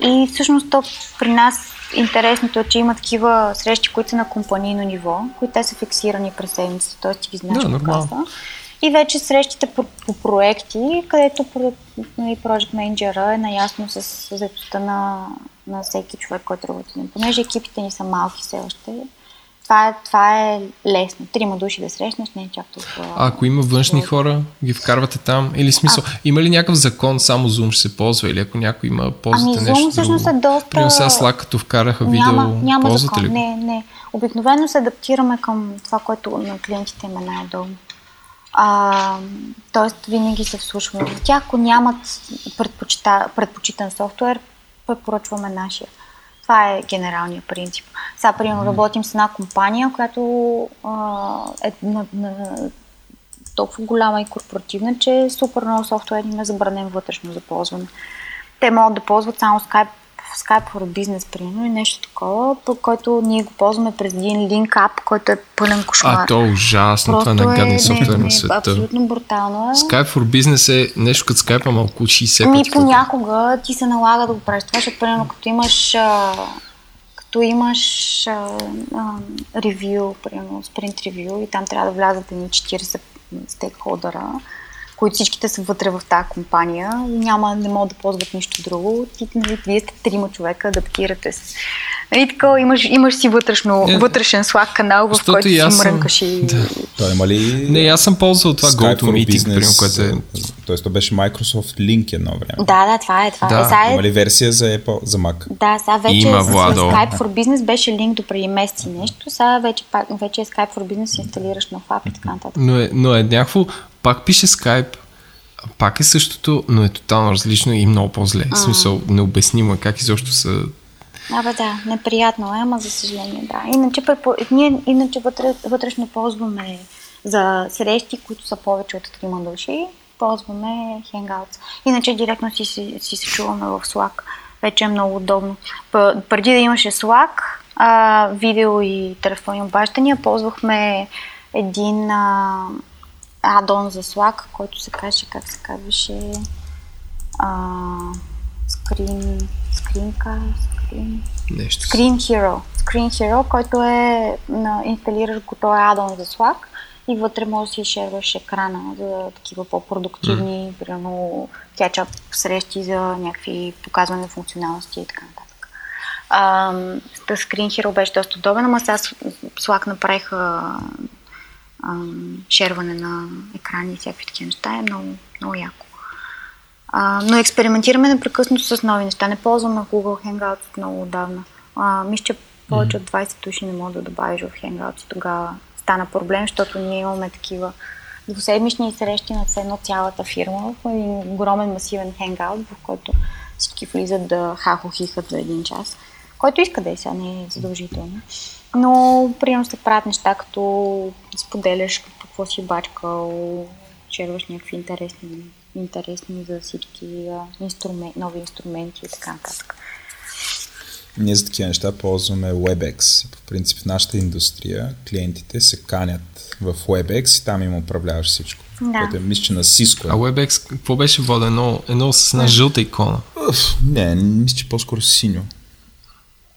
И всъщност при нас интересното е, че има такива срещи, които са на компанийно ниво, които те са фиксирани през седмица, т.е. ти ги знаеш показва. И вече срещите по проекти, където и Project Manager е наясно с заетостта на всеки човек, който работи. Понеже екипите ни са малки все още, това е лесно. Трима души да срещнеш, не е чак толкова. Ако има външни хора, ги вкарвате там? Или смисъл, има ли някакъв закон, само Zoom ще се ползва? Или ако някой има ползвате нещо друго? Zoom всъщност е доста... Приноса Slack, като вкараха видео, няма ползвате закон. Ли? Не. Обикновено се адаптираме към това, което на клиентите им е най-удобно. Тоест винаги се вслушваме в тях. Ако нямат предпочитан софтуер, препоръчваме нашия. Това е генералният принцип. Сега, примерно, работим с една компания, която е толкова голяма и корпоративна, че супер много софтуер им е забранен вътрешно за ползване. Те могат да ползват само Skype for Business, примерно, и нещо такова, по който ние го ползваме през един линк ап, който е пълен кошмар. То е ужасно, просто това е най-гаден софтуер на света. Абсолютно брутално е. Skype for Business е нещо като Skype, ама около 60 пъти. Понякога ти се налага да го правиш това, защото примерно като имаш ревю, примерно спринт ревю, и там трябва да влязат едни 40 стейкхолдера, които всичките са вътре в тази компания и не могат да ползват нищо друго. Вие сте трима човека, адаптирате се. И така, имаш си вътрешен Slack канал, в който си мрънкаш и... Да. Той има ли... Не, аз съм ползвал това GoToMeeting, примерно, което е... Тоест, то беше Microsoft Link едно време. Да, това е. Има ли версия за Apple, за Mac? Да, сега вече Skype for Business беше линк до преди месец и нещо. Сега вече е Skype for Business, инсталираш нов app и така нататък. Но е някакво... Пак пише Skype, пак е същото, но е тотално различно и много по-зле. В смисъл, необяснимо е как изобщо са... неприятно е, ама за съжаление, да. Иначе вътрешно ползваме за срещи, които са повече от 3 души, ползваме Hangouts. Иначе директно си се чуваме в Slack. Вече е много удобно. Преди да имаше Slack, видео и телефонни обаждания, ползвахме един... адон за Slack, който се каже, Screen Hero, който е инсталираш го този адон за Slack и вътре може да си шерваш екрана за такива по-продуктивни, примерно catch-up срещи за някакви показване на функционалности и така нататък. Screen Hero беше доста удобен, ама сега Slack направиха шерване на екрани и всякакви такива неща е много, много яко. Но експериментираме непрекъснато с нови неща. Не ползваме Google Hangouts много отдавна. Мисля, че повече от 20 души не мога да добавиш в Hangouts. Тогава стана проблем, защото ние имаме такива двуседмични срещи на цялата фирма. Един огромен масивен Hangout, в който всички влизат да хахохихат за един час. Който иска да е, сега не е задължително. Но примерно се правят неща, като споделяш какво си бачкал, черваш някакви интересни за всички нови инструменти и така нататък. Ние за такива неща ползваме WebEx. По принцип в нашата индустрия клиентите се канят в WebEx и там им управляваш всичко. Да. Мисля, че на Cisco. А WebEx какво беше водено? Едно с една жълта икона? Не, мисля, че по-скоро синьо.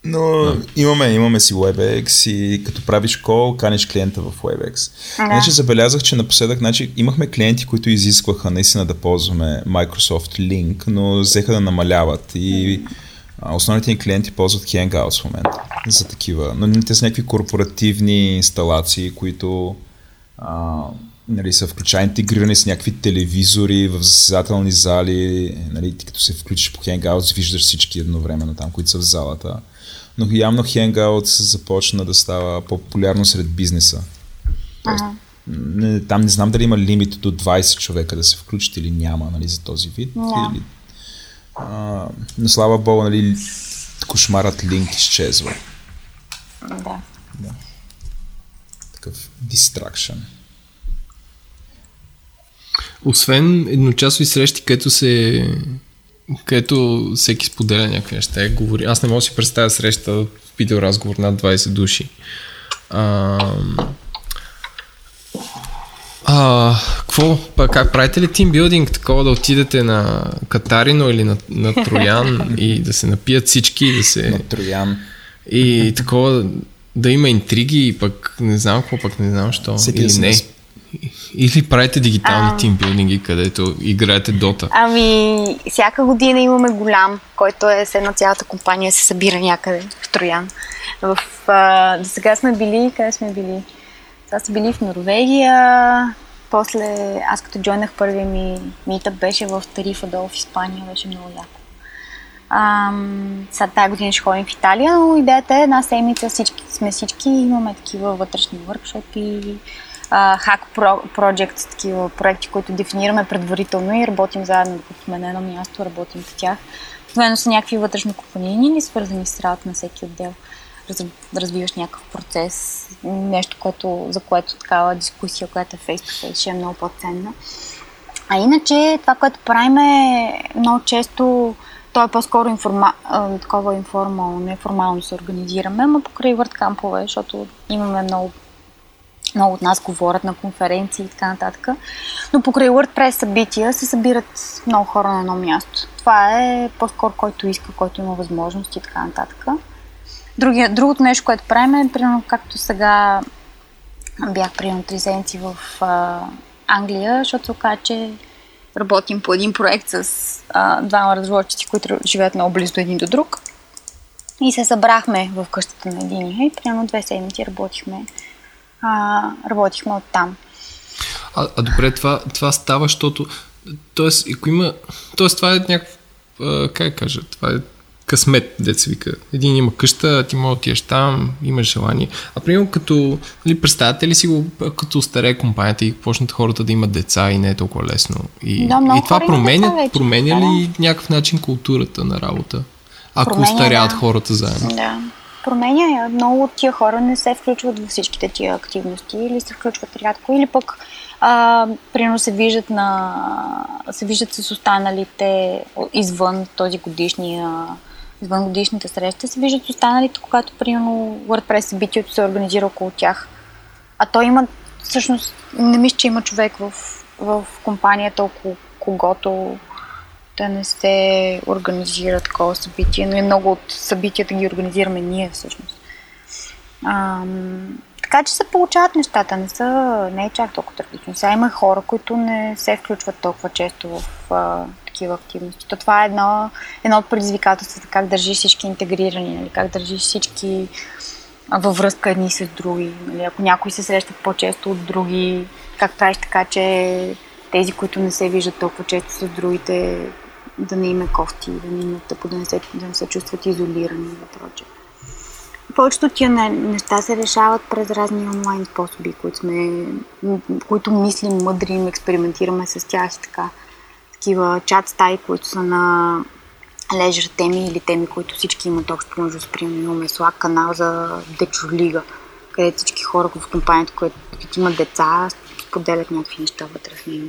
Но имаме си WebEx и като правиш кол, каниш клиента в WebEx. Иначе забелязах, че напоследък имахме клиенти, които изискваха наистина да ползваме Microsoft Link, но взеха да намаляват и основните ни клиенти ползват Hangouts в момента за такива. Но те са някакви корпоративни инсталации, които са включени, интегрирани с някакви телевизори в заседателни зали. Като се включиш по Hangouts, виждаш всички едновременно там, които са в залата. Но явно Hangouts започна да става популярно сред бизнеса. Тоест, там не знам дали има лимит до 20 човека да се включат или няма за този вид. Yeah. Но слава богу, кошмарът Link изчезва. Да. Такъв дистракшън. Освен едночасови срещи, където всеки споделя някакви неща. Говори. Аз не мога да си представя среща, видеоразговор над 20 души. Какво? Как правите ли тимбилдинг? Такова да отидете на Катарино или на Троян и да се напият всички и да се... На Троян. И такова да има интриги и пък не знам какво, пък не знам що. Или не. Или правите дигитални тимбилдинги, където играете Dota? Ами, всяка година имаме голям, който е с една цялата компания, се събира някъде в Троян. До сега сме били, къде сме били? Сега сме били в Норвегия, после аз като джойнах първия ми митъп беше в Тарифа долу в Испания, беше много яко. Сега тази година ще ходим в Италия, но идеята е една седмица, всички имаме такива вътрешни въркшопи, Hack Project, такива проекти, които дефинираме предварително и работим заедно, като сме на едно място, работим по тях. Обикновено са някакви вътрешни компании, или свързани с работа на всеки отдел. Развиваш някакъв процес, нещо, за което такава дискусия, която е face-to-face, ще е много по-ценна. А иначе, това, което правим е много често, то е по-скоро неформално се организираме, но покрай WordCamp-ове, защото имаме много от нас говорят на конференции и така нататък. Но покрай WordPress събития се събират много хора на едно място. Това е по-скоро който иска, който има възможности и така нататък. Другото нещо, което правим е, примерно както сега бях примерно 3 седмици в Англия, защото се оказа, че работим по един проект с двама разработчици, които живеят много близо един до друг. И се събрахме в къщата на единия и примерно 2 седмици работихме оттам. А добре, това става, защото... Тоест, това е някакъв... Как кажа? Това е късмет, деца вика. Един има къща, ти може да отидеш там, имаш желание. А примерно, като... представяте ли си го, като старе компанията и почнат хората да имат деца и не е толкова лесно? И това променя ли някакъв начин културата на работа? Ако остаряват хората заедно? Да. Променя. Много от тия хора не се включват във всичките тия активности или се включват рядко, или пък примерно се виждат с останалите извън този извън годишната среща, се виждат с останалите, когато примерно WordPress събитието се организира около тях. А той има, всъщност, не мисля, че има човек в компанията, около когото да не се организира такова събитие, но и много от събитията ги организираме ние всъщност. Така че се получават нещата, не е чак толкова трагично. Сега има хора, които не се включват толкова често в такива активности. Това е едно от предизвикателствата, как държиш всички интегрирани, как държиш всички във връзка едни с други. Ако някои се срещат по-често от други, как правиш така, че тези, които не се виждат толкова често с другите, да не има кости, да не се чувстват изолирани и прочее. Повечето тия неща се решават през разни онлайн способи, които мислим, мъдрим, експериментираме с тях и така. Такива чат стаи, които са на лежер теми или теми, които всички имат общо между си. Имаме Slack канал за Дечо Лига, където всички хора в компанията, които имат деца, споделят някакви неща вътре в него.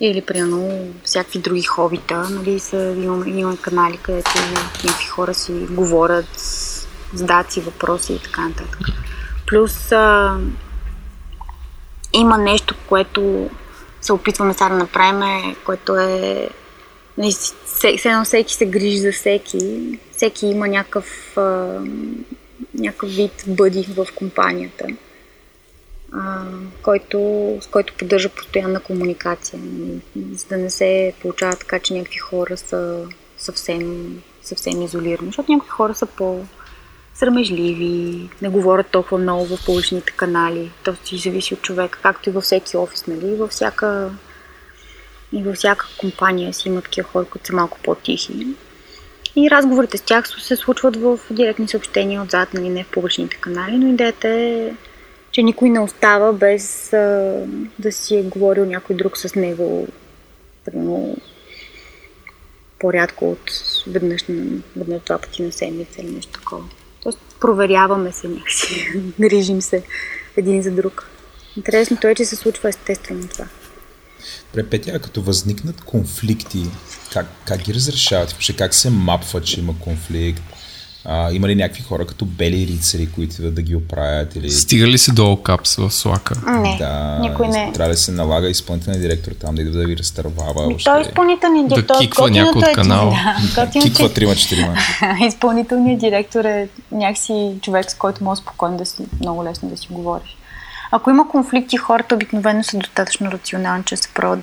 Или, примерно, всякакви други хобита, имаме канали, където някакви хора си говорят, задават си въпроси и така нататък. Плюс има нещо, което се опитваме сега да направим, което е всеки се грижи за всеки, всеки има някакъв вид бъди в компанията, с който поддържа постоянна комуникация, за да не се получава така, че някакви хора са съвсем изолирани, защото някакви хора са по-срамежливи, не говорят толкова много в публичните канали. То си зависи от човека, както и във всеки офис, нали, и във всяка компания си има такива хора, които са малко по-тихи. И разговорите с тях се случват в директни съобщения отзад, нали, не в публичните канали, но идеята е, че никой не остава без да си е говорил някой друг с него, примерно по-рядко от веднъж два пъти на седмица или нещо такова. Тоест проверяваме се някакси, грижим се един за друг. Интересното е, че се случва естествено това. Петя, като възникнат конфликти, как ги разрешават? Как се мапва, че има конфликт? Има ли някакви хора като бели рицари, които да ги оправят? Или... Стига ли се до олкапс в Слака? Не, да, никой не. Трябва да се налага изпълнителен директор там, да идва да ви разтървава. Той изпълнителният директор... Да киква някой от канала. Да, киква 3-4. Изпълнителният директор е някакси човек, с който може спокойно да си, много лесно да си говориш. Ако има конфликти, хората обикновено са достатъчно рационални, че се правят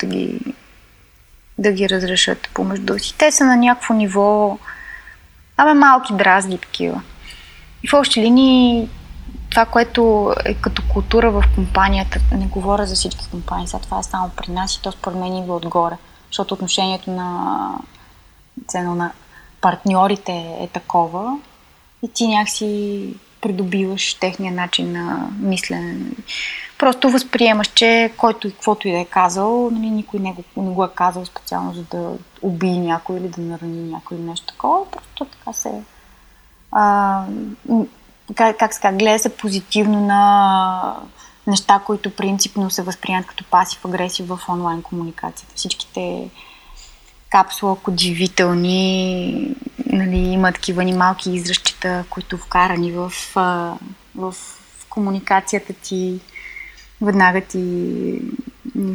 да ги разрешат помежду си. Те са на някакво ниво... малки дразги такива. И в общи линии това, което е като култура в компанията, не говоря за всички компании, сега това е само при нас и то според мен идва отгоре, защото отношението на партньорите е такова и ти някакси придобиваш техния начин на мислене. Просто възприемаш, че който и каквото и да е казал, нали, никой не го е казал специално, за да убие някой или да нарани някой или нещо такова. Просто така се... гледа се позитивно на неща, които принципно се възприемат като пасив-агресив в онлайн комуникацията. Всичките капсула, кодивителни, нали, има такива ни малки изразчета, които вкарани в комуникацията ти. Веднага ти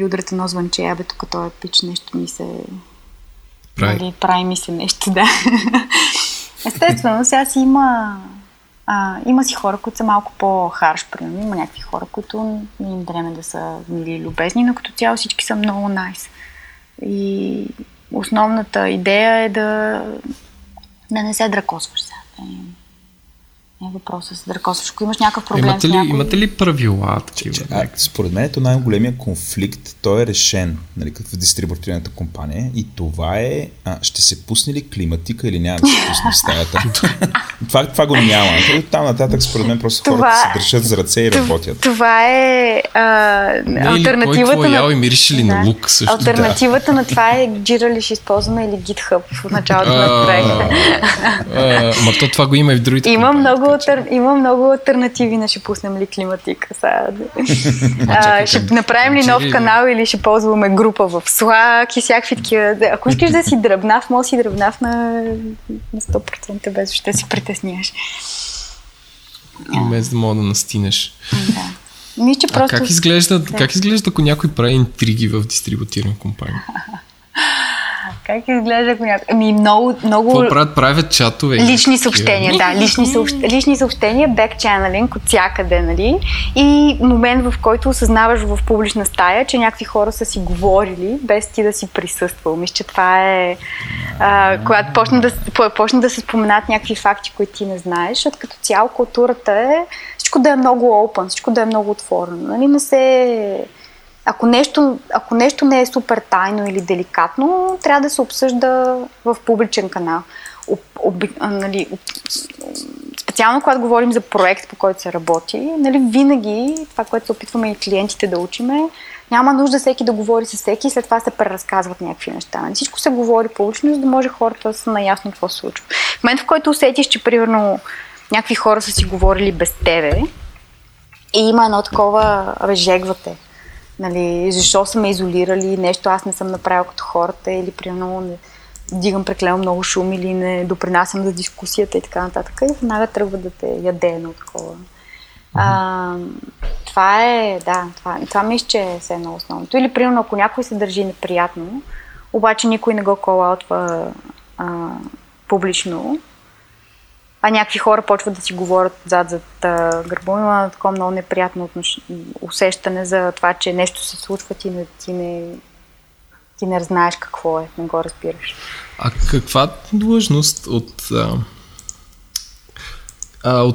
удрят едно звънче, абе тук този пич нещо ми се... Прави ми се нещо, да. Естествено, сега си има... има си хора, които са малко по-харш, примерно. Има някакви хора, които не им дреме да са мили любезни, но като цяло всички са много nice. И основната идея е да не се дракосваш сега. Не е въпросът с дракосваш, ако имаш някакъв проблем с някой... Имате ли правила такива? Според мен ето най-големия конфликт, той е решен, нали, в дистрибутивната компания и това е, ще се пусне ли климатика или няма да се пусне в стаята. това го няма. Там нататък според мен просто хората се държат за ръце и работят. Това е алтернативата на... Алтернативата на това е Jira ли ще използваме или GitHub в началото на проекта. Мато това го има и в другите компании. Има много алтернативи на ще пуснем ли климатика сега. Ще направим ли нов канал или ще ползваме група в Slack и всякакви такива. Ако искаш да си дръбнав, може да си дръбнав на 100% без ще се притесняваш. Без да мога да настинеш. Да. Как изглежда, ако някой прави интриги в дистрибутирана компания? Как изглежда понякога? Много... Какво правят чатове? Лични съобщения, да. Лични съобщения, бекченелинг от всякъде, нали? И момент, в който осъзнаваш в публична стая, че някакви хора са си говорили, без ти да си присъствал. Мисля, че това е... когато почне да се споменат някакви факти, които ти не знаеш, защото като цяло културата е всичко да е много open, всичко да е много отворено. Нали? Не се... Ако нещо не е супер тайно или деликатно, трябва да се обсъжда в публичен канал. Специално, когато говорим за проект, по който се работи, нали, винаги това, което се опитваме и клиентите да учим, няма нужда всеки да говори с всеки и след това се преразказват някакви неща. Нали, всичко се говори публично, за да може хората да са наясно какво се случва. В момента, в който усетиш, че примерно някакви хора са си говорили без тебе и има едно такова жегвате. Нали, защо са ме изолирали, нещо аз не съм направил като хората или примерно не дигам преклено много шум или не допринасям за дискусията и така нататък. И веднага тръгва да те яде едно такова. Това мисля, че е едно основното. Или примерно ако някой се държи неприятно, обаче никой не го колаутва публично, а някакви хора почват да си говорят отзад зад гърба. Има такова много неприятно усещане за това, че нещо се случва, ти не знаеш какво е, не го разбираш. А каква длъжност от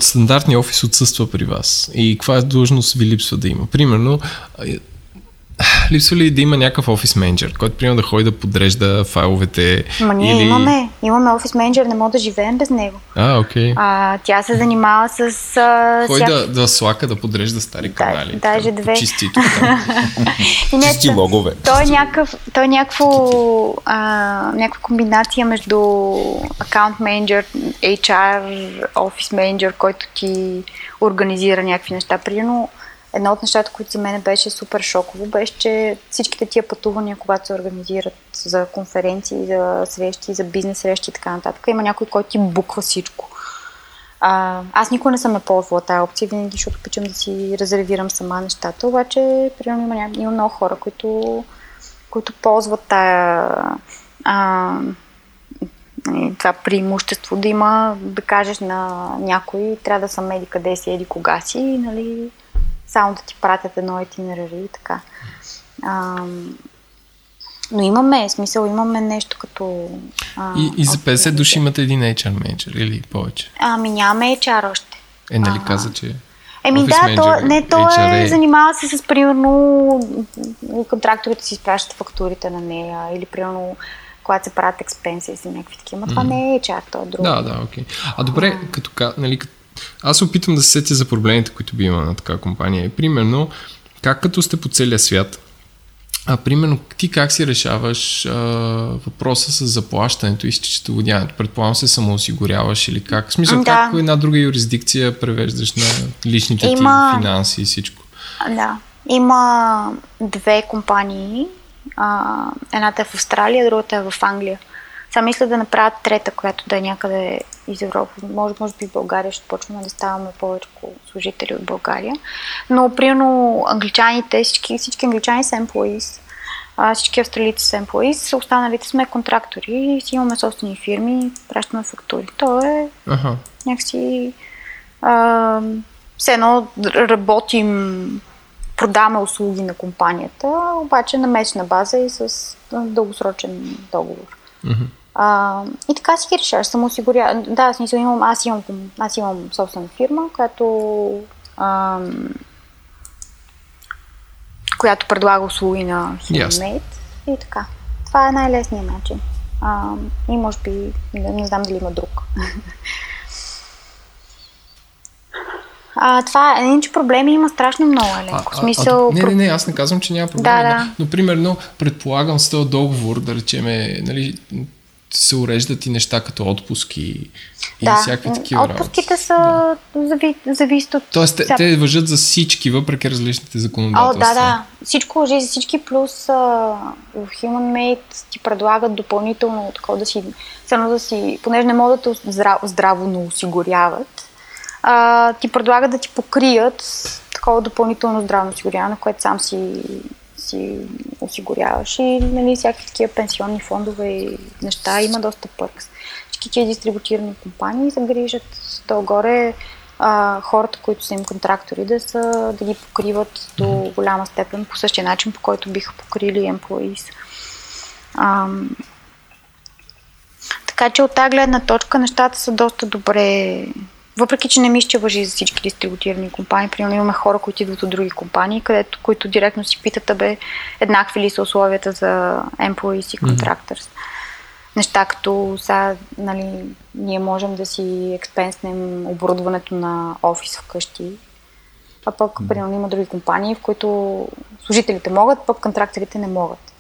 стандартния офис отсъства при вас? И каква длъжност ви липсва да има? Примерно, липсва ли да има някакъв офис менеджер, който примерно да ходи да подрежда файловете? Ма ние или... имаме офис менеджер, не мога да живеем без него. Окей. Тя се занимава с... да слака да подрежда стари канали. Даже две. Чисти тук. Чисти логове. Той е някаква комбинация между акаунт менеджер, HR, офис менеджер, който ти организира някакви неща. Примерно, едно от нещата, които за мен беше супер шоково, беше, че всичките тия пътувания, когато се организират за конференции, за срещи, за бизнес срещи и така нататък, има някой, който ти буква всичко. Аз никога не съм ползвала тази опция, винаги, защото обичам да си резервирам сама нещата, обаче примерно има много хора, които ползват това преимущество да има, да кажеш на някой, трябва да съм еди къде си, еди кога си, нали... Само да ти пратят едно итинерари и така. Но имаме нещо като... И за 50 души имате един HR менеджер или повече? Нямаме HR още. Нали каза, че... HR занимава се с, примерно, контракторите си изпращат фактурите на нея или, примерно, когато се правят експенси и някакви такива. Това не е HR, то е друго. Окей. Добре, аз се опитвам да се сетя за проблемите, които би имала на такава компания. И примерно, как като сте по целия свят, примерно ти как си решаваш въпроса с заплащането и счетоводяването? Предполагам се самоосигуряваш или как? В смисъл, как една друга юрисдикция превеждаш на личните ти финанси и всичко? Има две компании. Едната е в Австралия, другата е в Англия. Сега мисля да направят трета, която да е някъде из Европа. Може би в България ще почваме да ставаме повече служители от България. Но, примерно, англичаните, всички англичани са employees, всички австралийци са employees, останалите сме контрактори и си имаме собствени фирми, пращаме фактури. То е някакси... все едно работим, продаваме услуги на компанията, обаче на месечна база и с дългосрочен договор. И така си ги решаш, самоосигуряваш. Аз имам собствена фирма, която предлага услуги на Human Made и така. Това е най-лесният начин. И може би, не знам дали има друг. Това е един, че проблеми има страшно много, Еленко. Аз не казвам, че няма проблеми. Но, примерно, предполагам с този договор, да речеме, нали, се уреждат и неща като отпуски и всякакви такива работи. Отпуските са зависят от... Тоест, те важат за всички, въпреки различните законодателства. Всичко важи за всички, плюс в Human Made ти предлагат допълнително такова да си... Понеже не могат да те здравно осигуряват, ти предлагат да ти покрият такова допълнително здравно осигуряване, което сам си осигуряваш и, нали, всякакви такива пенсионни фондове и неща, има доста пъркс. Всички тия дистрибутирани компании се грижат долу-горе хората, които са им контрактори, да ги покриват до голяма степен по същия начин, по който биха покрили employees. Така че от тази гледна точка нещата са доста добре. Въпреки че не мисля, че важи за всички дистрибутирани компании, примерно имаме хора, които идват от други компании, които директно си питат, еднакви ли са условията за employees и contractors. Неща като сега, нали, ние можем да си експенснем оборудването на офис вкъщи, а пък примерно има други компании, в които служителите могат, пък контракторите не могат.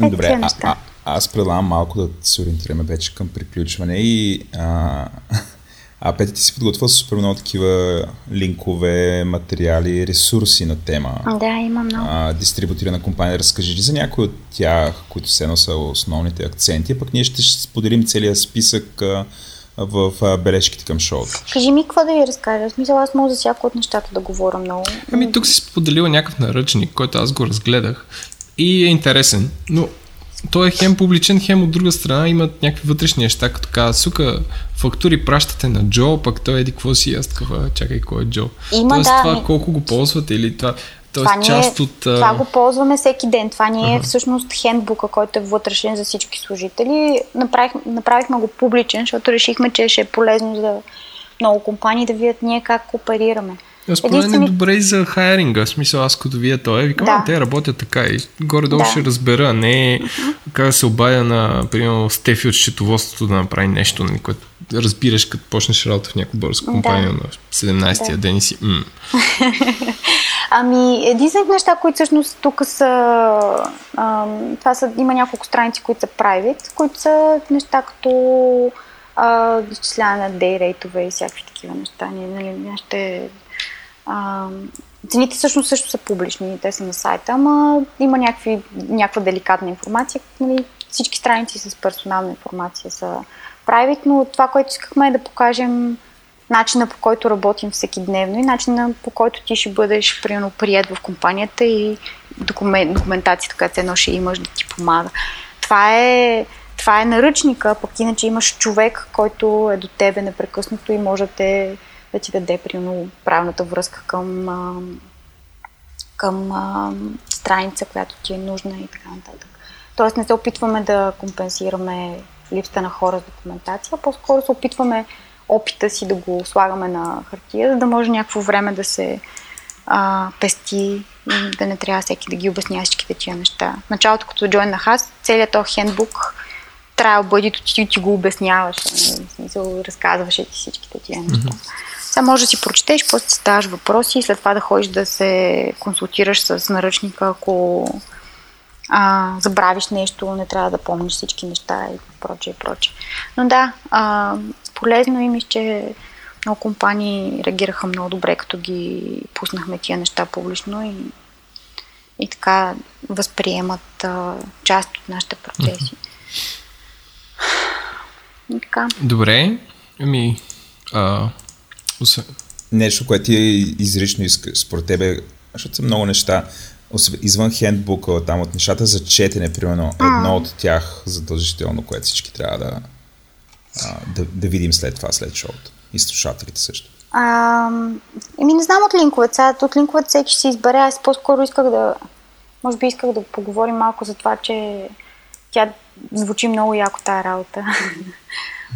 Добре, аз предлагам малко да се ориентираме вече към приключване и... Петя, ти си подготвила супер много такива линкове, материали, ресурси на тема. Има много. Дистрибутирана компания. Разкажи ли за някои от тях, които се са основните акценти, пък ние ще споделим целия списък в бележките към шоуто. Кажи ми какво да ви разкажа. В смисъл, аз мога за всяко от нещата да говоря много. Тук си споделила някакъв наръчник, който аз го разгледах и е интересен, но той е хем публичен, хем от друга страна имат някакви вътрешни неща, като казват, сука, фактури пращате на Джо, пък той еди какво си, аз такава, чакай, кой е Джо? Има, тоест да, това колко го ползвате или това... Това, част ние, от... това го ползваме всеки ден. Това ни е всъщност хендбука, който е вътрешен за всички служители. Направихме го публичен, защото решихме, че ще е полезно за много компании да видят ние как оперираме. Според мен е добре и за хайринга. В смисъл, аз като видя той, викам, да, те работят така и горе-долу да, ще разбера. Не как да се обадя на, примерно, Стефи от счетоводството да направи нещо, което разбираш, като почнеш работа в някаква българска компания на 17-тия ден и си... Ами, единствените неща, които всъщност тук са, това са, има няколко страници, които са private, които са неща като изчисляване на day rate-ове и всякакви такива неща. Цените всъщност също са публични, те са на сайта, ама има някаква деликатна информация. Нали, всички страници с персонална информация са private, но това, което искахме е да покажем начина, по който работим всеки дневно и начина, по който ти ще бъдеш примерно прият в компанията и документацията, която едно ще имаш да ти помага. Това е наръчника, пък иначе имаш човек, който е до тебе непрекъснато и може да ти даде примерно правилната връзка към страница, която ти е нужна и така нататък. Тоест не се опитваме да компенсираме липсата на хора с документация, по-скоро се опитваме опита си да го слагаме на хартия, за да може някакво време да се пести и да не трябва всеки да ги обясня всичките тия неща. В началото, като джойнах аз, целият този хендбук трябва да бъде, ти го обясняваш, разказваше ти всичките тия неща. Сега може да си прочетеш, после си ставаш въпроси и след това да ходиш да се консултираш с наръчника, ако забравиш нещо, не трябва да помниш всички неща и прочее. Но да, полезно им е, че много компании реагираха много добре, като ги пуснахме тия неща публично и така възприемат част от нашите процеси. И така. Добре, ами... Нещо, което ти изрично иска според тебе, защото са много неща, извън хендбука, там от нещата за четене, примерно, едно от тях задължително, което всички трябва да видим след това, след шоуто. И слушателите също. Не знам от линковете. От линковете всеки ще си избере. Аз по-скоро исках да поговорим малко за това, че тя звучи много яко тая работа.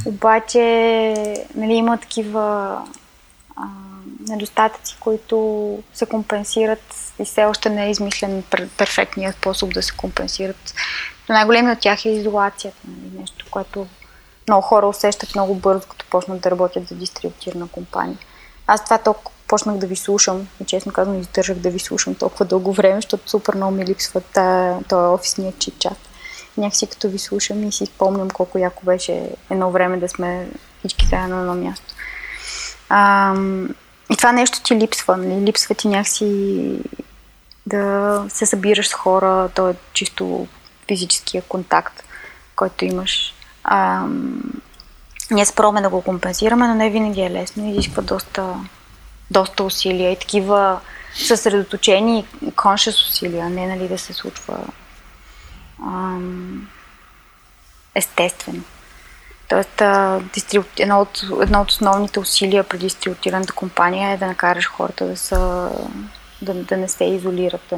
Обаче, нали, има такива недостатъци, които се компенсират и все още не е измислен перфектният способ да се компенсират. Най-големият от тях е изолацията. Нали, нещо, което много хора усещат много бързо, като почнат да работят за дистрибутирана компания. Аз това толкова почнах да ви слушам и честно казвам, издържах да ви слушам толкова дълго време, защото супер много ми липсва този офисния читчат. Някакси като ви слушам и си спомням колко яко беше едно време да сме всички заедно на едно място. И това нещо ти липсва, нали? Липсва ти някакси да се събираш с хора, то е чисто физическия контакт, който имаш. Ние спробваме да го компенсираме, но не винаги е лесно. Изисква доста усилия и такива съсредоточени conscious усилия, не нали да се случва естествено. Тоест, едно от основните усилия при дистрибутираната компания е да накараш хората да не се изолират,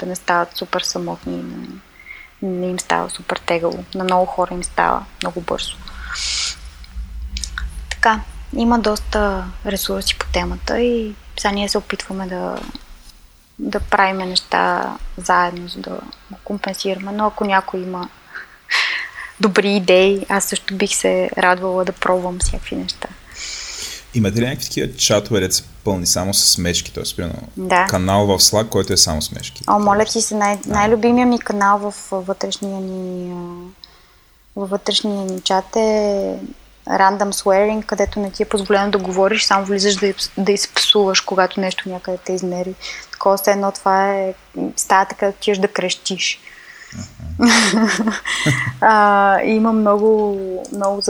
да не стават супер самотни. Не им става супер тегало. На много хора им става много бързо. Така, има доста ресурси по темата и сега ние се опитваме да правим неща заедно, за да го компенсираме. Но ако някой има добри идеи, аз също бих се радвала да пробвам всякакви неща. Имате ли някакви такива чатове, да са пълни само с смешки? Тоест, примерно, канал в Slack, който е само смешки. Моля ти се, най-любимия ми канал в вътрешния ни чат е Random Swearing, където не ти е позволено да говориш, само влизаш да изпсуваш, когато нещо някъде те измери. Такова все едно това е стаята, където ти еш да крещиш. Има много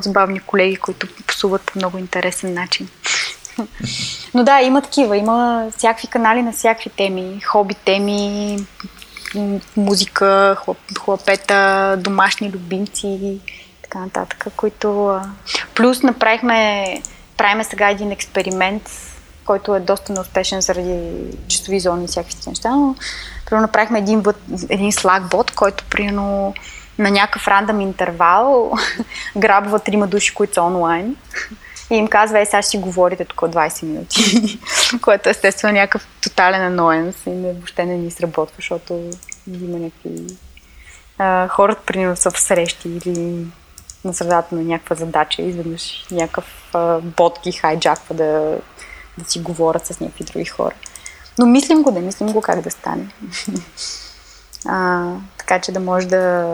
забавни колеги, които псуват по много интересен начин. Но да, има такива, има всякакви канали на всякакви теми, хоби теми, музика, хлапета, домашни любимци и така нататък, които... Плюс правиме сега един експеримент, който е доста неуспешен заради часови зони и всякакви неща, но направихме един Slack бот, който примерно на някакъв рандъм интервал грабва трима души, които са онлайн и им казва, сега ще си говорите тук 20 минути, което естествено някакъв тотален аноенс и въобще не ни сработва, защото има някакви хората примерно са в срещи или на средата на някаква задача и изведнъж някакъв бот ги хайджаква да си говорят с някакви други хора. Но мислим го как да стане. Така че да можеш да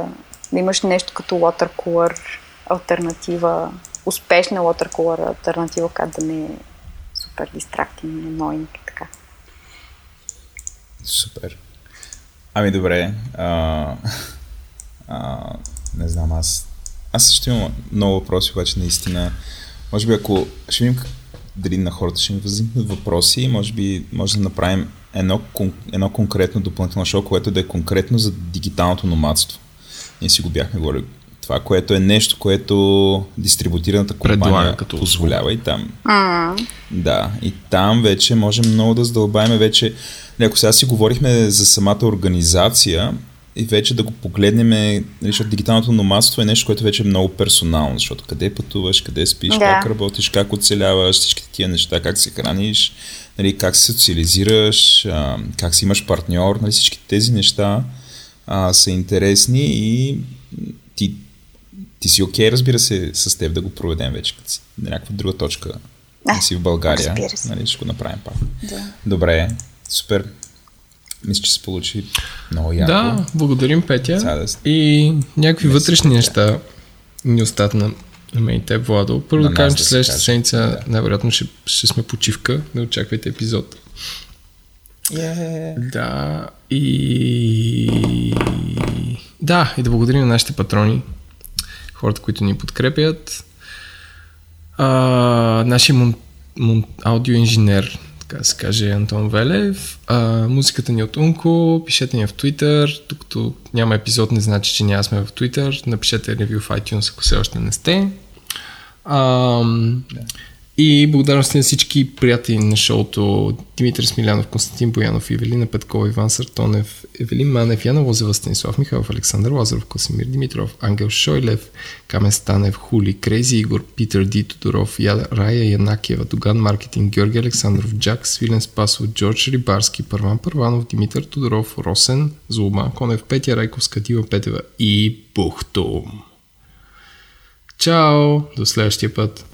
имаш нещо като watercolor алтернатива, успешна watercolor алтернатива, която да не е супер дистрактивна, ноинг и така. Супер. Ами добре. Не знам, аз също имам много въпроси, обаче наистина. Може би ако ще видим дали на хората ще ми възникнат въпроси, може би може да направим едно конкретно допълнително шоу, което да е конкретно за дигиталното номадство. Ние си го бяхме говорили. Това, което е нещо, което дистрибутираната компания позволява и там. Да, и там вече можем много да задълбаваме вече. Ако сега си говорихме за самата организация и вече да го погледнем, защото дигиталното номадство е нещо, което вече е много персонално, защото къде пътуваш, къде спиш, как работиш, как оцеляваш, всички такива неща, как се храниш, как се социализираш, как си имаш партньор, всички тези неща са интересни и ти си окей, разбира се, с теб да го проведем вече, като си на някаква друга точка, не си в България, ще го направим пак. Да. Добре, супер. Мисля, че се получи много яко. Да, благодарим, Петя. И някакви вътрешни неща ни остат на мен и теб, Владо. Първо да кажем, че следващата седмица най-вероятно ще сме почивка. Не очаквайте епизод. Да, и... Да, и да благодарим на нашите патрони, хората, които ни подкрепят. Нашия аудиоинженер, така се каже, Антон Велев. Музиката ни е от Унко, пишете ни в Twitter, докато няма епизод не значи, че няма сме в Twitter, напишете ревю в iTunes, ако все още не сте. И благодарности на всички приятели на шоуто: Димитър Смилянов, Константин Боянов, Евелина Петкова, Иван Сартонев, Евелин Манев, Яна Лозева, Станислав Михайлов, Александър Лазаров, Косимир Димитров, Ангел Шойлев, Камен Станев, Хули, Крейзи Игор, Питър Ди Тодоров, Рая Янакиева, Доган Маркетинг, Георги Александров, Джак Свилен Спасов, Джордж Рибарски, Първан Първанов, Димитър Тодоров, Росен, Злобан Конев, Петя Райковска, Дива Петева и Бухтум. Чао! До следващия път!